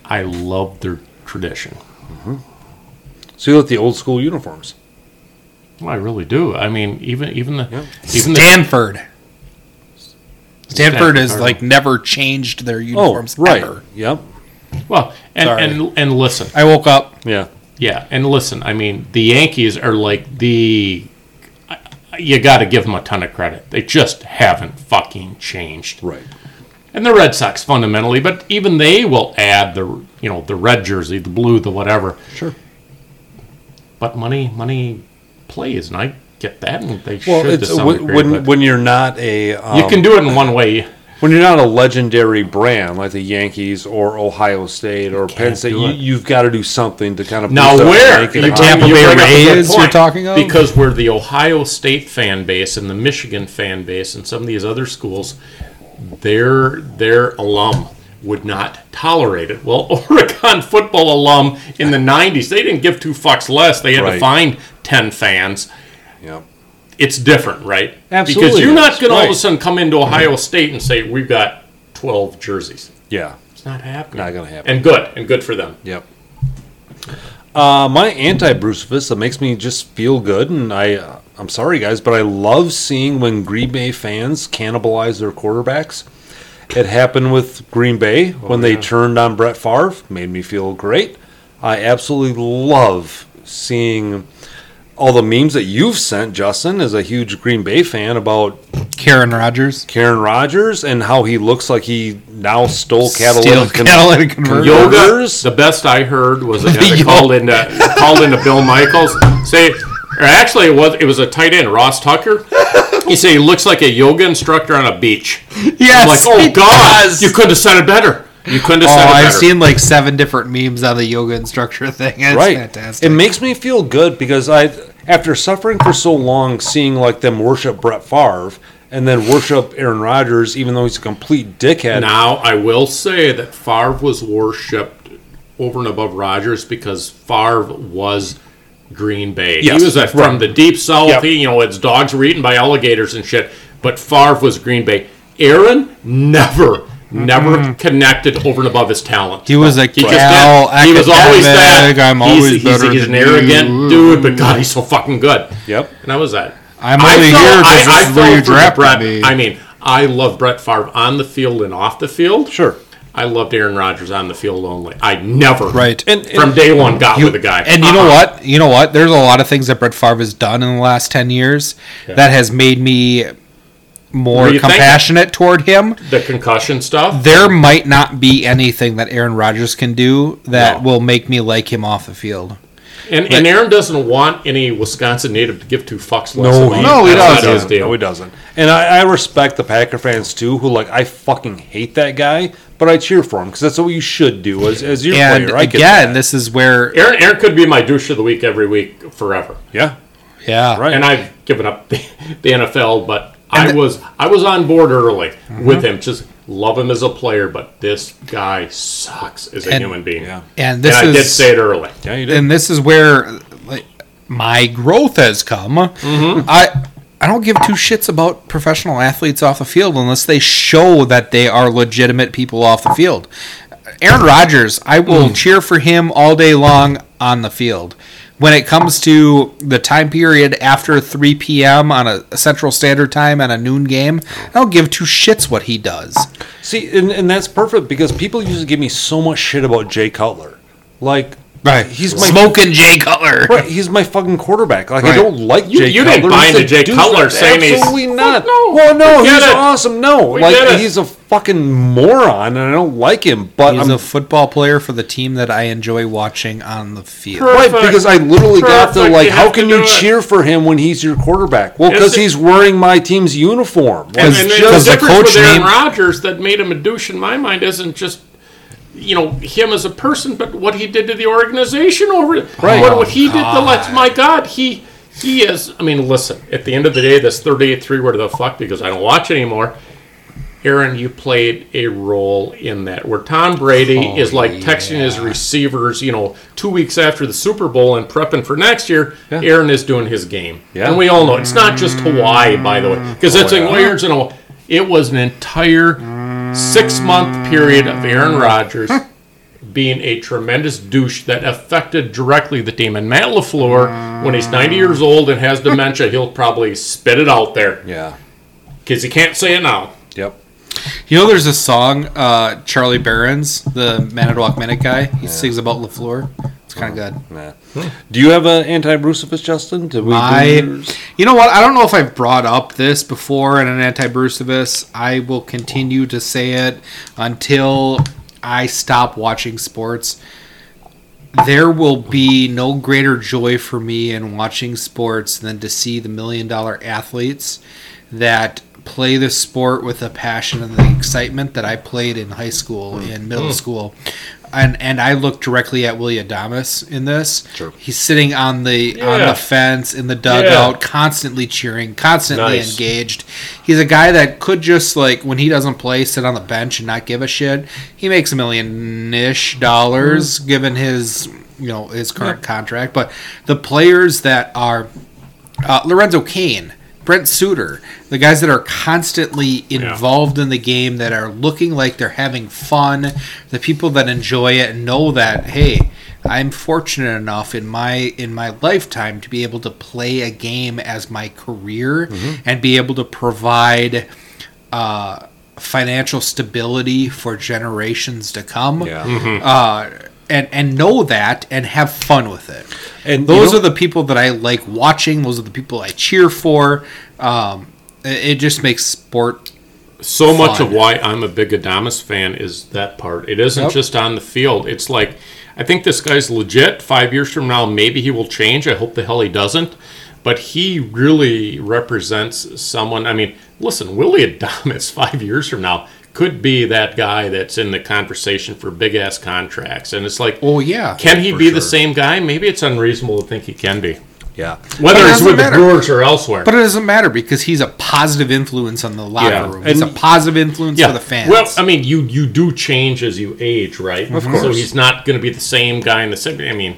I love their tradition. Mm-hmm. So you like the old school uniforms? Well, I really do. I mean, even, even the... Yeah. Even Stanford. The, Stanford has, like, never changed their uniforms oh, right. ever. Yep. Well, and, and and listen. I woke up. Yeah. Yeah, and listen. I mean, the Yankees are like the... You got to give them a ton of credit. They just haven't fucking changed. Right. And the Red Sox, fundamentally. But even they will add the, you know, the red jersey, the blue, the whatever. Sure. But money, money plays, and I... get that and they well, should it's, to some degree, when, when you're not a um, you can do it in one way when you're not a legendary brand like the Yankees or Ohio State or Penn State you, you've got to do something to kind of now where the Tampa Bay Rays you're talking of because we're the Ohio State fan base and the Michigan fan base and some of these other schools their their alum would not tolerate it. Well, Oregon football alum in the nineties they didn't give two fucks less they had right. to find ten fans. Yeah. It's different, right? Absolutely. Because you're not going right. to all of a sudden come into Ohio State and say, we've got twelve jerseys. Yeah. It's not happening. Not going to happen. And good. And good for them. Yep. Uh, my anti-Brucepist that makes me just feel good, and I, uh, I'm sorry, guys, but I love seeing when Green Bay fans cannibalize their quarterbacks. It happened with Green Bay oh, when yeah. they turned on Brett Favre. Made me feel great. I absolutely love seeing... all the memes that you've sent, Justin, is a huge Green Bay fan about Karen Rodgers. Karen Rodgers and how he looks like he now stole catalytic converters. The best I heard was a guy that called into called into Bill Michaels. Say, or actually it was it was a tight end, Ross Tucker. He said he looks like a yoga instructor on a beach. Yes, I'm like, oh God, does. You couldn't have said it better. You couldn't have said oh, it better. I've seen like seven different memes on the yoga instructor thing. It's right. fantastic. It makes me feel good because I, after suffering for so long, seeing like them worship Brett Favre and then worship Aaron Rodgers, even though he's a complete dickhead. Now, I will say that Favre was worshipped over and above Rodgers because Favre was Green Bay. Yes. He was a, from right. the deep south. Yep. He, you know, his dogs were eaten by alligators and shit. But Favre was Green Bay. Aaron never. Never mm-hmm. connected over and above his talent. He was a he, gal, just he was always that. I'm always he's, better he's, he's an arrogant you. dude, but God, he's so fucking good. Yep. And I was that. I'm only here because I, this I is where you draft Brett. Me. I mean, I love Brett Favre on the field and off the field. Sure. I loved Aaron Rodgers on the field only. I never, right. and, and, from day one, got you, with a guy. And uh-huh. you know what? You know what? There's a lot of things that Brett Favre has done in the last ten years yeah. that has made me... more compassionate toward him. The concussion stuff? There might not be anything that Aaron Rodgers can do that no. will make me like him off the field. And, and Aaron doesn't want any Wisconsin native to give two fucks less. No, he, no, he doesn't. No, he doesn't. And I, I respect the Packer fans, too, who, like, I fucking hate that guy, but I cheer for him because that's what you should do as, as your and player. I again, this is where... Aaron, Aaron could be my douche of the week every week forever. Yeah. Yeah. Right. And I've given up the, the N F L, but... I was I was on board early mm-hmm. with him. Just love him as a player, but this guy sucks as a and, human being. Yeah. And this and I is, did say it early. Yeah, you did. And this is where like, my growth has come. Mm-hmm. I I don't give two shits about professional athletes off the field unless they show that they are legitimate people off the field. Aaron Rodgers, I will mm. cheer for him all day long on the field. When it comes to the time period after three p.m. on a Central Standard Time on a noon game, I don't give two shits what he does. See, and, and that's perfect because people used to give me so much shit about Jay Cutler. Like, Right. He's my, smoking Jay Cutler. Right. He's my fucking quarterback. Like, right. I don't like you, Jay you Cutler. You didn't bind to Jay Cutler saying he's... Absolutely not. No. Well, no, he's it. awesome. No. We like, he's a fucking moron, and I don't like him, but... He's I'm, a football player for the team that I enjoy watching on the field. Perfect. Right, because I literally Perfect. got the, like, you how can you cheer it. for him when he's your quarterback? Well, because he's wearing my team's uniform. And, and just, the, the difference with Aaron Rodgers that made him a douche, in my mind, isn't just... you know, him as a person, but what he did to the organization over it. Right. What, what he God. did to let's my God, he he is I mean, listen, at the end of the day, this thirty-eight three, where the fuck, because I don't watch anymore. Aaron, you played a role in that. Where Tom Brady oh, is like texting yeah. his receivers, you know, two weeks after the Super Bowl and prepping for next year, yeah. Aaron is doing his game. Yeah. And we all know it's not just Hawaii, by the way. Because it's in Aaron's and all it was an entire six-month period of Aaron Rodgers being a tremendous douche that affected directly the team. And Matt LaFleur, when he's ninety years old and has dementia, he'll probably spit it out there. Yeah. Because he can't say it now. Yep. You know, there's a song, uh, Charlie Barron's, the Manitowoc Minute guy. He yeah. sings about LaFleur. It's kind of good. Nah. Do you have an anti-Brucifus, Justin? Did we I, do you know what? I don't know if I've brought up this before in an anti-Brucifus. I will continue to say it until I stop watching sports. There will be no greater joy for me in watching sports than to see the million-dollar athletes that play the sport with the passion and the excitement that I played in high school and middle school. And and I look directly at Willie Adames in this. Sure. He's sitting on the yeah. on the fence in the dugout, yeah. constantly cheering, constantly nice. engaged. He's a guy that could just, like, when he doesn't play, sit on the bench and not give a shit. He makes a million-ish dollars mm-hmm. given his you know his current yeah. contract. But the players that are uh, Lorenzo Cain, Brent Suter, the guys that are constantly involved yeah. in the game, that are looking like they're having fun, the people that enjoy it and know that, hey, I'm fortunate enough in my in my lifetime to be able to play a game as my career mm-hmm. and be able to provide uh, financial stability for generations to come. Yeah. Mm-hmm. Uh, And and know that and have fun with it. And those you know, are the people that I like watching. Those are the people I cheer for. Um, it, it just makes sport so fun. Much of why I'm a big Adames fan is that part. It isn't yep. just on the field. It's like, I think this guy's legit. Five years from now, maybe he will change. I hope the hell he doesn't. But he really represents someone. I mean, listen, Willie Adames five years from now could be that guy that's in the conversation for big-ass contracts. And it's like, oh yeah, can he be sure. the same guy? Maybe it's unreasonable to think he can be. Yeah. Whether it's with matter. the Brewers or elsewhere. But it doesn't matter because he's a positive influence on the locker yeah. room. He's and, a positive influence yeah. for the fans. Well, I mean, you, you do change as you age, right? Of course. So he's not going to be the same guy in the same... I mean,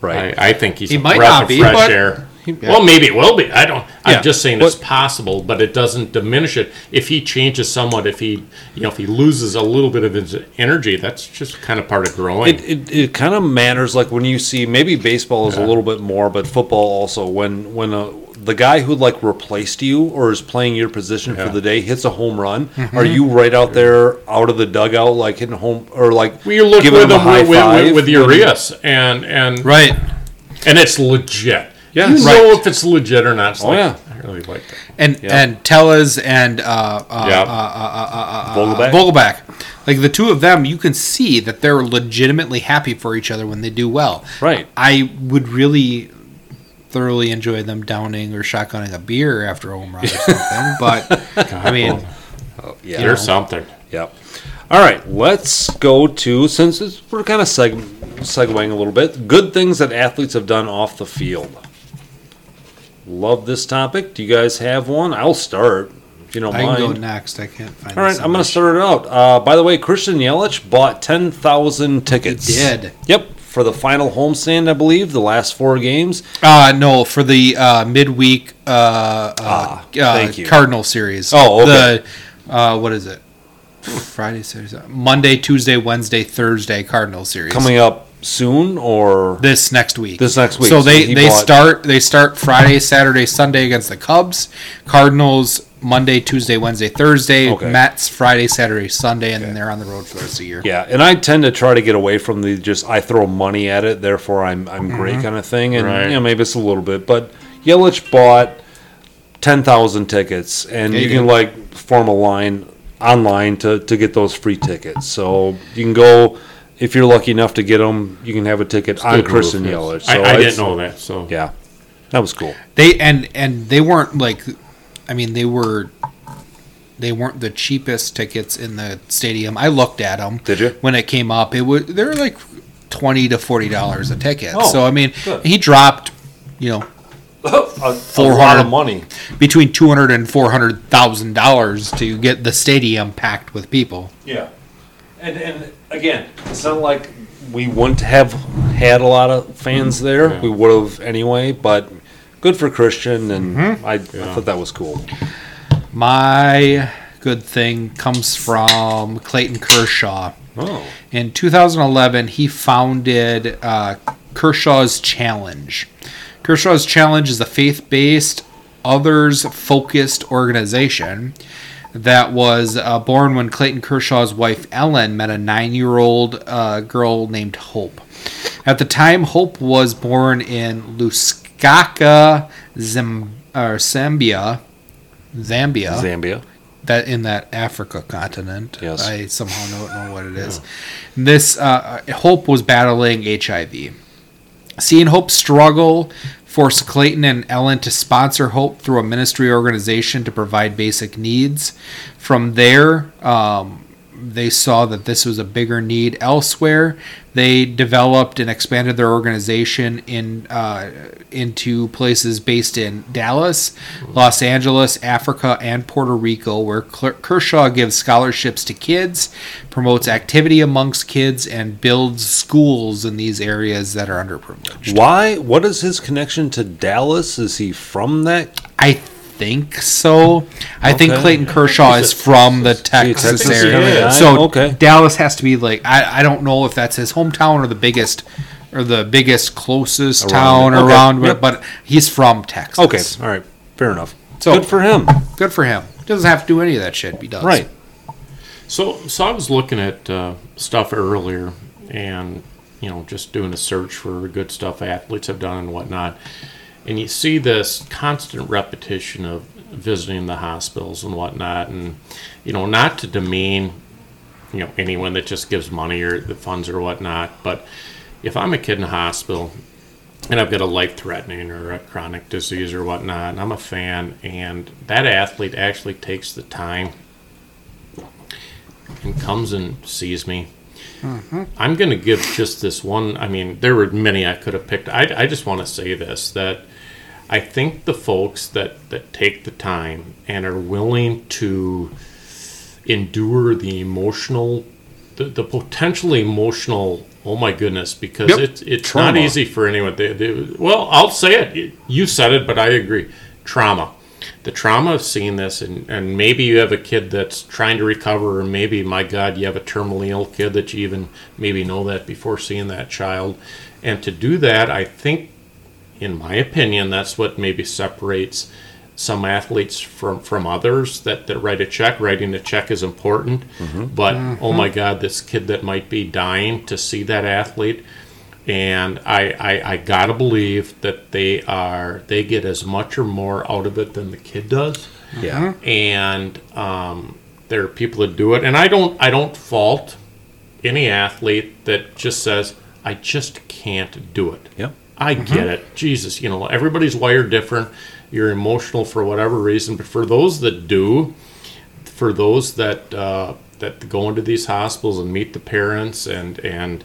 right. I, I think he's he a might breath not of be, fresh but air. He, yeah. Well, maybe it will be. I don't. Yeah. I'm just saying it's but, possible, but it doesn't diminish it. If he changes somewhat, if he, you know, if he loses a little bit of his energy, that's just kind of part of growing. It it, it kind of matters. Like when you see, maybe baseball is yeah. a little bit more, but football also. When when a, the guy who like replaced you or is playing your position yeah. for the day hits a home run, mm-hmm. are you right out there out of the dugout like hitting home or like well, you look giving with him a high with, five with, with Urias and and right, and it's legit. Yeah, you right. know if it's legit or not. It's oh, like, yeah. I really like that. And yeah. and Tellez and uh, uh, yeah. uh, uh, uh, uh, uh, Vogelbach. Like, the two of them, you can see that they're legitimately happy for each other when they do well. Right. I would really thoroughly enjoy them downing or shotgunning a beer after a home run or something. But, God, I mean... Oh, yeah. There's something. Yep. All right, let's go to, since it's, we're kind of seg- segueing a little bit, good things that athletes have done off the field. Love this topic. Do you guys have one? I'll start, if you don't mind. I can go next. I can't find All right, so I'm going to start it out. Uh, by the way, Christian Yelich bought ten thousand tickets. He did. Yep, for the final homestand, I believe, the last four games. Uh, no, for the uh, midweek uh, uh, ah, thank uh, you. Cardinal series. Oh, okay. The, uh, what is it? Friday, Saturday, Monday, Tuesday, Wednesday, Thursday, Cardinal series. Coming up. Soon or this next week. This next week. So they, so they start they start Friday, Saturday, Sunday against the Cubs. Cardinals Monday, Tuesday, Wednesday, Thursday, okay. Mets Friday, Saturday, Sunday, and okay. then they're on the road for the rest of the year. Yeah, and I tend to try to get away from the just I throw money at it, therefore I'm I'm mm-hmm. great kind of thing. And right. you know, maybe it's a little bit, but Yelich bought ten thousand tickets, and yeah, you, you can do. like form a line online to to get those free tickets. So you can go. If you're lucky enough to get them, you can have a ticket Still on Christian Yelich. So I, I didn't know that. So yeah, that was cool. They and and they weren't like, I mean, they were, they weren't the cheapest tickets in the stadium. I looked at them. Did you? When it came up, it was they were like twenty to forty dollars a ticket. Oh, so I mean, good. He dropped, you know, a, four hundred money between two hundred and four hundred thousand dollars to get the stadium packed with people. Yeah. And, and again, it's not like we wouldn't have had a lot of fans there. Yeah. We would have anyway, but good for Christian, and mm-hmm. I, yeah. I thought that was cool. My good thing comes from Clayton Kershaw. Oh. In two thousand eleven, he founded uh, Kershaw's Challenge. Kershaw's Challenge is a faith-based, others-focused organization that was uh, born when Clayton Kershaw's wife Ellen met a nine-year-old uh, girl named Hope. At the time, Hope was born in Lusaka, Zim- or Zambia, Zambia, Zambia, that in that Africa continent. Yes, I somehow don't know what it is. Yeah. This uh, Hope was battling H I V. Seeing Hope struggle forced Clayton and Ellen to sponsor Hope through a ministry organization to provide basic needs. From there, um, they saw that this was a bigger need elsewhere. They developed and expanded their organization in uh, into places based in Dallas, Los Angeles, Africa, and Puerto Rico, where Kershaw gives scholarships to kids, promotes activity amongst kids, and builds schools in these areas that are underprivileged. Why? What is his connection to Dallas? Is he from that? I think... think so. I okay. think Clayton Kershaw is from the Texas, Texas area. Yeah. So okay. Dallas has to be like, I, I don't know if that's his hometown or the biggest or the biggest closest around town okay. around, yep. but he's from Texas. Okay. All right. Fair enough. So good for him. Good for him. Doesn't have to do any of that shit. He does. Right. So, so I was looking at uh, stuff earlier and, you know, just doing a search for good stuff athletes have done and whatnot. And you see this constant repetition of visiting the hospitals and whatnot. And, you know, not to demean, you know, anyone that just gives money or the funds or whatnot. But if I'm a kid in a hospital and I've got a life-threatening or a chronic disease or whatnot, and I'm a fan, and that athlete actually takes the time and comes and sees me, mm-hmm. I'm going to give just this one. I mean, there were many I could have picked. I, I just want to say this, that I think the folks that, that take the time and are willing to endure the emotional, the, the potentially emotional, oh my goodness, because yep. it's it's trauma. Not easy for anyone. They, they, well, I'll say it. You said it, but I agree. Trauma. The trauma of seeing this, and, and maybe you have a kid that's trying to recover, or maybe, my God, you have a terminally ill kid that you even maybe know that before seeing that child. And to do that, I think, in my opinion, that's what maybe separates some athletes from, from others that, that write a check. Writing a check is important, mm-hmm. but, mm-hmm. oh, my God, this kid that might be dying to see that athlete. And I, I, I gotta believe that they are they get as much or more out of it than the kid does. Yeah. And um, there are people that do it, and I don't I don't fault any athlete that just says I just can't do it. Yeah. I mm-hmm. get it. Jesus, you know, everybody's wired different. You're emotional for whatever reason, but for those that do, for those that uh, that go into these hospitals and meet the parents, and and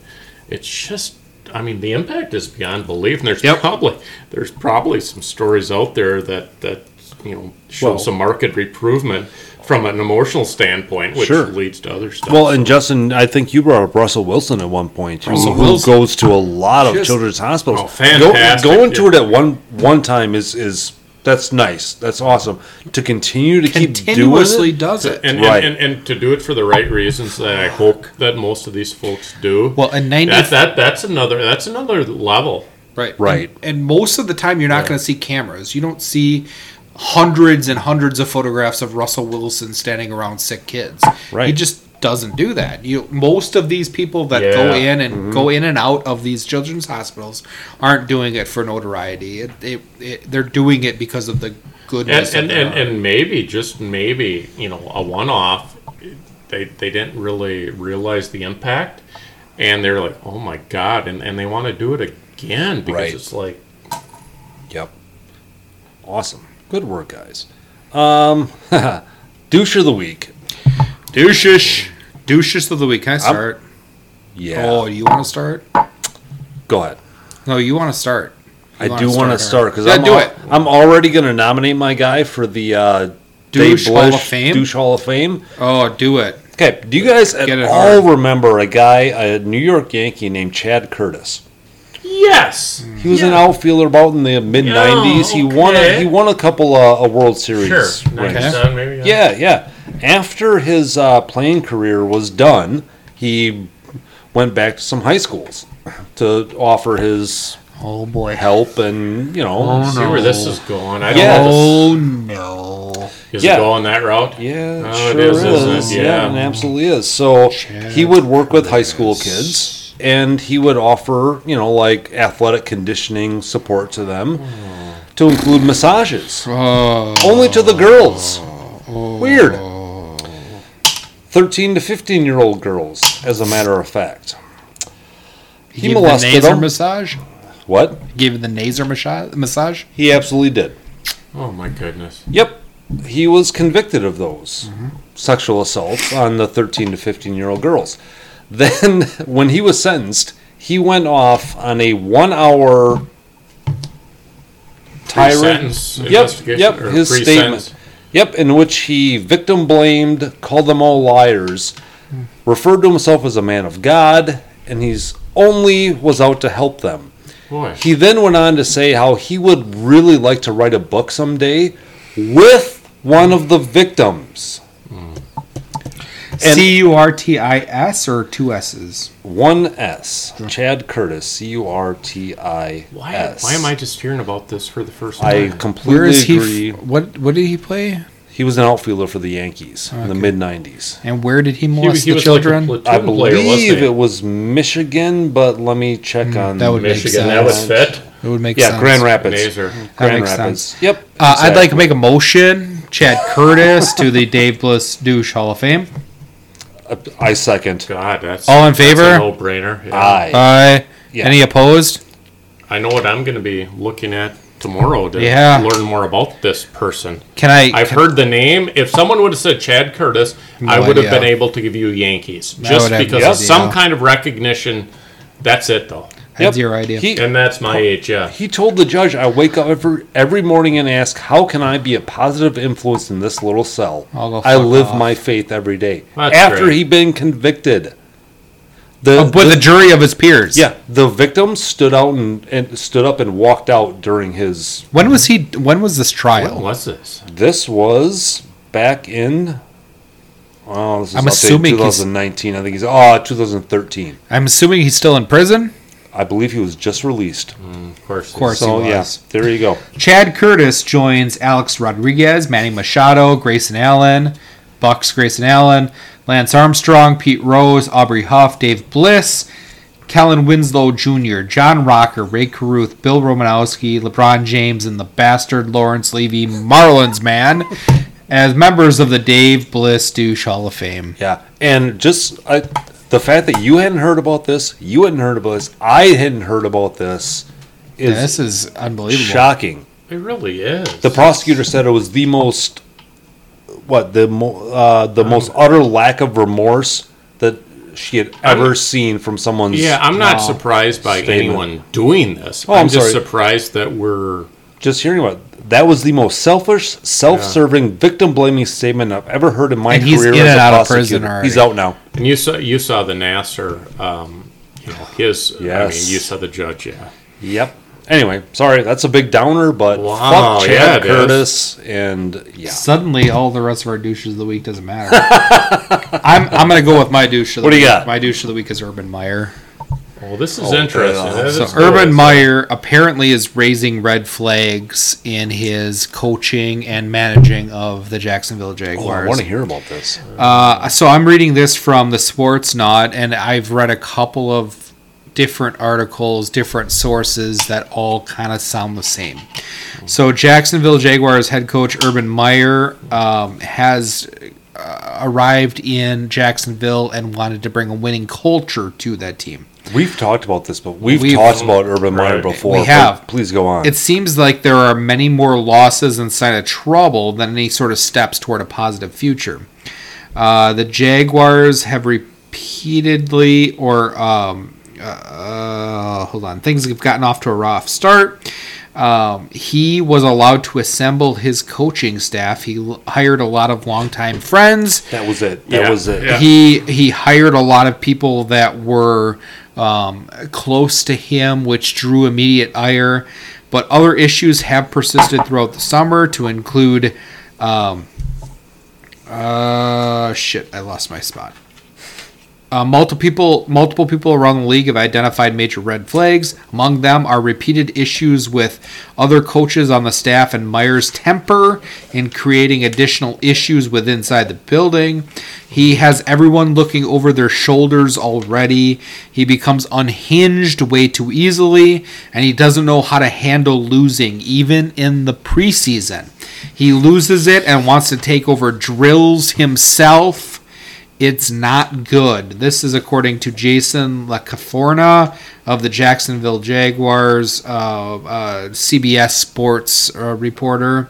it's just. I mean, the impact is beyond belief, and there's yep. probably there's probably some stories out there that, that you know show well, some market improvement from an emotional standpoint, which sure. leads to other stuff. Well, and so. Justin, I think you brought up Russell Wilson at one point, Russell who Wilson. goes to a lot of Just, children's hospitals. Oh, fantastic! Go, going yeah. to it at one one time is is that's nice, that's awesome. To continue to keep continuously doing it, does it, and, right. and, and and to do it for the right reasons that I hope that most of these folks do. Well, and ninety that, that that's another that's another level, right? Right. And, and most of the time, you're not yeah. going to see cameras. You don't see hundreds and hundreds of photographs of Russell Wilson standing around sick kids. Right. He just doesn't do that. You most of these people that yeah. go in and mm-hmm. go in and out of these children's hospitals aren't doing it for notoriety. It, it, it, they're doing it because of the goodness. And and, and, and maybe just maybe you know a one-off. They they didn't really realize the impact, and they're like, oh my god, and and they want to do it again because right. it's like, yep, awesome, good work, guys. Um, douche of the week. Douchish. Douchish of the week. Can I start? I'm, yeah. Oh, you want to start? Go ahead. No, you want to start. You I want do want to start because I'm, al- I'm already going to nominate my guy for the uh, Douche Hall of Fame. Douche Hall of Fame. Oh, do it. Okay. Do you guys at all hard. remember a guy, a New York Yankee named Chad Curtis? Yes. He was yeah. an outfielder about in the mid nineties. Oh, okay. He won. A, he won a couple of uh, World Series. Sure. ninety-seven, maybe, yeah. Yeah. Yeah. After his uh, playing career was done, he went back to some high schools to offer his oh boy help and you know oh, no. see where this is going. I yeah. don't know. Oh no! Is yeah. it going that route? Yeah, oh, sure it is. is. Isn't it? Yeah. yeah, it absolutely is. So Chad he would work with high school kids, and he would offer you know like athletic conditioning support to them, oh. to include massages, oh. only to the girls. Oh. Weird. thirteen to fifteen-year-old girls, as a matter of fact. He, he gave molested the Nasser massage? What? He gave the Nasser massage? He absolutely did. Oh, my goodness. Yep. He was convicted of those mm-hmm. sexual assaults on the thirteen to fifteen-year-old girls. Then, when he was sentenced, he went off on a one-hour tyrant. Yep, yep, his statement. Yep, in which he victim blamed, called them all liars, referred to himself as a man of God, and he's only was out to help them. Boy. He then went on to say how he would really like to write a book someday with one of the victims. Mm. C U R T I S or two S's? One S. Chad Curtis, C U R T I S. Why, why am I just hearing about this for the first time? I completely agree. F- what What did he play? He was an outfielder for the Yankees okay. in the mid-nineties. And where did he molest he, he the children? Like I believe it was Michigan, but let me check mm, on that would Michigan. That was fit. It would make yeah, sense. Yeah, Grand Rapids. Naser. Grand that makes Rapids. Sense. Yep. Uh, exactly. I'd like to make a motion, Chad Curtis, to the Dave Bliss Douche Hall of Fame. I second. God, that's all in favor. That's a no-brainer. Yeah. Aye. Aye. Yeah. Any opposed? I know what I'm going to be looking at tomorrow to yeah. learn more about this person. Can I? I've can heard the name. If someone would have said Chad Curtis, no I would idea. have been able to give you Yankees just because of some kind of recognition. That's it, though. That's yep. your idea. He, and that's my age, yeah. He told the judge, I wake up every, every morning and ask, how can I be a positive influence in this little cell? I live off. my faith every day. That's After great. he'd been convicted. The, oh, with the, the jury of his peers. Yeah. The victim stood out and, and stood up and walked out during his... When was he? When was this trial? When was this? This was back in... Oh, this is I'm assuming twenty nineteen. I think he's... Oh, twenty thirteen. I'm assuming he's still in prison? I believe he was just released. Mm, of course, of course so, he was. Yeah, there you go. Chad Curtis joins Alex Rodriguez, Manny Machado, Grayson Allen, Bucks Grayson Allen, Lance Armstrong, Pete Rose, Aubrey Huff, Dave Bliss, Kellen Winslow Junior, John Rocker, Ray Carruth, Bill Romanowski, LeBron James, and the bastard Lawrence Levy, Marlins man, as members of the Dave Bliss Douche Hall of Fame. Yeah, and just... I. The fact that you hadn't heard about this, you hadn't heard about this, I hadn't heard about this, is yeah, this is unbelievable, shocking. It really is. The prosecutor said it was the most, what the mo- uh, the um, most utter lack of remorse that she had ever I'm, seen from someone's. Yeah, I'm not uh, surprised by statement. anyone doing this. Oh, I'm, I'm just sorry. surprised that we're just hearing about. That was the most selfish, self-serving, yeah. victim-blaming statement I've ever heard in my and career he's in as a out prosecutor. Of prison already. He's out now. And you saw you saw the Nasser, um, you know, his. Yes. I mean, you saw the judge. Yeah. Yep. Anyway, sorry, that's a big downer, but wow, fuck Chad yeah, Curtis is. and yeah. Suddenly, all the rest of our douches of the week doesn't matter. I'm I'm gonna go with my douche of the week. What do you got? My douche of the week is Urban Meyer. Well, this is oh, interesting. Uh, so cool. Urban Meyer apparently is raising red flags in his coaching and managing of the Jacksonville Jaguars. Oh, I want to hear about this. Uh, so I'm reading this from the Sports Knot, and I've read a couple of different articles, different sources that all kind of sound the same. So Jacksonville Jaguars head coach Urban Meyer um, has... Uh, arrived in Jacksonville and wanted to bring a winning culture to that team. We've talked about this, but we've, we've talked about Urban Meyer right. before. We have. Please go on. It seems like there are many more losses and signs of trouble than any sort of steps toward a positive future. Uh, the Jaguars have repeatedly, or um, uh, hold on, things have gotten off to a rough start. Um, he was allowed to assemble his coaching staff. He l- hired a lot of longtime friends. That was it. That yeah. was it. Yeah. He he hired a lot of people that were um, close to him, which drew immediate ire. But other issues have persisted throughout the summer, to include... Um, uh, shit, I lost my spot. Uh, multiple people, multiple people around the league have identified major red flags. Among them are repeated issues with other coaches on the staff and Meyer's temper in creating additional issues with inside the building. He has everyone looking over their shoulders already. He becomes unhinged way too easily, and he doesn't know how to handle losing, even in the preseason. He loses it and wants to take over drills himself. It's not good. This is according to Jason LaCaforna of the Jacksonville Jaguars, uh, uh, C B S Sports uh, reporter.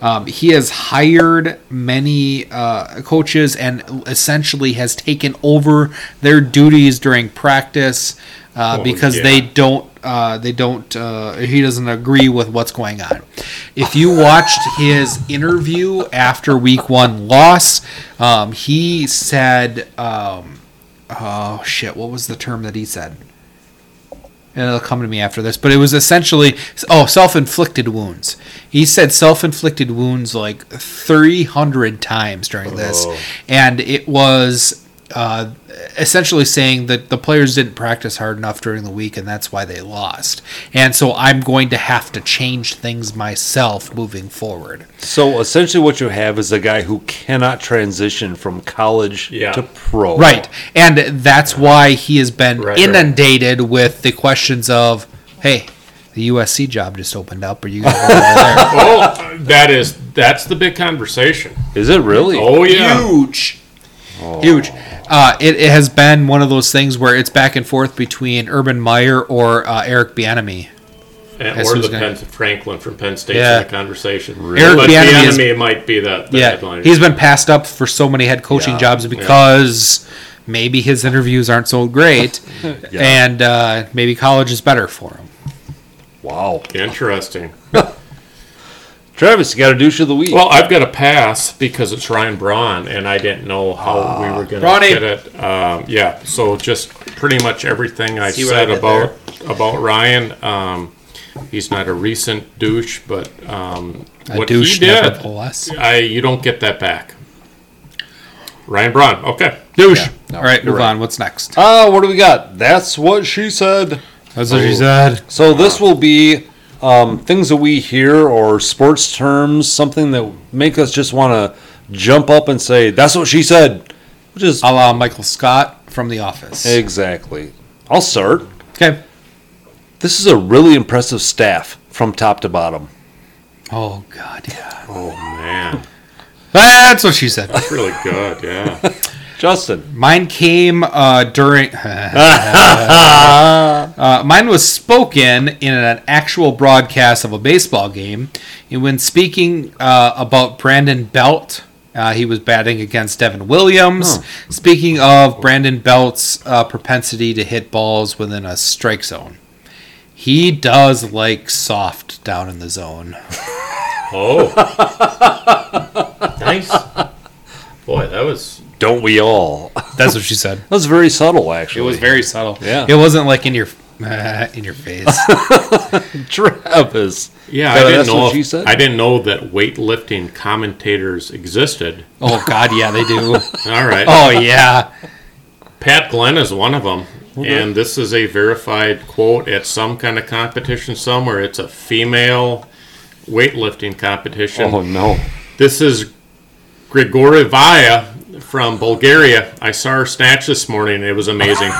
Um, he has hired many uh, coaches and essentially has taken over their duties during practice uh, oh, because yeah. they don't. Uh, they don't. Uh, he doesn't agree with what's going on. If you watched his interview after Week One loss, um, he said, um, "Oh shit! What was the term that he said?" It'll come to me after this, but it was essentially oh, self-inflicted wounds. He said self-inflicted wounds like three hundred times during oh. this, and it was. Uh, essentially saying that the players didn't practice hard enough during the week and that's why they lost. And so I'm going to have to change things myself moving forward. So essentially what you have is a guy who cannot transition from college yeah. to pro. Right. And that's why he has been right, inundated right. with the questions of, hey, the U S C job just opened up. Are you going to go over there? Well, that is, that's the big conversation. Is it really? Oh, yeah. Huge. Oh. Huge. Uh, it, it has been one of those things where it's back and forth between Urban Meyer or uh, Eric Bieniemy, or the gonna... Penn, Franklin from Penn State yeah. in the conversation. Really? Eric but Bieniemy, Bieniemy, is... Bieniemy might be that. Yeah, headline. He's been passed up for so many head coaching yeah. jobs because yeah. maybe his interviews aren't so great, yeah. and uh, maybe college is better for him. Wow, interesting. Travis, you got a douche of the week. Well, I've got a pass because it's Ryan Braun, and I didn't know how uh, we were going to get it. Um, yeah, so just pretty much everything I've said about there. about Ryan. Um, he's not a recent douche, but um, what douche he did, I, you don't get that back. Ryan Braun, okay. Douche. Yeah, no, all right, move right. on. What's next? Oh, uh, what do we got? That's what she said. That's what oh. she said. So uh, this will be... Um, things that we hear or sports terms, something that make us just want to jump up and say, that's what she said. Which is a la Michael Scott from The Office. Exactly. I'll start. Okay. This is a really impressive staff from top to bottom. Oh, God. Yeah. Oh, man. That's what she said. That's really good, yeah. Justin. Mine came uh, during... uh, mine was spoken in an actual broadcast of a baseball game. And when speaking uh, about Brandon Belt, uh, he was batting against Devin Williams. Huh. Speaking of Brandon Belt's uh, propensity to hit balls within a strike zone. He does like soft down in the zone. Oh. Nice. Boy, that was... Don't we all? That's what she said. That was very subtle, actually. It was very subtle. Yeah. It wasn't like in your uh, in your face. Travis. Yeah, I didn't know. What she said? I didn't know that weightlifting commentators existed. Oh God, yeah, they do. All right. Oh yeah. Pat Glenn is one of them. Okay. And this is a verified quote at some kind of competition somewhere. It's a female weightlifting competition. Oh, no. This is Grigorievaya from Bulgaria. I saw her snatch this morning, and it was amazing.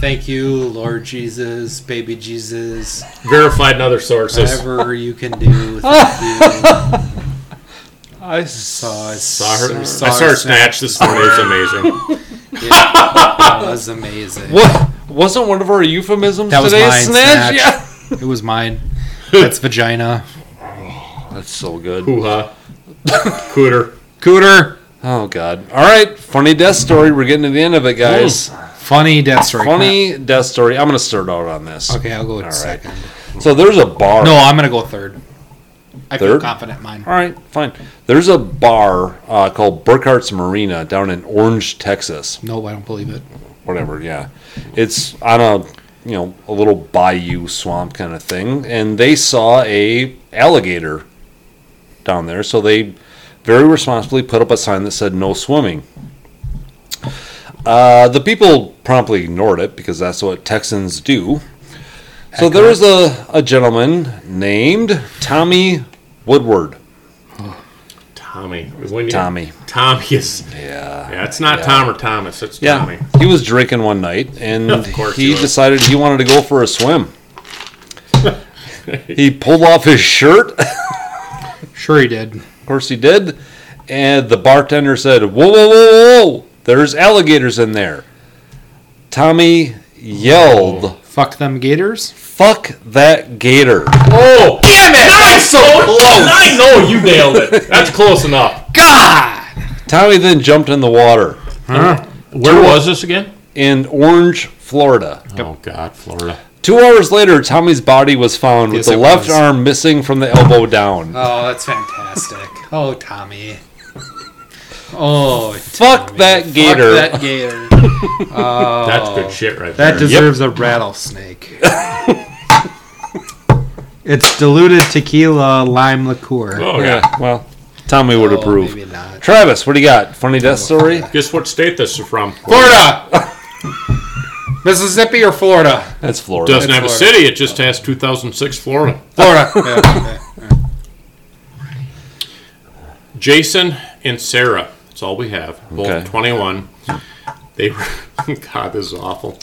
Thank you, Lord Jesus, baby Jesus. Verified in other sources. Whatever you can do, thank you. I saw, I saw her. Saw I saw her snatch this morning. It was amazing. It was amazing. What wasn't one of our euphemisms that today? Was mine, snatch. snatch. Yeah. It was mine. That's vagina. Oh, that's so good. Hoo-ha. Cooter. Cooter. Oh God. All right. Funny death story. We're getting to the end of it, guys. Ooh. Funny death story. Funny death story. I'm gonna start out on this. Okay, I'll go with All second. Right. So there's a bar. No, I'm gonna go third. I Third? feel confident mine. All right, fine. There's a bar uh, called Burkhart's Marina down in Orange, Texas. No, I don't believe it. Whatever, yeah. It's on a, you know, a little bayou swamp kind of thing, and they saw a alligator down there, so they very responsibly put up a sign that said no swimming. Uh, the people promptly ignored it because that's what Texans do. So there was a, a gentleman named Tommy Woodward. Oh, Tommy. When you, Tommy. Tommy is... Yeah. Yeah, it's not yeah. Tom or Thomas. It's yeah. Tommy. He was drinking one night, and he, he decided he wanted to go for a swim. He pulled off his shirt. Sure he did. Of course he did. And the bartender said, whoa, whoa, whoa, whoa. There's alligators in there. Tommy yelled... Whoa. Fuck them gators. Fuck that gator. Oh, damn it. Nice. So close. I know you nailed it. That's close enough. God. Tommy then jumped in the water. Huh? Where Two was this again? In Orange, Florida. Oh, God, Florida. Two hours later, Tommy's body was found yes, with the left was. arm missing from the elbow down. Oh, that's fantastic. Oh, Tommy. Oh, fuck Tommy. that gator! Fuck that gator! Oh, that's good shit, right there. That deserves yep. a rattlesnake. It's diluted tequila lime liqueur. Oh yeah. yeah. Well, Tommy would oh, approve. Maybe not. Travis, what do you got? Funny death story? Guess what state this is from? Florida. Mississippi or Florida? That's Florida. Doesn't it's have Florida. a city. It just has two thousand six Florida. Florida. yeah, yeah, yeah. Jason and Sarah. That's all we have. Both okay. twenty-one. They were, God, this is awful.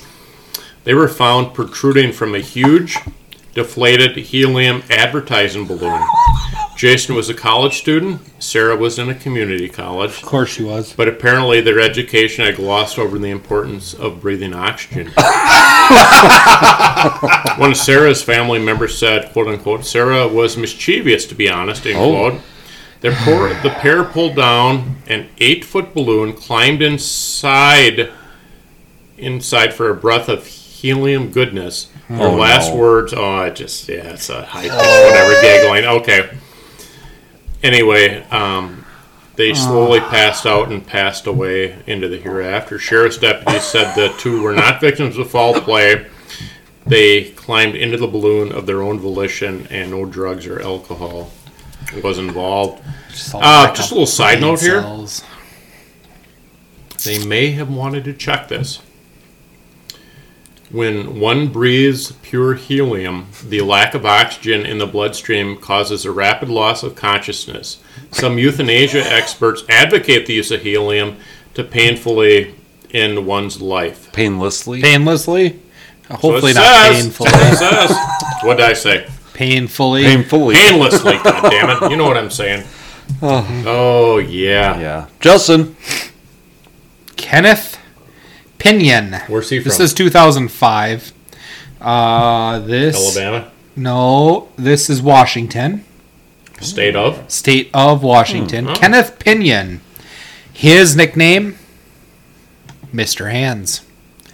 They were found protruding from a huge, deflated helium advertising balloon. Jason was a college student. Sarah was in a community college. Of course she was. But apparently their education had glossed over the importance of breathing oxygen. One of Sarah's family members said, quote unquote, Sarah was mischievous, to be honest, end quote. Oh. The, poor, the pair pulled down an eight-foot balloon, climbed inside inside for a breath of helium goodness. Oh, Her last no. words, oh, I just, yeah, it's a high pitch, whatever, giggling. Okay. Anyway, um, they slowly uh. passed out and passed away into the hereafter. Sheriff's deputies said the two were not victims of foul play. They climbed into the balloon of their own volition, and no drugs or alcohol was involved. Just, uh, just a little side note cells. here. They may have wanted to check this. When one breathes pure helium, the lack of oxygen in the bloodstream causes a rapid loss of consciousness. Some euthanasia experts advocate the use of helium to painfully end one's life. Painlessly? Painlessly? Hopefully so not says, painfully. What did I say? Painfully. Painfully. Painlessly, goddammit. You know what I'm saying. Oh, oh yeah. yeah. Justin. Kenneth Pinion. Where's he from? This is two thousand five. Uh, this Alabama? No, this is Washington. State of? State of Washington. Hmm. Kenneth Pinion. His nickname? Mister Hands.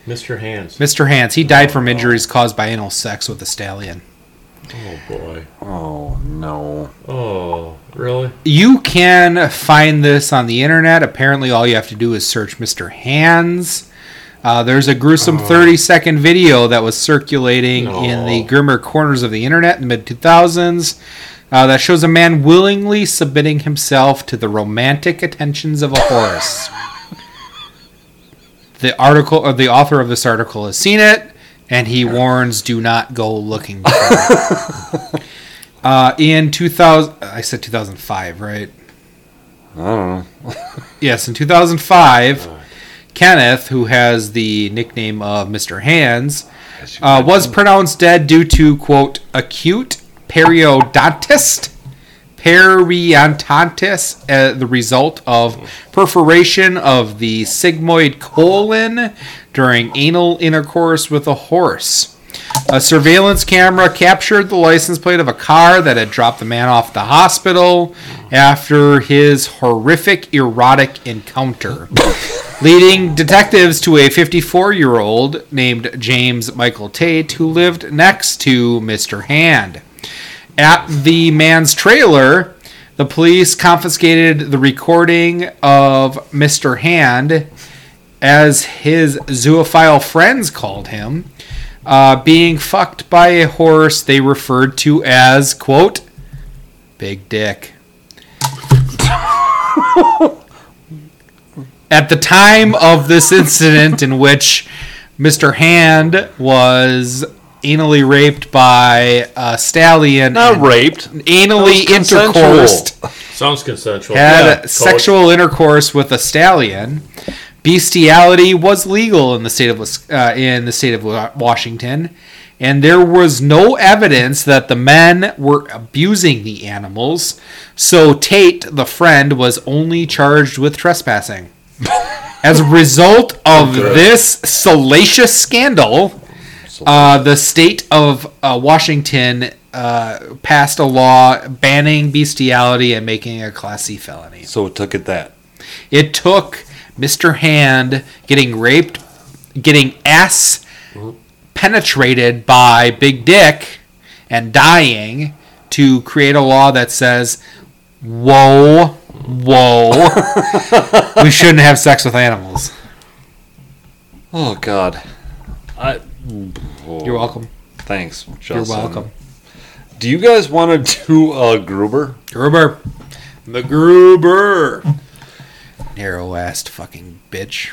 Mister Hands. Mister Hands. He died from injuries caused by anal sex with a stallion. Oh, boy. Oh, no. Oh, really? You can find this on the internet. Apparently, all you have to do is search Mister Hands. Uh, there's a gruesome thirty-second oh. video that was circulating no. in the grimmer corners of the internet in the mid two thousands uh, that shows a man willingly submitting himself to the romantic attentions of a horse. the article or the author of this article has seen it, and he warns, do not go looking for it. uh, in two thousand, I said two thousand five, right? I don't know. Yes, in two thousand five, oh. Kenneth, who has the nickname of Mister Hands, uh, was know. pronounced dead due to, quote, acute periodontist, periodontitis, uh, the result of perforation of the sigmoid colon during anal intercourse with a horse. A surveillance camera captured the license plate of a car that had dropped the man off the hospital after his horrific erotic encounter, leading detectives to a fifty-four-year-old named James Michael Tate, who lived next to Mister Hand. At the man's trailer, the police confiscated the recording of Mister Hand, as his zoophile friends called him, uh, being fucked by a horse they referred to as, quote, Big Dick. At the time of this incident, in which Mister Hand was anally raped by a stallion. Not raped. Anally intercourse. Sounds consensual. Had yeah, sexual coach. intercourse with a stallion. Bestiality was legal in the state of uh, in the state of Washington, and there was no evidence that the men were abusing the animals. So Tate, the friend, was only charged with trespassing. As a result of okay. this salacious scandal, Uh, the state of uh, Washington uh, passed a law banning bestiality and making it a Class C felony. So it took it that. It took Mister Hand getting raped, getting ass penetrated by Big Dick and dying to create a law that says, whoa, whoa, we shouldn't have sex with animals. Oh, God. I... You're welcome. Thanks, Justin. You're welcome. Do you guys want to do a Gruber? Gruber. The Gruber. Narrow-assed fucking bitch.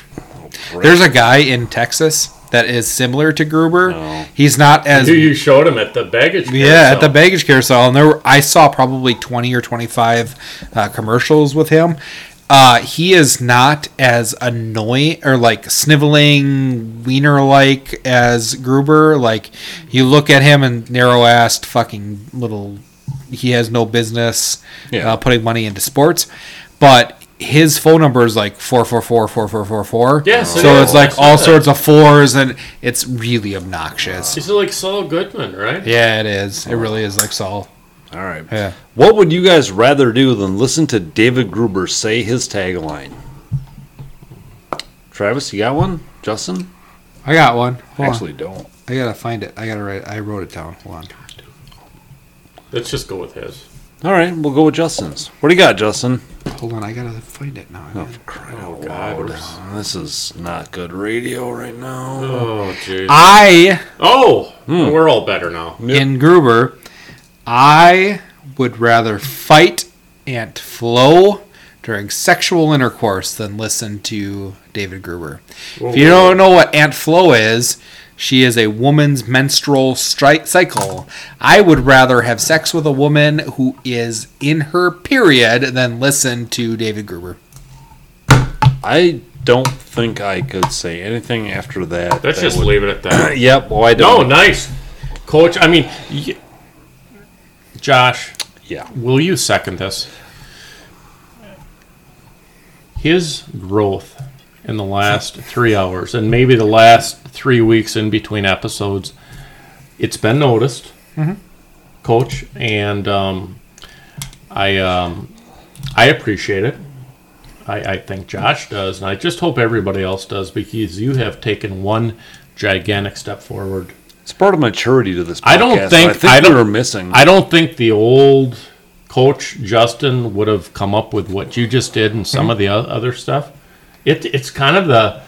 Oh, there's a guy in Texas that is similar to Gruber. No. He's not as... Dude, you showed him at the baggage carousel. Yeah, at the baggage carousel. And there were, I saw probably twenty or twenty-five uh, commercials with him. Uh, he is not as annoying or like sniveling wiener like as Gruber. Like, you look at him and narrow-assed fucking little. He has no business yeah. uh, putting money into sports, but his phone number is like four four four four four four four. Yes, so yeah, it's well, like all that. sorts of fours, and it's really obnoxious. Is it like Saul Goodman, right? Yeah, it is. It really is like Saul. All right. Yeah. What would you guys rather do than listen to David Gruber say his tagline? Travis, you got one? Justin? I got one. Hold Actually, on. don't. I gotta find it. I gotta write it. I wrote it down. Hold on. Let's just go with his. All right, we'll go with Justin's. What do you got, Justin? Hold on, I gotta find it now. Oh, crap. Oh, God. This is not good radio right now. Oh, jeez. I. Oh, hmm. We're all better now. Yep. In Gruber. I would rather fight Aunt Flo during sexual intercourse than listen to David Gruber. Whoa, if you whoa. don't know what Aunt Flo is, she is a woman's menstrual stri- cycle. I would rather have sex with a woman who is in her period than listen to David Gruber. I don't think I could say anything after that. Let's that just would... leave it at that. Yep. Well, I don't. No, nice. Coach, I mean... Y- Josh, yeah, will you second this? His growth in the last three hours and maybe the last three weeks in between episodes, it's been noticed, mm-hmm. Coach, and um, I um, I appreciate it. I, I think Josh does, and I just hope everybody else does, because you have taken one gigantic step forward. It's part of maturity to this podcast. I don't think, I think I don't, we were missing. I don't think the old coach, Justin, would have come up with what you just did and some mm-hmm. of the other stuff. It, it's kind of the,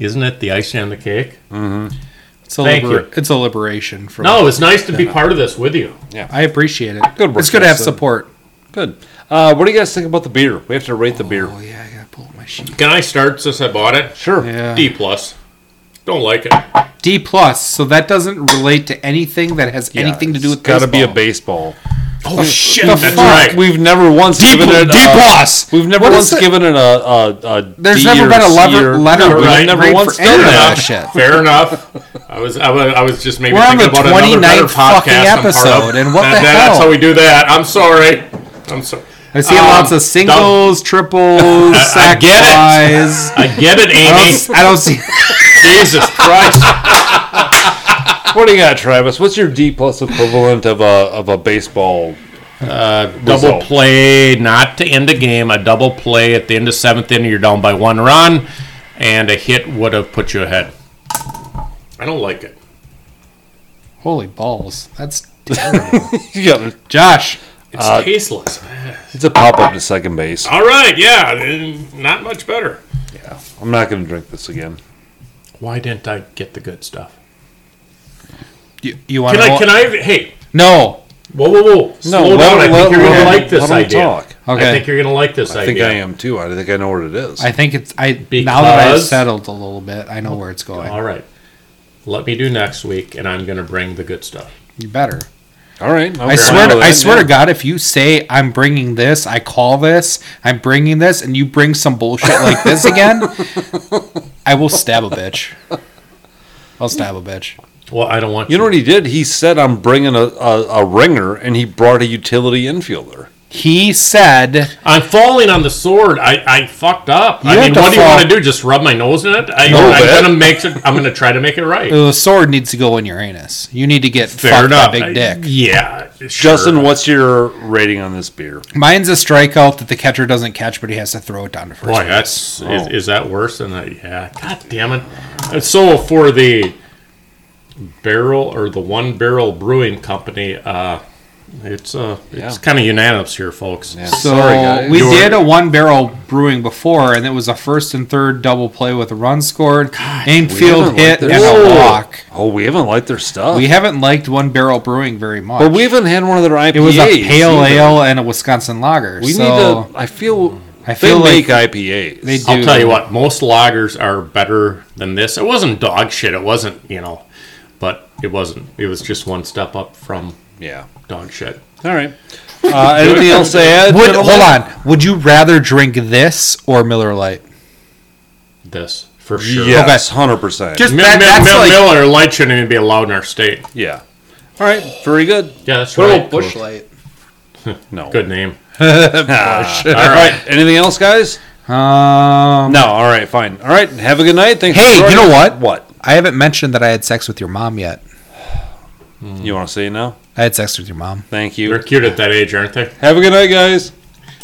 isn't it, the icing on the cake? Mm-hmm. It's a Thank liber- you. It's a liberation. From no, it's nice to be part of this with you. Yeah, I appreciate it. Good work, it's good to have support. Good. Uh, what do you guys think about the beer? We have to rate the oh, beer. Oh, yeah, I got to pull my my sheet. Can I start since I bought it? Sure. Yeah. D plus. Don't like it. D plus. So that doesn't relate to anything that has yeah, anything to do with baseball. It's got to be a baseball. Oh, oh shit! That's fuck? Right. We've never once D- given it D- a D plus. We've never what once given it a, a, a There's D never been a lever, letter. No, right? We've never right once done that shit. Fair enough. I was I was I was just maybe We're thinking about another better podcast episode. And what that, the hell? That's how we do that. I'm sorry. I'm sorry. I see um, lots of singles, dumb. triples, sack buys. I, I get it, Amy. I don't, I don't see. Jesus Christ! What do you got, Travis? What's your D plus equivalent of a of a baseball uh, double play? Not to end a game. A double play at the end of seventh inning. You're down by one run, and a hit would have put you ahead. I don't like it. Holy balls! That's terrible. Yeah, Josh. It's uh, tasteless. It's a pop-up to second base. All right, yeah. Not much better. Yeah. I'm not going to drink this again. Why didn't I get the good stuff? You, you want to... Can I... Can I... Hey. No. Whoa, whoa, whoa. Slow no, down. Let, I, let, think let, let, like I think you're going to like this idea. Okay. I think you're going to like this idea. I think I am, too. I think I know what it is. I think it's... I because, Now that I've settled a little bit, I know where it's going. All right. Let me do next week, and I'm going to bring the good stuff. You better. All right. I swear, to, I swear to God, if you say I'm bringing this, I call this, I'm bringing this, and you bring some bullshit like this again, I will stab a bitch. I'll stab a bitch. Well, I don't want you. You know what he did? He said I'm bringing a, a, a ringer, and he brought a utility infielder. He said... I'm falling on the sword. I, I fucked up. I mean, what fall. do you want to do? Just rub my nose in it? I, I'm gonna make it, I'm going to try to make it right. The sword needs to go in your anus. You need to get Fair fucked enough. by Big Dick. I, yeah. Sure. Justin, what's your rating on this beer? Mine's a strikeout that the catcher doesn't catch, but he has to throw it down to first Boy, that's... Oh. Is, is that worse than that? Yeah. God damn it. So for the barrel or the One Barrel Brewing Company... uh It's uh, yeah. it's kind of unanimous here, folks. Yeah. So Sorry, guys. we You're... did a One Barrel Brewing before, and it was a first and third double play with a run scored, God, infield hit, and Whoa. a walk. Oh, we haven't liked their stuff. We haven't liked One Barrel Brewing very much. But we haven't had one of their I P As. It was a pale either. ale and a Wisconsin lager. We so need to. I feel. I feel they like make I P As. They do. I'll tell you what. Most lagers are better than this. It wasn't dog shit. It wasn't you know, but it wasn't. It was just one step up from. Yeah. Dog shit. All right. Uh, anything else to add? Would, hold on. Would you rather drink this or Miller Lite? This, for sure. Yes, okay. one hundred percent. Just Mil- that, that's Mil- like... Miller Lite shouldn't even be allowed in our state. Yeah. All right. Very good. Yeah, that's Put right. Bush Light. No. Good name. ah, all right. Anything else, guys? Um, no. All right. Fine. All right. Have a good night. Thanks hey, for you know what? What? I haven't mentioned that I had sex with your mom yet. You want to say it now? I had sex with your mom. Thank you. They're cute at that age, aren't they? Have a good night, guys.